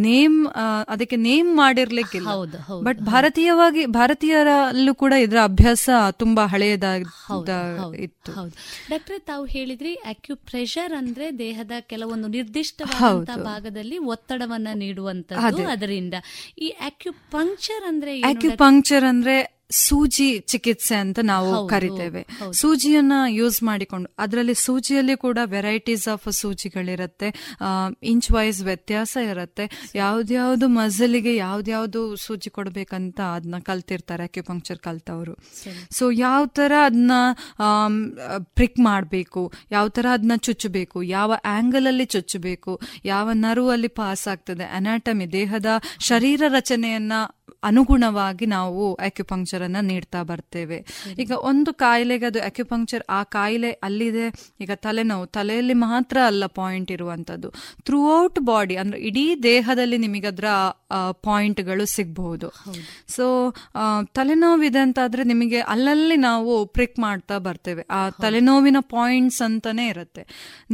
ನೇಮ್ ಅದಕ್ಕೆ ನೇಮ್ ಮಾಡಿರ್ಲಿಕ್ಕಿಲ್ಲ. ಬಟ್ ಭಾರತೀಯರಲ್ಲೂ ಕೂಡ ಇದರ ಅಭ್ಯಾಸ ತುಂಬಾ ಹಳೆಯದಾಗಿ ಇತ್ತು. ಡಾಕ್ಟರ್, ತಾವು ಹೇಳಿದ್ರಿ ಆಕ್ಯುಪ್ರೆಷರ್ ಅಂದ್ರೆ ದೇಹದ ಕೆಲವೊಂದು ನಿರ್ದಿಷ್ಟವಾದ ಭಾಗದಲ್ಲಿ ಒತ್ತಡವನ್ನ ನೀಡುವಂತದ್ದು. ಅದರಿಂದ ಈ ಆಕ್ಯುಪಂಕ್ಚರ್ ಅಂದ್ರೆ ಸೂಜಿ ಚಿಕಿತ್ಸೆ ಅಂತ ನಾವು ಕರಿತೇವೆ. ಸೂಜಿಯನ್ನ ಯೂಸ್ ಮಾಡಿಕೊಂಡು, ಅದರಲ್ಲಿ ಸೂಜಿಯಲ್ಲಿ ಕೂಡ ವೆರೈಟೀಸ್ ಆಫ್ ಸೂಜಿಗಳಿರುತ್ತೆ, ಇಂಚ್ ವೈಸ್ ವ್ಯತ್ಯಾಸ ಇರುತ್ತೆ. ಯಾವ್ದ್ಯಾವ್ದು ಮಸಲಿಗೆ ಯಾವ್ದ್ಯಾವ್ದು ಸೂಜಿ ಕೊಡಬೇಕಂತ ಅದನ್ನ ಕಲ್ತಿರ್ತಾರೆ ಆಕ್ಯುಪಂಕ್ಚರ್ ಕಲ್ತವರು. ಸೊ ಯಾವ ಥರ ಅದನ್ನ ಪ್ರಿಕ್ ಮಾಡಬೇಕು, ಯಾವ ಥರ ಅದನ್ನ ಚುಚ್ಚಬೇಕು, ಯಾವ ಆ್ಯಂಗಲಲ್ಲಿ ಚುಚ್ಚಬೇಕು, ಯಾವ ನರುವಲ್ಲಿ ಪಾಸ್ ಆಗ್ತದೆ, ಅನಾಟಮಿ ದೇಹದ ಶರೀರ ರಚನೆಯನ್ನ ಅನುಗುಣವಾಗಿ ನಾವು ಆಕ್ಯುಪಂಕ್ಚರ್ ಅನ್ನ ನೀಡ್ತಾ ಬರ್ತೇವೆ. ಈಗ ಒಂದು ಕಾಯಿಲೆಗೆ ಅದು ಆಕ್ಯುಪಂಕ್ಚರ್, ಆ ಕಾಯಿಲೆ ಅಲ್ಲಿದೆ, ಈಗ ತಲೆನೋವು ತಲೆಯಲ್ಲಿ ಮಾತ್ರ ಅಲ್ಲ ಪಾಯಿಂಟ್ ಇರುವಂಥದ್ದು, ಥ್ರೂ ಔಟ್ ಬಾಡಿ ಅಂದ್ರೆ ಇಡೀ ದೇಹದಲ್ಲಿ ನಿಮಗೆ ಅದರ ಪಾಯಿಂಟ್ಗಳು ಸಿಗಬಹುದು. ಸೊ ತಲೆನೋವಿದೆ ಅಂತಾದ್ರೆ ನಿಮಗೆ ಅಲ್ಲಲ್ಲಿ ನಾವು ಪ್ರಿಕ್ ಮಾಡ್ತಾ ಬರ್ತೇವೆ, ಆ ತಲೆನೋವಿನ ಪಾಯಿಂಟ್ಸ್ ಅಂತಾನೆ ಇರುತ್ತೆ.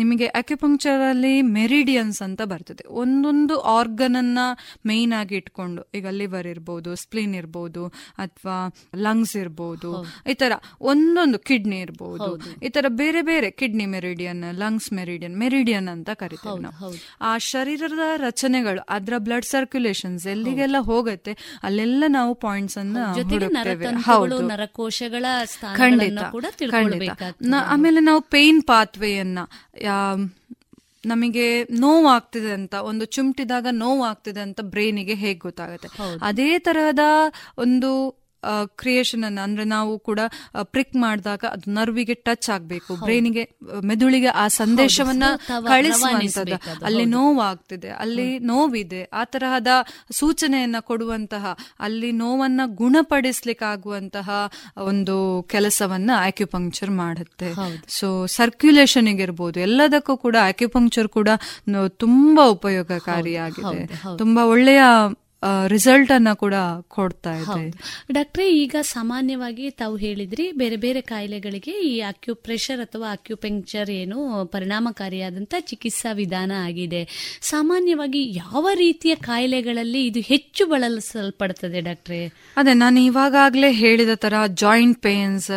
ನಿಮಗೆ ಆಕ್ಯುಪಂಕ್ಚರ್ ಅಲ್ಲಿ ಮೆರಿಡಿಯನ್ಸ್ ಅಂತ ಬರ್ತದೆ, ಒಂದೊಂದು ಆರ್ಗನ್ ಅನ್ನ ಮೇನ್ ಆಗಿ ಇಟ್ಕೊಂಡು. ಈಗ ಲಿವರ್ ಇರ್ಬೋದು, ಸ್ಪ್ಲೀನ್ ಇರ್ಬೋದು, ಅಥವಾ ಲಂಗ್ಸ್ ಇರ್ಬೋದು, ಈ ತರ ಒಂದೊಂದು ಕಿಡ್ನಿ ಇರ್ಬೋದು, ಈ ತರ ಬೇರೆ ಬೇರೆ ಕಿಡ್ನಿ ಮೆರಿಡಿಯನ್, ಲಂಗ್ಸ್ ಮೆರಿಡಿಯನ್ ಅಂತ ಕರಿತೀವಿ ನಾವು. ಆ ಶರೀರದ ರಚನೆಗಳು, ಅದರ ಬ್ಲಡ್ ಸರ್ಕ್ಯುಲೇಷನ್ಸ್ ಎಲ್ಲಿಗೆಲ್ಲ ಹೋಗುತ್ತೆ ಅಲ್ಲೆಲ್ಲ ನಾವು ಪಾಯಿಂಟ್ಸ್ ಅನ್ನ ನರಕೋಶಗಳ ಖಂಡಿತ. ಆಮೇಲೆ ನಾವು ಪೇನ್ ಪಾತ್ವೇಯನ್ನ, ನಮಗೆ ನೋವಾಗ್ತಿದೆ ಅಂತ, ಒಂದು ಚುಮ್ಟಿದಾಗ ನೋವಾಗ್ತಿದೆ ಅಂತ ಬ್ರೈನಿಗೆ ಹೇಗೆ ಗೊತ್ತಾಗುತ್ತೆ, ಅದೇ ತರಹದ ಒಂದು ಕ್ರಿಯೇಷನ್ ಅನ್ನ, ಅಂದ್ರೆ ನಾವು ಕೂಡ ಪ್ರಿಕ್ ಮಾಡಿದಾಗ ಅದು ನರ್ವಿಗೆ ಟಚ್ ಆಗ್ಬೇಕು, ಬ್ರೈನಿಗೆ ಮೆದುಳಿಗೆ ಆ ಸಂದೇಶವನ್ನ ಕಳಿಸುವಂತದ್ದು, ಅಲ್ಲಿ ನೋವಾಗ್ತಿದೆ, ಅಲ್ಲಿ ನೋವಿದೆ, ಆ ತರಹದ ಸೂಚನೆಯನ್ನ ಕೊಡುವಂತಹ, ಅಲ್ಲಿ ನೋವನ್ನ ಗುಣಪಡಿಸ್ಲಿಕ್ಕಾಗುವಂತಹ ಒಂದು ಕೆಲಸವನ್ನ ಆಕ್ಯುಪಂಕ್ಚರ್ ಮಾಡುತ್ತೆ. ಸೊ ಸರ್ಕ್ಯುಲೇಷನ್ ಇರ್ಬೋದು, ಎಲ್ಲದಕ್ಕೂ ಕೂಡ ಆಕ್ಯುಪಂಕ್ಚರ್ ಕೂಡ ತುಂಬಾ ಉಪಯೋಗಕಾರಿಯಾಗಿದೆ, ತುಂಬಾ ಒಳ್ಳೆಯ ರಿಸಲ್ಟ್ ಅನ್ನ ಕೂಡ ಕೊಡ್ತಾ ಇದೆ. ಡಾಕ್ಟ್ರೇ, ಈಗ ಸಾಮಾನ್ಯವಾಗಿ ತಾವು ಹೇಳಿದ್ರಿ ಬೇರೆ ಬೇರೆ ಕಾಯಿಲೆಗಳಿಗೆ ಈ ಆಕ್ಯುಪ್ರೆಷರ್ ಅಥವಾ ಆಕ್ಯುಪಂಕ್ಚರ್ ಏನು ಪರಿಣಾಮಕಾರಿಯಾದಂತಹ ಚಿಕಿತ್ಸಾ ವಿಧಾನ ಆಗಿದೆ. ಸಾಮಾನ್ಯವಾಗಿ ಯಾವ ರೀತಿಯ ಕಾಯಿಲೆಗಳಲ್ಲಿ ಇದು ಹೆಚ್ಚು ಬಳಸಲ್ಪಡ್ತದೆ ಡಾಕ್ಟ್ರೇ? ಅದೇ ನಾನು ಇವಾಗಲೇ ಹೇಳಿದ ತರ ಜಾಯಿಂಟ್ ಪೇನ್ಸ್,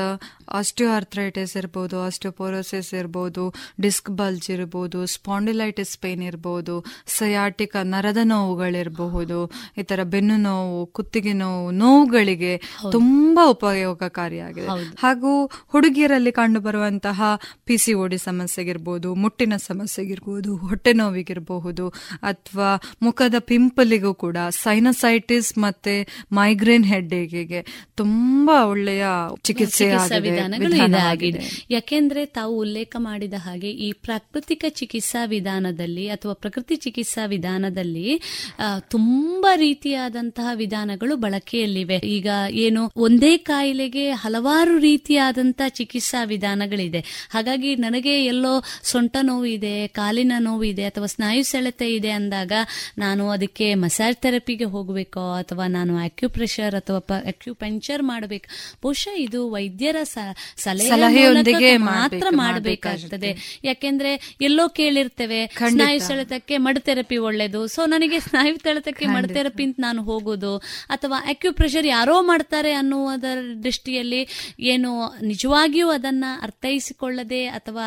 ಆಸ್ಟಿಯೋಆರ್ಥ್ರೈಟಿಸ್ ಇರ್ಬೋದು, ಆಸ್ಟಿಯೋಪೊರೋಸಿಸ್ ಇರ್ಬೋದು, ಡಿಸ್ಕ್ ಬಲ್ಜ್ ಇರ್ಬೋದು, ಸ್ಪಾಂಡಿಲೈಟಿಸ್ ಪೇನ್ ಇರ್ಬೋದು, ಸಯಾಟಿಕ ನರದ ನೋವುಗಳಿರಬಹುದು, ಈ ತರ ಬೆನ್ನು ನೋವು, ಕುತ್ತಿಗೆ ನೋವುಗಳಿಗೆ ತುಂಬಾ ಉಪಯೋಗಕಾರಿಯಾಗಿದೆ. ಹಾಗೂ ಹುಡುಗಿಯರಲ್ಲಿ ಕಂಡುಬರುವಂತಹ PCOD ಸಮಸ್ಯೆಗಿರ್ಬೋದು, ಮುಟ್ಟಿನ ಸಮಸ್ಯೆಗಿರ್ಬೋದು, ಹೊಟ್ಟೆ ನೋವಿಗಿರಬಹುದು, ಅಥವಾ ಮುಖದ ಪಿಂಪಲಿಗೂ ಕೂಡ, ಸೈನಸೈಟಿಸ್ ಮತ್ತೆ ಮೈಗ್ರೇನ್ ಹೆಡ್ಡೇಕಿಗೆ ತುಂಬಾ ಒಳ್ಳೆಯ ಚಿಕಿತ್ಸೆ ಆಗಿದೆ ವಿಧಾನಗಳು ಇದಾಗಿದೆ. ಯಾಕೆಂದ್ರೆ ತಾವು ಉಲ್ಲೇಖ ಮಾಡಿದ ಹಾಗೆ ಈ ಪ್ರಾಕೃತಿಕ ಚಿಕಿತ್ಸಾ ವಿಧಾನದಲ್ಲಿ ಅಥವಾ ಪ್ರಕೃತಿ ಚಿಕಿತ್ಸಾ ವಿಧಾನದಲ್ಲಿ ತುಂಬಾ ರೀತಿಯಾದಂತಹ ವಿಧಾನಗಳು ಬಳಕೆಯಲ್ಲಿವೆ. ಈಗ ಏನು ಒಂದೇ ಕಾಯಿಲೆಗೆ ಹಲವಾರು ರೀತಿಯಾದಂತಹ ಚಿಕಿತ್ಸಾ ವಿಧಾನಗಳಿದೆ. ಹಾಗಾಗಿ ನನಗೆ ಎಲ್ಲೋ ಸೊಂಟ ನೋವಿದೆ, ಕಾಲಿನ ನೋವಿದೆ ಅಥವಾ ಸ್ನಾಯು ಸೆಳೆತ ಇದೆ ಅಂದಾಗ ನಾನು ಅದಕ್ಕೆ ಮಸಾಜ್ ಥೆರಪಿಗೆ ಹೋಗಬೇಕೋ ಅಥವಾ ನಾನು ಆಕ್ಯುಪ್ರೆಷರ್ ಅಥವಾ ಆಕ್ಯುಪಂಕ್ಚರ್ ಮಾಡಬೇಕು? ಬಹುಶಃ ಇದು ವೈದ್ಯರ ಸಲಹೆಯೊಂದಿಗೆ ಮಾತ್ರ ಮಾಡಬೇಕಾಗ್ತದೆ. ಯಾಕೆಂದ್ರೆ ಎಲ್ಲೋ ಕೇಳಿರ್ತೇವೆ ಸ್ನಾಯು ಸೆಳೆತಕ್ಕೆ ಮಡ್ ಥೆರಪಿ ಒಳ್ಳೇದು, ಸೊ ನನಗೆ ಸ್ನಾಯು ಸೆಳೆತಕ್ಕೆ ಮಡ್ ಥೆರಪಿ ಅಂತ ನಾನು ಹೋಗೋದು ಅಥವಾ ಆಕ್ಯುಪ್ರೆಷರ್ ಯಾರೋ ಮಾಡ್ತಾರೆ ಅನ್ನುವುದರ ದೃಷ್ಟಿಯಲ್ಲಿ ಏನು ನಿಜವಾಗಿಯೂ ಅದನ್ನ ಅರ್ಥೈಸಿಕೊಳ್ಳದೆ ಅಥವಾ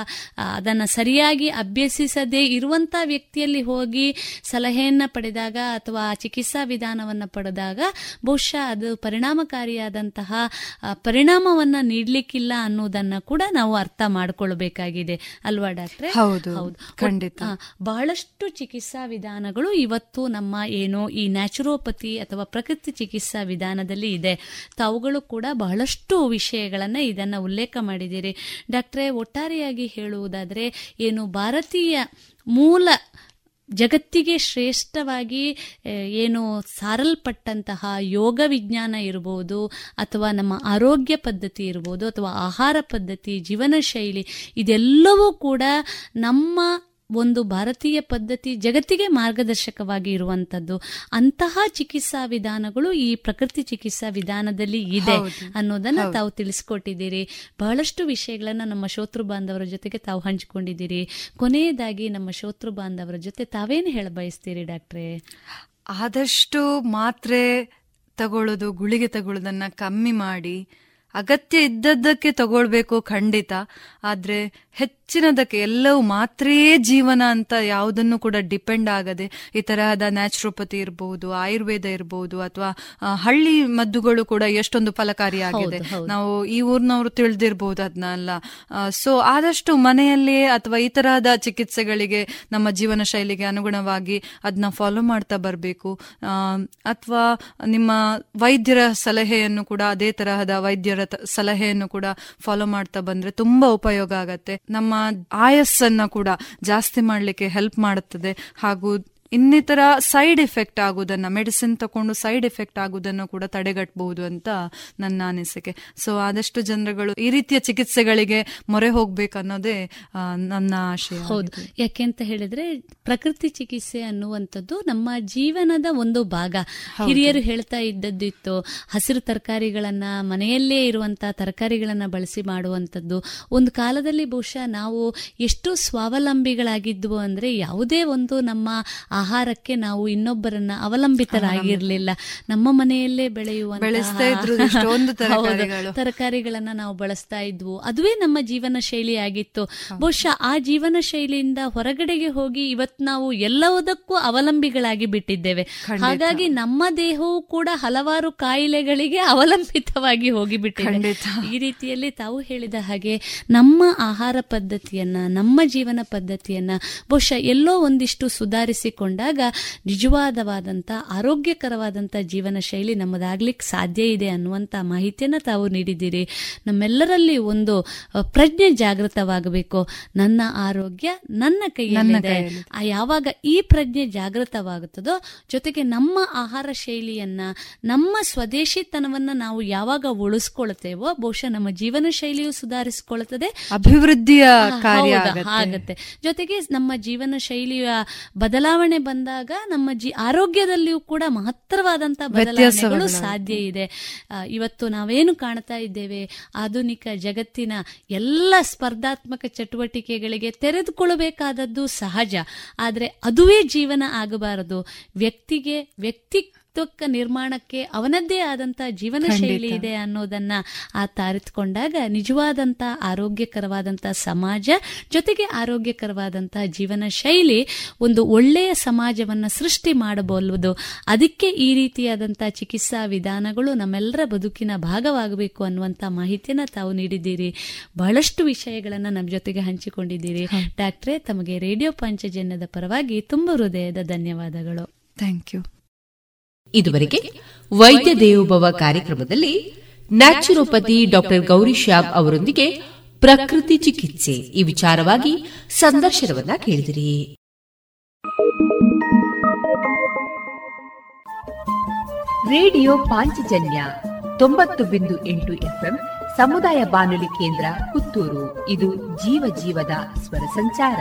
ಅದನ್ನ ಸರಿಯಾಗಿ ಅಭ್ಯಸಿಸದೇ ಇರುವಂತಹ ವ್ಯಕ್ತಿಯಲ್ಲಿ ಹೋಗಿ ಸಲಹೆಯನ್ನ ಪಡೆದಾಗ ಅಥವಾ ಚಿಕಿತ್ಸಾ ವಿಧಾನವನ್ನ ಪಡೆದಾಗ ಬಹುಶಃ ಅದು ಪರಿಣಾಮಕಾರಿಯಾದಂತಹ ಪರಿಣಾಮವನ್ನ ನೀಡಲಿಕ್ಕಿಲ್ಲ ಅನ್ನೋದನ್ನ ಕೂಡ ನಾವು ಅರ್ಥ ಮಾಡಿಕೊಳ್ಳಬೇಕಾಗಿದೆ ಅಲ್ವಾ ಡಾಕ್ಟ್ರೆ? ಹೌದು, ಖಂಡಿತ. ಬಹಳಷ್ಟು ಚಿಕಿತ್ಸಾ ವಿಧಾನಗಳು ಇವತ್ತು ನಮ್ಮ ಏನು ಈ ನ್ಯಾಚುರೋಪತಿ ಅಥವಾ ಪ್ರಕೃತಿ ಚಿಕಿತ್ಸಾ ವಿಧಾನದಲ್ಲಿ ಇದೆ. ತಾವುಗಳು ಕೂಡ ಬಹಳಷ್ಟು ವಿಷಯಗಳನ್ನ ಇದನ್ನ ಉಲ್ಲೇಖ ಮಾಡಿದ್ದೀರಿ ಡಾಕ್ಟ್ರೆ. ಒಟ್ಟಾರೆಯಾಗಿ ಹೇಳುವುದಾದ್ರೆ ಏನು ಭಾರತೀಯ ಮೂಲ ಜಗತ್ತಿಗೆ ಶ್ರೇಷ್ಠವಾಗಿ ಏನು ಸಾರಲ್ಪಟ್ಟಂತಹ ಯೋಗ ವಿಜ್ಞಾನ ಇರ್ಬೋದು ಅಥವಾ ನಮ್ಮ ಆರೋಗ್ಯ ಪದ್ಧತಿ ಇರ್ಬೋದು ಅಥವಾ ಆಹಾರ ಪದ್ಧತಿ, ಜೀವನ ಶೈಲಿ, ಇದೆಲ್ಲವೂ ಕೂಡ ನಮ್ಮ ಒಂದು ಭಾರತೀಯ ಪದ್ಧತಿ ಜಗತ್ತಿಗೆ ಮಾರ್ಗದರ್ಶಕವಾಗಿ ಇರುವಂಥದ್ದು. ಅಂತಹ ಚಿಕಿತ್ಸಾ ವಿಧಾನಗಳು ಈ ಪ್ರಕೃತಿ ಚಿಕಿತ್ಸಾ ವಿಧಾನದಲ್ಲಿ ಇದೆ ಅನ್ನೋದನ್ನ ತಾವು ತಿಳಿಸ್ಕೊಟ್ಟಿದ್ದೀರಿ. ಬಹಳಷ್ಟು ವಿಷಯಗಳನ್ನ ನಮ್ಮ ಶ್ರೋತೃ ಬಾಂಧವರ ಜೊತೆಗೆ ತಾವು ಹಂಚಿಕೊಂಡಿದ್ದೀರಿ. ಕೊನೆಯದಾಗಿ ನಮ್ಮ ಶ್ರೋತೃ ಬಾಂಧವರ ಜೊತೆ ತಾವೇನು ಹೇಳಬಯಸ್ತೀರಿ ಡಾಕ್ಟ್ರೇ? ಆದಷ್ಟು ಮಾತ್ರೆ ತಗೊಳ್ಳೋದು, ಗುಳಿಗೆ ತಗೊಳ್ಳೋದನ್ನ ಕಮ್ಮಿ ಮಾಡಿ, ಅಗತ್ಯ ಇದ್ದದ್ದಕ್ಕೆ ತಗೊಳ್ಬೇಕು ಖಂಡಿತ, ಆದರೆ ಹೆಚ್ಚಿನದಕ್ಕೆ, ಎಲ್ಲವೂ ಮಾತ್ರೆಯೇ ಜೀವನ ಅಂತ ಯಾವುದನ್ನು ಕೂಡ ಡಿಪೆಂಡ್ ಆಗದೆ ಈ ತರಹದ ನ್ಯಾಚುರೋಪತಿ ಇರ್ಬೋದು, ಆಯುರ್ವೇದ ಇರ್ಬೋದು ಅಥವಾ ಹಳ್ಳಿ ಮದ್ದುಗಳು ಕೂಡ ಎಷ್ಟೊಂದು ಫಲಕಾರಿಯಾಗಿದೆ. ನಾವು ಈ ಊರಿನವರು ತಿಳಿದಿರ್ಬೋದು ಅದನ್ನೆಲ್ಲ. ಸೊ ಆದಷ್ಟು ಮನೆಯಲ್ಲೇ ಅಥವಾ ಈ ತರಹದ ಚಿಕಿತ್ಸೆಗಳಿಗೆ, ನಮ್ಮ ಜೀವನ ಶೈಲಿಗೆ ಅನುಗುಣವಾಗಿ ಅದನ್ನ ಫಾಲೋ ಮಾಡ್ತಾ ಬರಬೇಕು. ಅಥವಾ ನಿಮ್ಮ ವೈದ್ಯರ ಸಲಹೆಯನ್ನು ಕೂಡ, ಅದೇ ತರಹದ ವೈದ್ಯರ ಸಲಹೆಯನ್ನು ಕೂಡ ಫಾಲೋ ಮಾಡ್ತಾ ಬಂದ್ರೆ ತುಂಬಾ ಉಪಯೋಗ ಆಗತ್ತೆ. ನಮ್ಮ ಆಯಸ್ಸನ್ನ ಕೂಡ ಜಾಸ್ತಿ ಮಾಡಲಿಕ್ಕೆ ಹೆಲ್ಪ್ ಮಾಡುತ್ತದೆ. ಹಾಗೂ ಇನ್ನಿತರ ಸೈಡ್ ಎಫೆಕ್ಟ್ ಆಗೋದನ್ನ, ಮೆಡಿಸಿನ್ ತಗೊಂಡು ಸೈಡ್ ಎಫೆಕ್ಟ್ ಆಗೋದನ್ನು ಕೂಡ ತಡೆಗಟ್ಟಬಹುದು ಅಂತ ನನ್ನ ಅನಿಸಿಕೆ. ಸೊ ಆದಷ್ಟು ಜನರುಗಳು ಈ ರೀತಿಯ ಚಿಕಿತ್ಸೆಗಳಿಗೆ ಮೊರೆ ಹೋಗ್ಬೇಕನ್ನೋದೇ ನನ್ನ ಆಶಯ. ಹೌದು, ಯಾಕೆಂತ ಹೇಳಿದ್ರೆ ಪ್ರಕೃತಿ ಚಿಕಿತ್ಸೆ ಅನ್ನುವಂಥದ್ದು ನಮ್ಮ ಜೀವನದ ಒಂದು ಭಾಗ. ಹಿರಿಯರು ಹೇಳ್ತಾ ಇದ್ದದ್ದಿತ್ತು, ಹಸಿರು ತರಕಾರಿಗಳನ್ನ, ಮನೆಯಲ್ಲೇ ಇರುವಂತಹ ತರಕಾರಿಗಳನ್ನ ಬಳಸಿ ಮಾಡುವಂಥದ್ದು. ಒಂದು ಕಾಲದಲ್ಲಿ ಬಹುಶಃ ನಾವು ಎಷ್ಟು ಸ್ವಾವಲಂಬಿಗಳಾಗಿದ್ವು ಅಂದ್ರೆ ಯಾವುದೇ ಒಂದು ನಮ್ಮ ಆಹಾರಕ್ಕೆ ನಾವು ಇನ್ನೊಬ್ಬರನ್ನ ಅವಲಂಬಿತರಾಗಿರ್ಲಿಲ್ಲ. ನಮ್ಮ ಮನೆಯಲ್ಲೇ ಬೆಳೆಯುವ ತರಕಾರಿಗಳನ್ನ ನಾವು ಬಳಸ್ತಾ ಇದ್ವು. ಅದುವೇ ನಮ್ಮ ಜೀವನ ಶೈಲಿ ಆಗಿತ್ತು. ಬಹುಶಃ ಆ ಜೀವನ ಶೈಲಿಯಿಂದ ಹೊರಗಡೆಗೆ ಹೋಗಿ ಇವತ್ತು ನಾವು ಎಲ್ಲವುದಕ್ಕೂ ಅವಲಂಬಿಗಳಾಗಿ ಬಿಟ್ಟಿದ್ದೇವೆ. ಹಾಗಾಗಿ ನಮ್ಮ ದೇಹವೂ ಕೂಡ ಹಲವಾರು ಕಾಯಿಲೆಗಳಿಗೆ ಅವಲಂಬಿತವಾಗಿ ಹೋಗಿಬಿಟ್ಟಿದೆ. ಈ ರೀತಿಯಲ್ಲಿ ತಾವು ಹೇಳಿದ ಹಾಗೆ ನಮ್ಮ ಆಹಾರ ಪದ್ಧತಿಯನ್ನ, ನಮ್ಮ ಜೀವನ ಪದ್ಧತಿಯನ್ನ ಬಹುಶಃ ಎಲ್ಲೋ ಒಂದಿಷ್ಟು ಸುಧಾರಿಸಿ ಕೊಂಡಾಗ ನಿಜವಾದವಾದಂಥ ಆರೋಗ್ಯಕರವಾದಂಥ ಜೀವನ ಶೈಲಿ ನಮ್ಮದಾಗ್ಲಿಕ್ಕೆ ಸಾಧ್ಯ ಇದೆ ಅನ್ನುವಂಥ ಮಾಹಿತಿಯನ್ನು ತಾವು ನೀಡಿದ್ದೀರಿ. ನಮ್ಮೆಲ್ಲರಲ್ಲಿ ಒಂದು ಪ್ರಜ್ಞೆ ಜಾಗೃತವಾಗಬೇಕು. ನನ್ನ ಆರೋಗ್ಯ ನನ್ನ ಕೈಯಲ್ಲಿದೆ. ಯಾವಾಗ ಈ ಪ್ರಜ್ಞೆ ಜಾಗೃತವಾಗುತ್ತದೋ, ಜೊತೆಗೆ ನಮ್ಮ ಆಹಾರ ಶೈಲಿಯನ್ನು, ನಮ್ಮ ಸ್ವದೇಶಿತನವನ್ನು ನಾವು ಯಾವಾಗ ಉಳಿಸ್ಕೊಳ್ತೇವೋ, ಬಹುಶಃ ನಮ್ಮ ಜೀವನ ಶೈಲಿಯು ಸುಧಾರಿಸಿಕೊಳ್ಳುತ್ತದೆ, ಅಭಿವೃದ್ಧಿಯ ಕಾರ್ಯ ಆಗುತ್ತೆ. ಜೊತೆಗೆ ನಮ್ಮ ಜೀವನ ಶೈಲಿಯ ಬದಲಾವಣೆ ಬಂದಾಗ ನಮ್ಮ ಆರೋಗ್ಯದಲ್ಲಿಯೂ ಕೂಡ ಮಹತ್ತರವಾದಂತಹ ಬದಲಾವಣೆಗಳು ಸಾಧ್ಯ ಇದೆ. ಇವತ್ತು ನಾವೇನು ಕಾಣ್ತಾ ಇದ್ದೇವೆ, ಆಧುನಿಕ ಜಗತ್ತಿನ ಎಲ್ಲ ಸ್ಪರ್ಧಾತ್ಮಕ ಚಟುವಟಿಕೆಗಳಿಗೆ ತೆರೆದುಕೊಳ್ಳಬೇಕಾದದ್ದು ಸಹಜ. ಆದರೆ ಅದುವೇ ಜೀವನ ಆಗಬಾರದು. ವ್ಯಕ್ತಿಗೆ ವ್ಯಕ್ತಿತ್ವ ನಿರ್ಮಾಣಕ್ಕೆ ಅವನದ್ದೇ ಆದಂತಹ ಜೀವನ ಶೈಲಿ ಇದೆ ಅನ್ನೋದನ್ನ ಅರಿತುಕೊಂಡಾಗ ನಿಜವಾದಂತಹ ಆರೋಗ್ಯಕರವಾದಂತಹ ಸಮಾಜ, ಜೊತೆಗೆ ಆರೋಗ್ಯಕರವಾದಂತಹ ಜೀವನ ಶೈಲಿ ಒಂದು ಒಳ್ಳೆಯ ಸಮಾಜವನ್ನ ಸೃಷ್ಟಿ ಮಾಡಬಲ್ಲುದು. ಅದಕ್ಕೆ ಈ ರೀತಿಯಾದಂತಹ ಚಿಕಿತ್ಸಾ ವಿಧಾನಗಳು ನಮ್ಮೆಲ್ಲರ ಬದುಕಿನ ಭಾಗವಾಗಬೇಕು ಅನ್ನುವಂಥ ಮಾಹಿತಿಯನ್ನ ತಾವು ನೀಡಿದ್ದೀರಿ. ಬಹಳಷ್ಟು ವಿಷಯಗಳನ್ನ ನಮ್ಮ ಜೊತೆಗೆ ಹಂಚಿಕೊಂಡಿದ್ದೀರಿ ಡಾಕ್ಟ್ರೇ. ತಮಗೆ ರೇಡಿಯೋ ಪಂಚಜನ್ಯದ ಪರವಾಗಿ ತುಂಬ ಹೃದಯದ ಧನ್ಯವಾದಗಳು. Thank you. ಇದುವರೆಗೆ ವೈದ್ಯ ದೇವೋಭವ ಕಾರ್ಯಕ್ರಮದಲ್ಲಿ ನ್ಯಾಚುರೋಪತಿ ಡಾಕ್ಟರ್ ಗೌರಿ ಶ್ಯಾಮ್ ಅವರೊಂದಿಗೆ ಪ್ರಕೃತಿ ಚಿಕಿತ್ಸೆ ಈ ವಿಚಾರವಾಗಿ ಸಂದರ್ಶನವನ್ನ ಕೇಳಿದಿರಿ. ರೇಡಿಯೋ ಪಾಂಚಜನ್ಯ 90.8 FM ಸಮುದಾಯ ಬಾನುಲಿ ಕೇಂದ್ರ ಪುತ್ತೂರು. ಇದು ಜೀವ ಜೀವದ ಸ್ವರ ಸಂಚಾರ.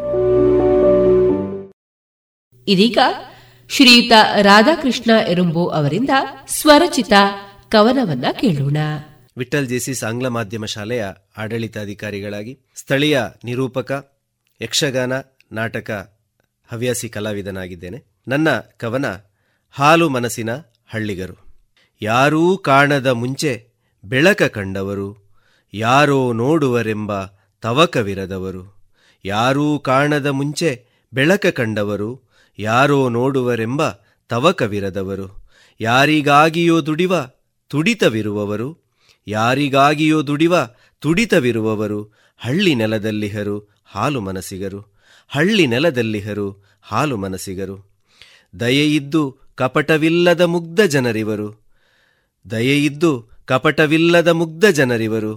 ಇದೀಗ ಶ್ರೀಯುತ ರಾಧಾಕೃಷ್ಣ ಎರುಂಬೋ ಅವರಿಂದ ಸ್ವರಚಿತ ಕವನವನ್ನ ಕೇಳೋಣ. ವಿಠಲ್ ಜೆಸಿಸ್ ಆಂಗ್ಲ ಮಾಧ್ಯಮ ಶಾಲೆಯ ಆಡಳಿತಾಧಿಕಾರಿಗಳಾಗಿ, ಸ್ಥಳೀಯ ನಿರೂಪಕ, ಯಕ್ಷಗಾನ ನಾಟಕ ಹವ್ಯಾಸಿ ಕಲಾವಿದನಾಗಿದ್ದೇನೆ. ನನ್ನ ಕವನ ಹಾಲು ಮನಸ್ಸಿನ ಹಳ್ಳಿಗರು. ಯಾರೂ ಕಾಣದ ಮುಂಚೆ ಬೆಳಕ ಕಂಡವರು, ಯಾರೋ ನೋಡುವರೆಂಬ ತವಕವಿರದವರು. ಯಾರೂ ಕಾಣದ ಮುಂಚೆ ಬೆಳಕ ಕಂಡವರು, ಯಾರೋ ನೋಡುವರೆಂಬ ತವಕವಿರದವರು. ಯಾರಿಗಾಗಿಯೋ ದುಡಿವ ತುಡಿತವಿರುವವರು, ಯಾರಿಗಾಗಿಯೋ ದುಡಿವ ತುಡಿತವಿರುವವರು. ಹಳ್ಳಿ ನೆಲದಲ್ಲಿಹರು ಹಾಲು ಮನಸ್ಸಿಗರು, ಹಳ್ಳಿ ನೆಲದಲ್ಲಿಹರು ಹಾಲು ಮನಸ್ಸಿಗರು. ದಯೆಯಿದ್ದು ಕಪಟವಿಲ್ಲದ ಮುಗ್ಧ ಜನರಿವರು, ದಯೆಯಿದ್ದು ಕಪಟವಿಲ್ಲದ ಮುಗ್ಧ ಜನರಿವರು.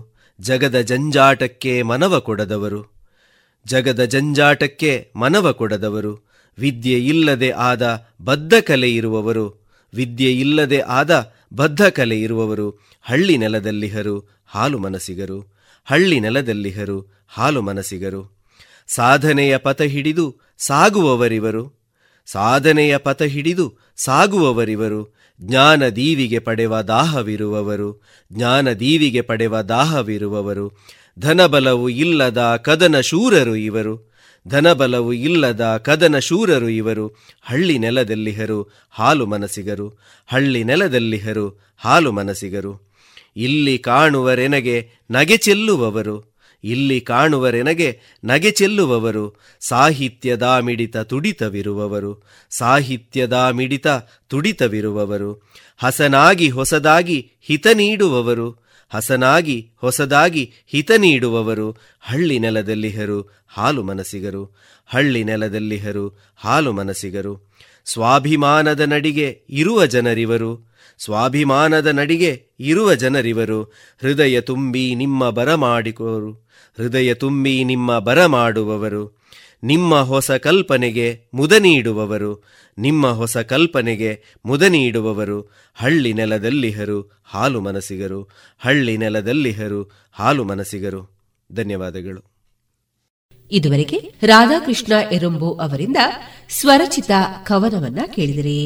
ಜಗದ ಜಂಜಾಟಕ್ಕೆ ಮನವ ಕೊಡದವರು, ಜಗದ ಜಂಜಾಟಕ್ಕೆ ಮನವ ಕೊಡದವರು. ವಿದ್ಯೆ ಇಲ್ಲದೆ ಆದ ಬದ್ಧ ಕಲೆ ಇರುವವರು, ವಿದ್ಯೆ ಇಲ್ಲದೆ ಆದ ಬದ್ಧ ಕಲೆ ಇರುವವರು. ಹಳ್ಳಿ ನೆಲದಲ್ಲಿಹರು ಹಾಲು ಮನಸ್ಸಿಗರು, ಹಳ್ಳಿ ನೆಲದಲ್ಲಿಹರು ಹಾಲು ಮನಸ್ಸಿಗರು. ಸಾಧನೆಯ ಪಥ ಹಿಡಿದು ಸಾಗುವವರಿವರು, ಸಾಧನೆಯ ಪಥ ಹಿಡಿದು ಸಾಗುವವರಿವರು. ಜ್ಞಾನ ದೀವಿಗೆ ಪಡೆವ ದಾಹವಿರುವವರು, ಜ್ಞಾನ ದೀವಿಗೆ ಪಡೆವ ದಾಹವಿರುವವರು. ಧನಬಲವು ಇಲ್ಲದ ಕದನ ಶೂರರು ಇವರು, ಧನಬಲವು ಇಲ್ಲದ ಕದನ ಶೂರರು ಇವರು. ಹಳ್ಳಿ ನೆಲದಲ್ಲಿಹರು ಹಾಲು ಮನಸ್ಸಿಗರು, ಹಳ್ಳಿ ನೆಲದಲ್ಲಿಹರು ಹಾಲು ಮನಸ್ಸಿಗರು. ಇಲ್ಲಿ ಕಾಣುವರೆನಗೆ ನಗೆ ಚೆಲ್ಲುವವರು, ಇಲ್ಲಿ ಕಾಣುವರೆನಗೆ ನಗೆ ಚೆಲ್ಲುವವರು. ಸಾಹಿತ್ಯದ ಮಿಡಿತ ತುಡಿತವಿರುವವರು, ಸಾಹಿತ್ಯದ ಮಿಡಿತ ತುಡಿತವಿರುವವರು. ಹಸನಾಗಿ ಹೊಸದಾಗಿ ಹಿತ ನೀಡುವವರು, ಹಸನಾಗಿ ಹೊಸದಾಗಿ ಹಿತ ನೀಡುವವರು. ಹಳ್ಳಿ ನೆಲದಲ್ಲಿಹರು ಹಾಲು ಮನಸ್ಸಿಗರು, ಹಳ್ಳಿ ನೆಲದಲ್ಲಿಹರು ಹಾಲು ಮನಸ್ಸಿಗರು. ಸ್ವಾಭಿಮಾನದ ನಡಿಗೆ ಇರುವ ಜನರಿವರು, ಸ್ವಾಭಿಮಾನದ ನಡಿಗೆ ಇರುವ ಜನರಿವರು. ಹೃದಯ ತುಂಬಿ ನಿಮ್ಮ ಬರಮಾಡಿಕೋರು, ಹೃದಯ ತುಂಬಿ ನಿಮ್ಮ ಬರಮಾಡುವವರು. ನಿಮ್ಮ ಹೊಸ ಕಲ್ಪನೆಗೆ ಮುದ ನೀಡುವವರು, ನಿಮ್ಮ ಹೊಸ ಕಲ್ಪನೆಗೆ ಮುದ ನೀಡುವವರು. ಹಳ್ಳಿ ನೆಲದಲ್ಲಿಹರು ಹಾಲು ಮನಸ್ಸಿಗರು, ಹಳ್ಳಿ ನೆಲದಲ್ಲಿಹರು ಹಾಲು ಮನಸ್ಸಿಗರು. ಧನ್ಯವಾದಗಳು. ಇದುವರೆಗೆ ರಾಧಾಕೃಷ್ಣ ಎರುಂಬೋ ಅವರಿಂದ ಸ್ವರಚಿತ ಕವನವನ್ನ ಕೇಳಿದಿರಿ.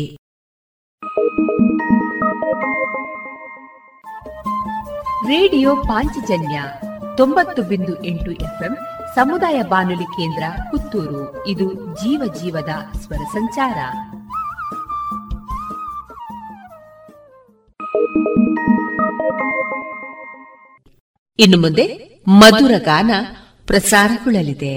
ರೇಡಿಯೋ ಪಾಂಚಜನ್ಯ 90.8 FM ಸಮುದಾಯ ಬಾನುಲಿ ಕೇಂದ್ರ ಪುತ್ತೂರು. ಇದು ಜೀವ ಜೀವದ ಸ್ವರ ಸಂಚಾರ. ಇನ್ನು ಮುಂದೆ ಮಧುರ ಗಾನ ಪ್ರಸಾರಗೊಳ್ಳಲಿದೆ.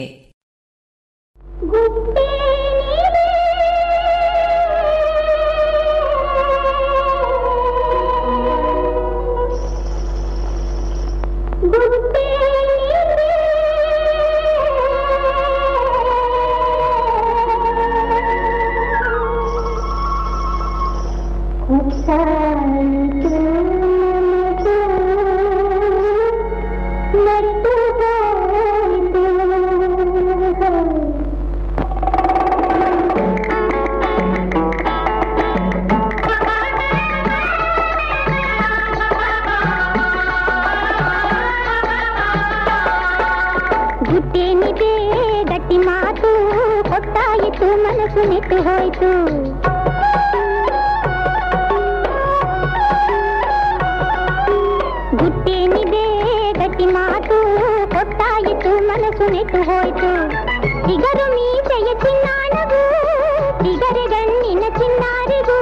ಚಿನ್ನಾರಿಗೂ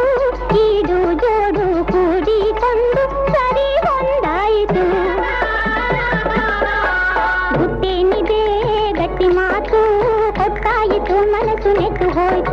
ಈಡು ಜೋಡು ಕೂಡಿತ ಹೋಯ್ತು.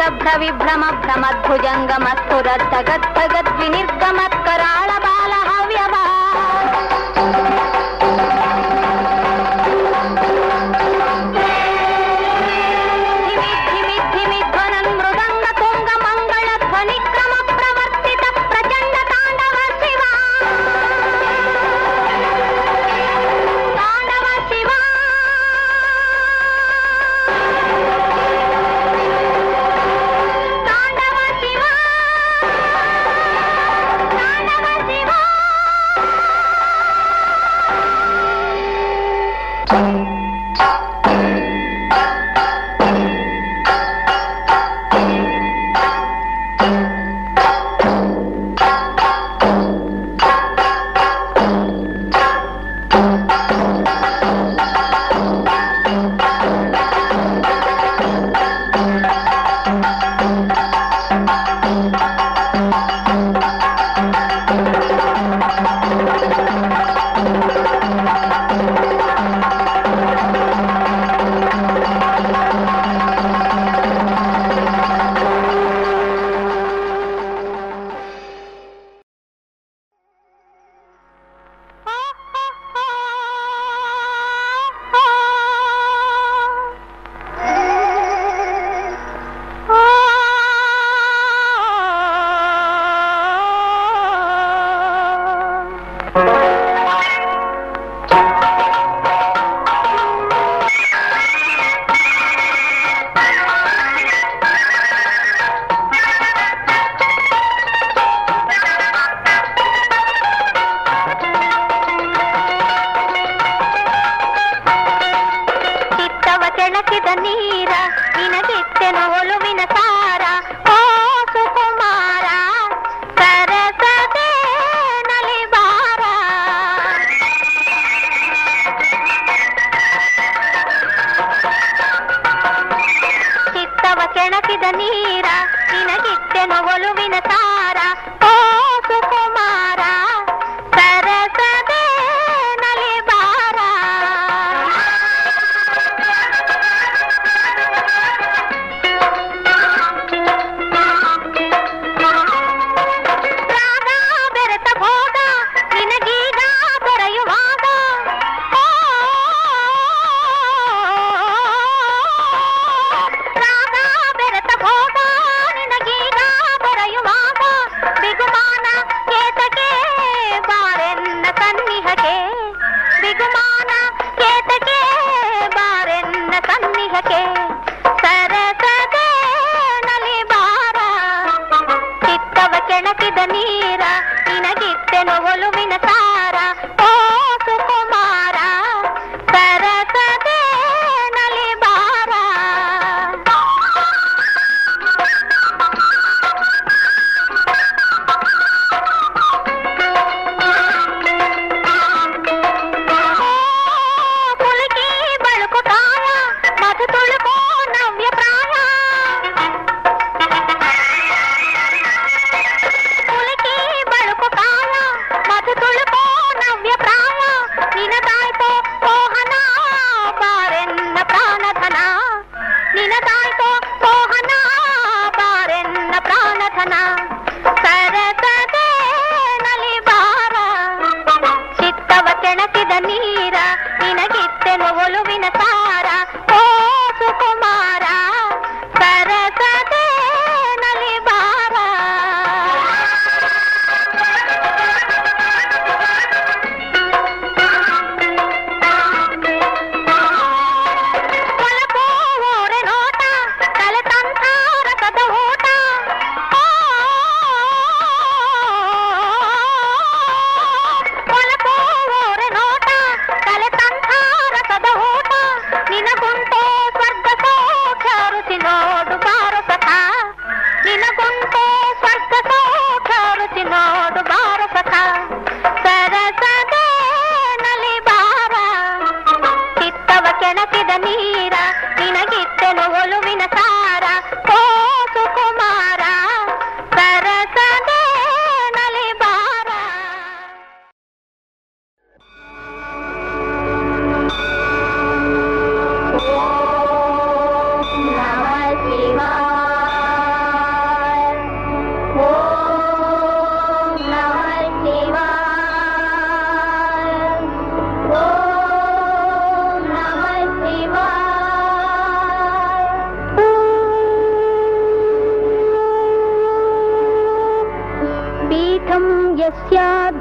ಭ್ರ ವಿಭ್ರಮ ಭ್ರಮಧ್ಭುಜಂಗಮಸ್ಥುರ ಜಗದ್ಭಗದ್ವಿನಿರ್ಗಮತ್ಕರಾಳ ಬಾಲ ಹವ್ಯವ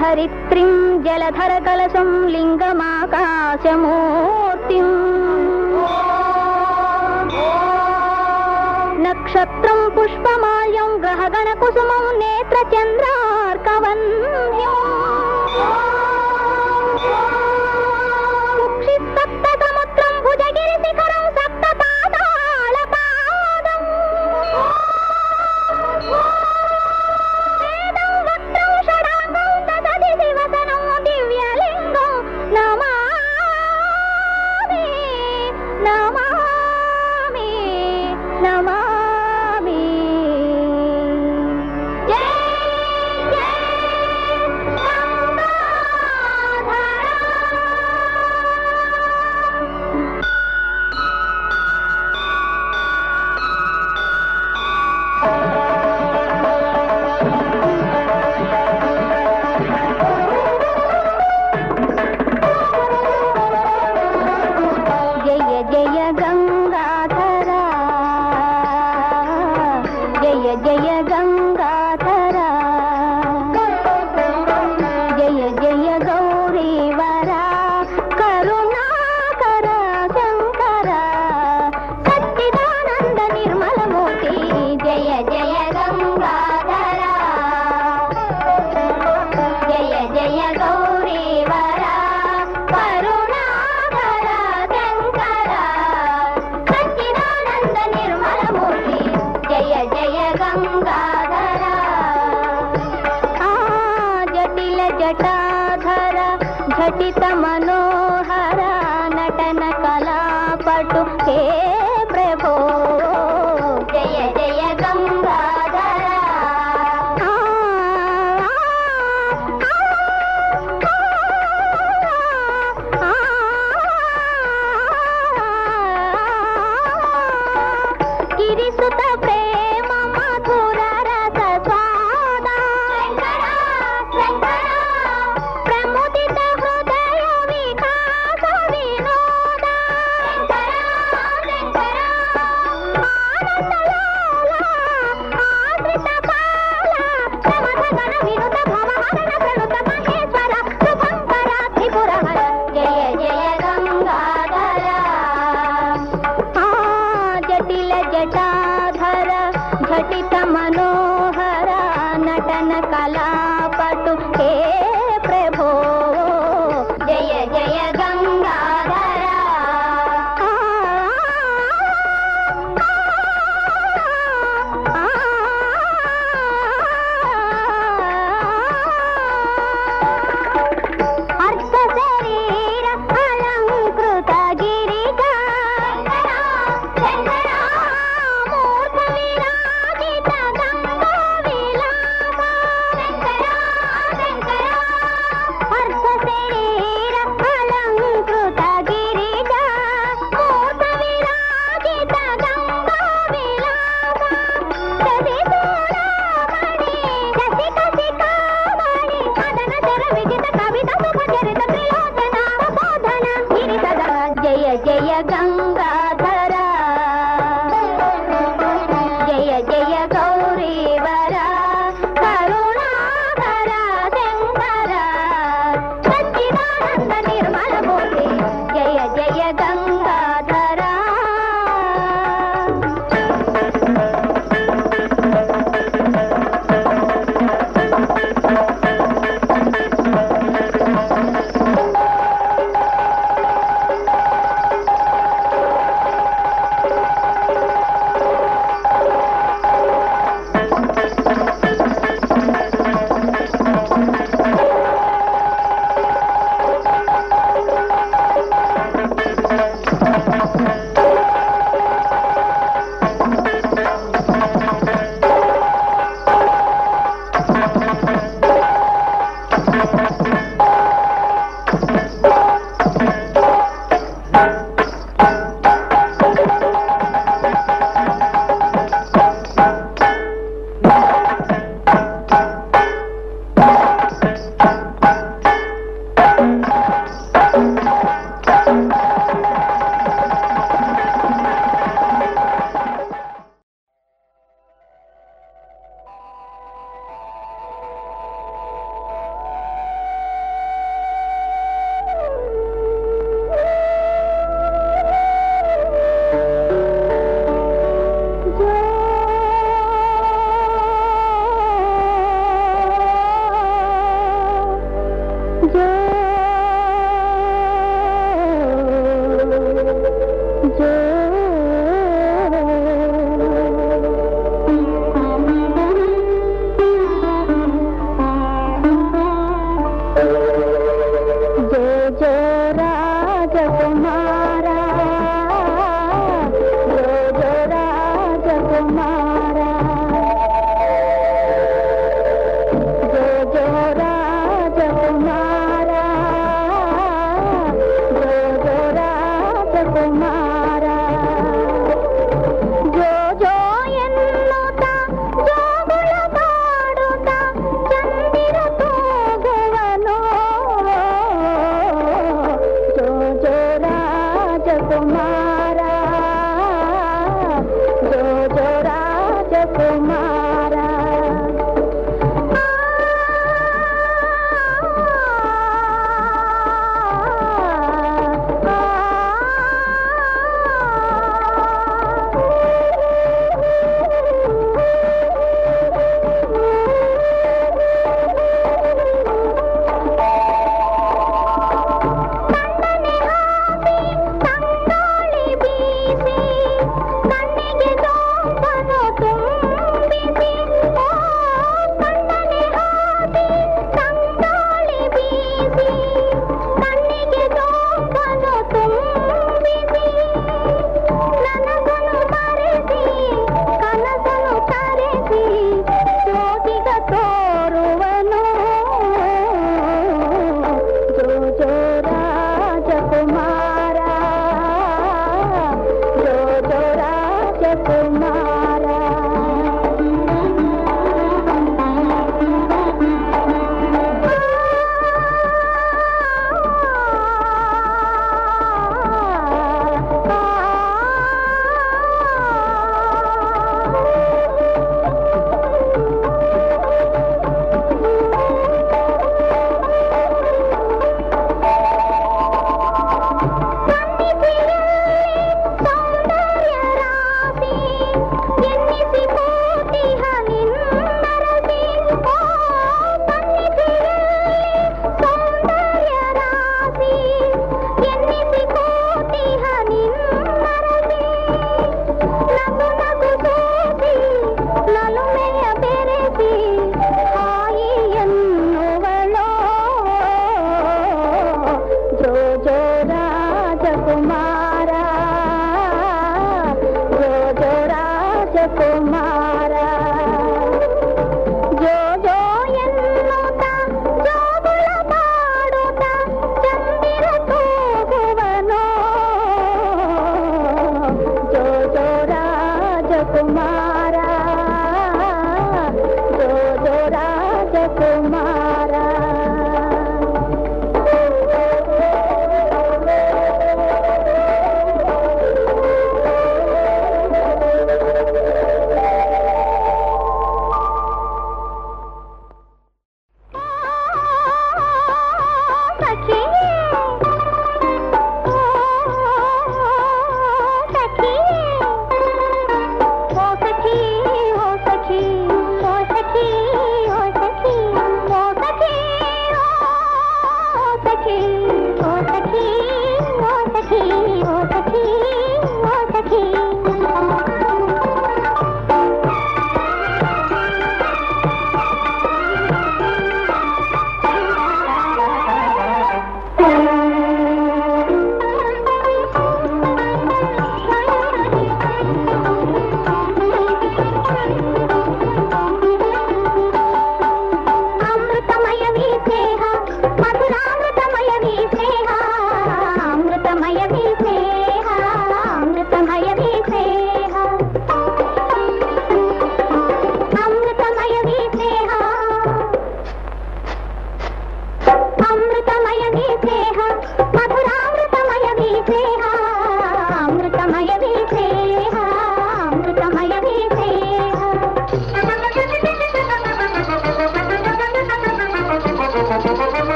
ಧರಿತ್ರಿಂ ಜಲಧರ ಕಲಶಂ ಲಿಂಗಮಾಕಾಶಮೂರ್ತಿಂ ನಕ್ಷತ್ರಂ ಪುಷ್ಪಮಾಲ್ಯಂ ಗ್ರಹಗಣಕುಸುಮಂ ನೇತ್ರಚಂದ್ರಾರ್ಕವನ್ಯಂ ಮುಕ್ಷಿಸಪ್ತಸಮುದ್ರಂ ಭುಜಗಿರಿಶಿಖರಂ ಸಪ್ತಪಾತಾಳಪಾದಂ ವೇದಂ ವಕ್ತ್ರಂ ಷಡಾಂಗಂ ತದಧಿ ಶಿವಸನಂ ದಿವ್ಯಲಿಂಗಂ ನಮಾಮಿ ನಮಾಮಿ ನಮಾಮಿ.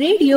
ರೇಡಿಯೋ